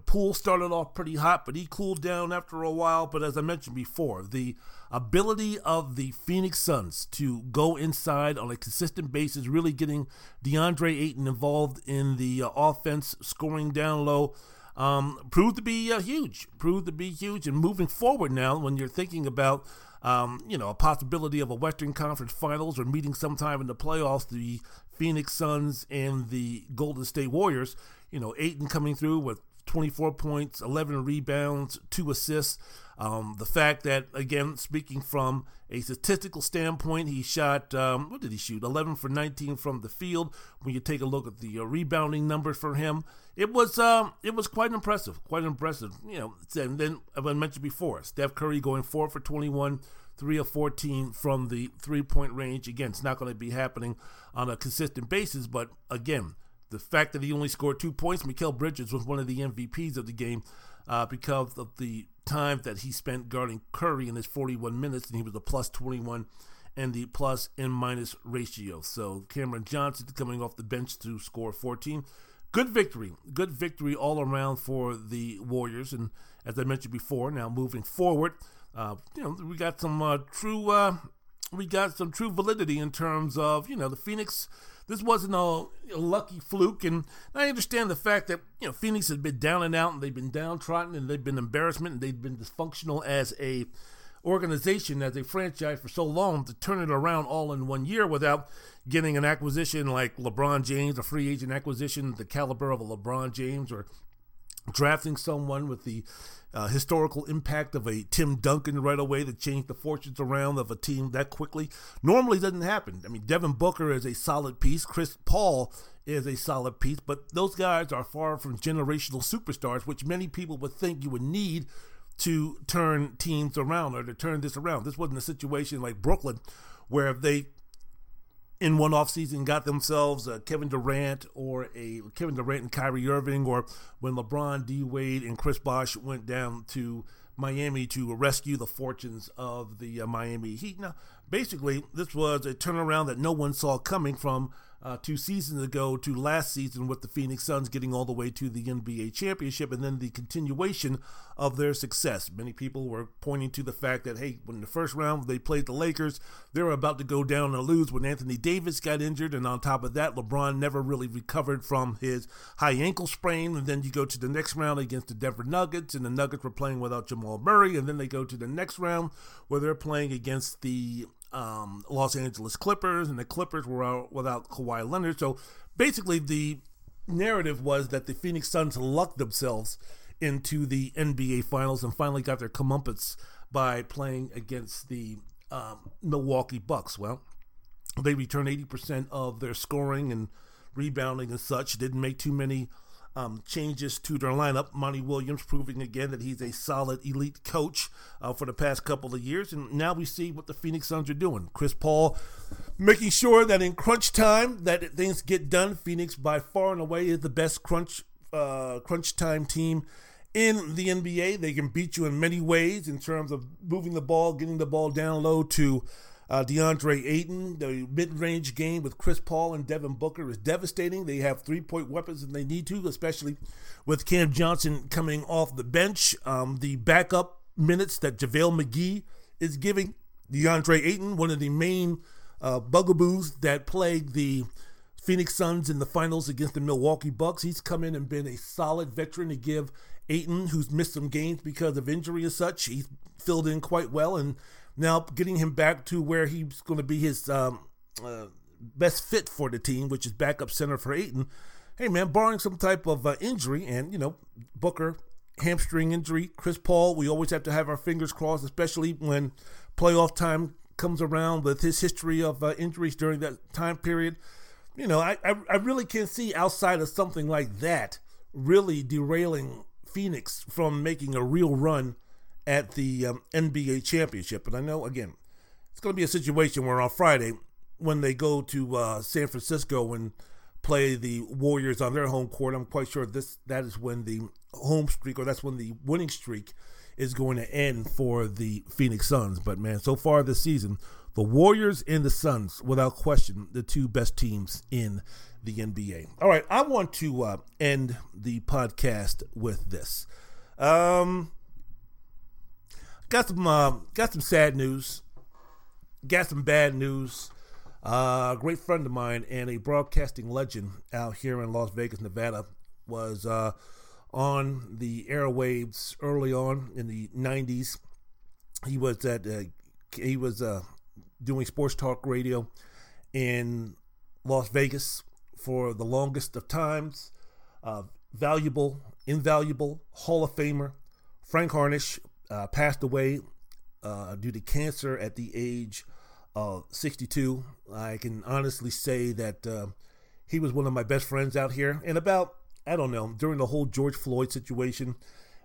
Poole started off pretty hot, but he cooled down after a while. But as I mentioned before, the ability of the Phoenix Suns to go inside on a consistent basis, really getting DeAndre Ayton involved in the offense, scoring down low, proved to be huge. Proved to be huge. And moving forward now, when you're thinking about a possibility of a Western Conference Finals or meeting sometime in the playoffs, the Phoenix Suns and the Golden State Warriors, Ayton coming through with 24 points, 11 rebounds, 2 assists. The fact that, again, speaking from a statistical standpoint, he shot, 11 for 19 from the field. When you take a look at the rebounding numbers for him, it was quite impressive, And then, as I mentioned before, Steph Curry going 4 for 21, 3 of 14 from the three-point range. Again, it's not going to be happening on a consistent basis, but again, the fact that he only scored 2 points, Mikal Bridges was one of the MVPs of the game because of the time that he spent guarding Curry in his 41 minutes, and he was a plus 21 in the plus and minus ratio. So Cameron Johnson coming off the bench to score 14. Good victory all around for the Warriors. And as I mentioned before, now moving forward, we got some true validity in terms of the Phoenix. This wasn't a lucky fluke, and I understand the fact that Phoenix has been down and out, and they've been downtrodden, and they've been embarrassment, and they've been dysfunctional as a organization, as a franchise for so long. To turn it around all in 1 year without getting an acquisition like LeBron James, a free agent acquisition, the caliber of a LeBron James, or drafting someone with the historical impact of a Tim Duncan right away to change the fortunes around of a team that quickly normally doesn't happen. I mean, Devin Booker is a solid piece. Chris Paul is a solid piece, but those guys are far from generational superstars, which many people would think you would need to turn teams around or to turn this around. This wasn't a situation like Brooklyn where they, in one offseason, got themselves Kevin Durant and Kyrie Irving, or when LeBron, D. Wade, and Chris Bosh went down to Miami to rescue the fortunes of the Miami Heat. Now, basically, this was a turnaround that no one saw coming from 2 seasons ago to last season, with the Phoenix Suns getting all the way to the NBA championship and then the continuation of their success. Many people were pointing to the fact that, hey, when the first round they played the Lakers, they were about to go down and lose when Anthony Davis got injured. And on top of that, LeBron never really recovered from his high ankle sprain. And then you go to the next round against the Denver Nuggets, and the Nuggets were playing without Jamal Murray, and then they go to the next round where they're playing against the Los Angeles Clippers, and the Clippers were out without Kawhi Leonard. So basically the narrative was that the Phoenix Suns lucked themselves into the NBA Finals and finally got their comeuppance by playing against the Milwaukee Bucks. Well, they returned 80% of their scoring and rebounding and such, didn't make too many changes to their lineup. Monty Williams proving again that he's a solid elite coach for the past couple of years, and now we see what the Phoenix Suns are doing. Chris Paul making sure that in crunch time that things get done. Phoenix by far and away is the best crunch time team in the NBA. They can beat you in many ways in terms of moving the ball, getting the ball down low to DeAndre Ayton. The mid-range game with Chris Paul and Devin Booker is devastating. They have three-point weapons, and they need to, especially with Cam Johnson coming off the bench. The backup minutes that JaVale McGee is giving DeAndre Ayton, one of the main bugaboos that plagued the Phoenix Suns in the finals against the Milwaukee Bucks. He's come in and been a solid veteran to give Ayton, who's missed some games because of injury and such. He's filled in quite well, and Now getting him back to where he's going to be his best fit for the team, which is backup center for Ayton. Hey, man, barring some type of injury and, you know, Booker, hamstring injury, Chris Paul, we always have to have our fingers crossed, especially when playoff time comes around with his history of injuries during that time period. You know, I really can't see outside of something like that really derailing Phoenix from making a real run at the NBA championship. And I know, again, it's going to be a situation where on Friday, when they go to San Francisco and play the Warriors on their home court, I'm quite sure that is when the home streak, or that's when the winning streak is going to end for the Phoenix Suns. But, man, so far this season, the Warriors and the Suns, without question, the two best teams in the NBA. All right, I want to end the podcast with this. Got some sad news. Got some bad news. A great friend of mine and a broadcasting legend out here in Las Vegas, Nevada, was on the airwaves early on in the 90s. He was doing sports talk radio in Las Vegas for the longest of times. Invaluable Hall of Famer Frank Harnish passed away due to cancer at the age of 62. I can honestly say that he was one of my best friends out here. And about, I don't know, during the whole George Floyd situation,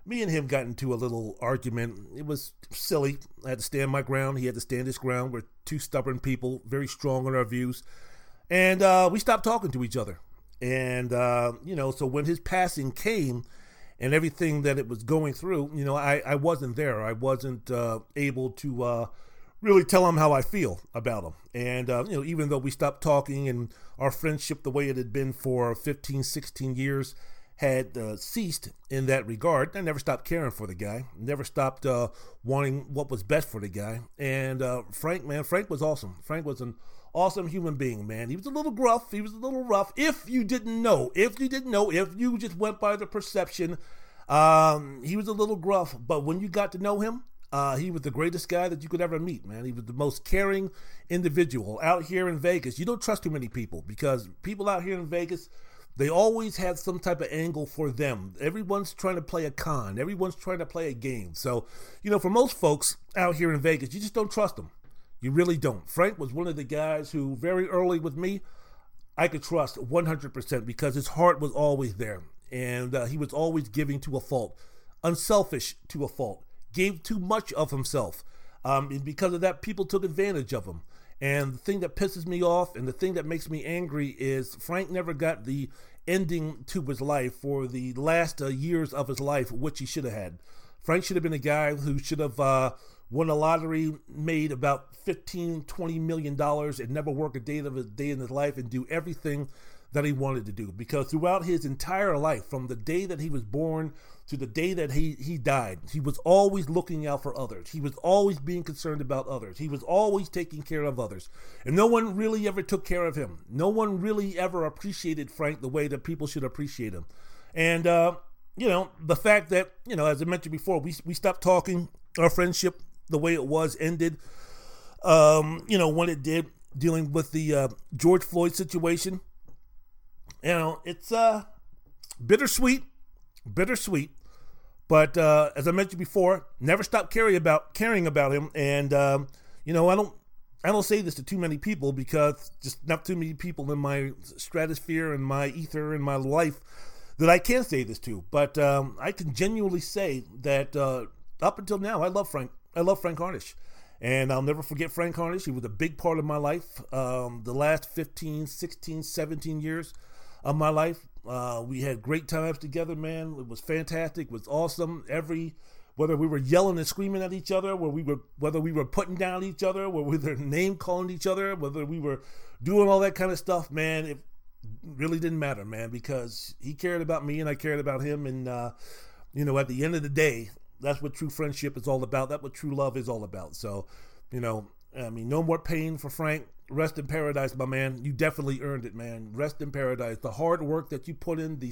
me and him got into a little argument. It was silly. I had to stand my ground. He had to stand his ground. We're two stubborn people, very strong on our views. And we stopped talking to each other. And, you know, so when his passing came and everything that it was going through, you know, I wasn't there. I wasn't able to really tell him how I feel about him. And, you know, even though we stopped talking and our friendship, the way it had been for 15, 16 years, had ceased in that regard. I never stopped caring for the guy, never stopped wanting what was best for the guy. And Frank was awesome. Frank was an awesome human being, man. He was a little gruff. He was a little rough. If you didn't know, if you just went by the perception, he was a little gruff. But when you got to know him, he was the greatest guy that you could ever meet, man. He was the most caring individual out here in Vegas. You don't trust too many people because people out here in Vegas, they always have some type of angle for them. Everyone's trying to play a con. Everyone's trying to play a game. So, you know, for most folks out here in Vegas, you just don't trust them. You really don't. Frank was one of the guys who very early with me, I could trust 100% because his heart was always there. And he was always giving to a fault, unselfish to a fault, gave too much of himself. And because of that, people took advantage of him. And the thing that pisses me off and the thing that makes me angry is Frank never got the ending to his life or the last years of his life, which he should have had. Frank should have been a guy who should have won a lottery, made about $15, $20 million and never work a day in his life and do everything that he wanted to do. Because throughout his entire life, from the day that he was born to the day that he died, he was always looking out for others. He was always being concerned about others. He was always taking care of others. And no one really ever took care of him. No one really ever appreciated Frank the way that people should appreciate him. And, you know, the fact that, you know, as I mentioned before, we stopped talking. Our friendship, the way it was, ended, you know, when it did, dealing with the George Floyd situation. You know, it's bittersweet, but as I mentioned before, never stop caring about him. And you know, I don't say this to too many people because just not too many people in my stratosphere and my ether and my life that I can say this to. But I can genuinely say that up until now, I love Frank. I love Frank Harnish, and I'll never forget Frank Harnish. He was a big part of my life. The last 15, 16, 17 years of my life. We had great times together, man. It was fantastic. It was awesome. Whether we were yelling and screaming at each other, whether we were putting down each other, whether name calling each other, whether we were doing all that kind of stuff, man, it really didn't matter, man, because he cared about me and I cared about him. And, you know, at the end of the day, that's what true friendship is all about. That's what true love is all about. So, you know, I mean, no more pain for Frank. Rest in paradise, my man. You definitely earned it, man. Rest in paradise. The hard work that you put in, the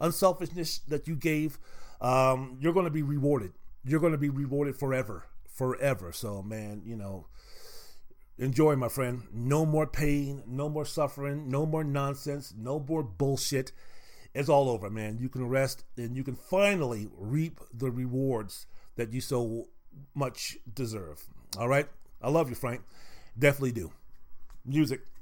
unselfishness that you gave, you're going to be rewarded. You're going to be rewarded forever forever. So, man, you know, enjoy, my friend. No more pain, no more suffering, no more nonsense, no more bullshit. It's all over, man. You can rest and you can finally reap the rewards that you so much deserve. All right? I love you, Frank. Definitely do. Music.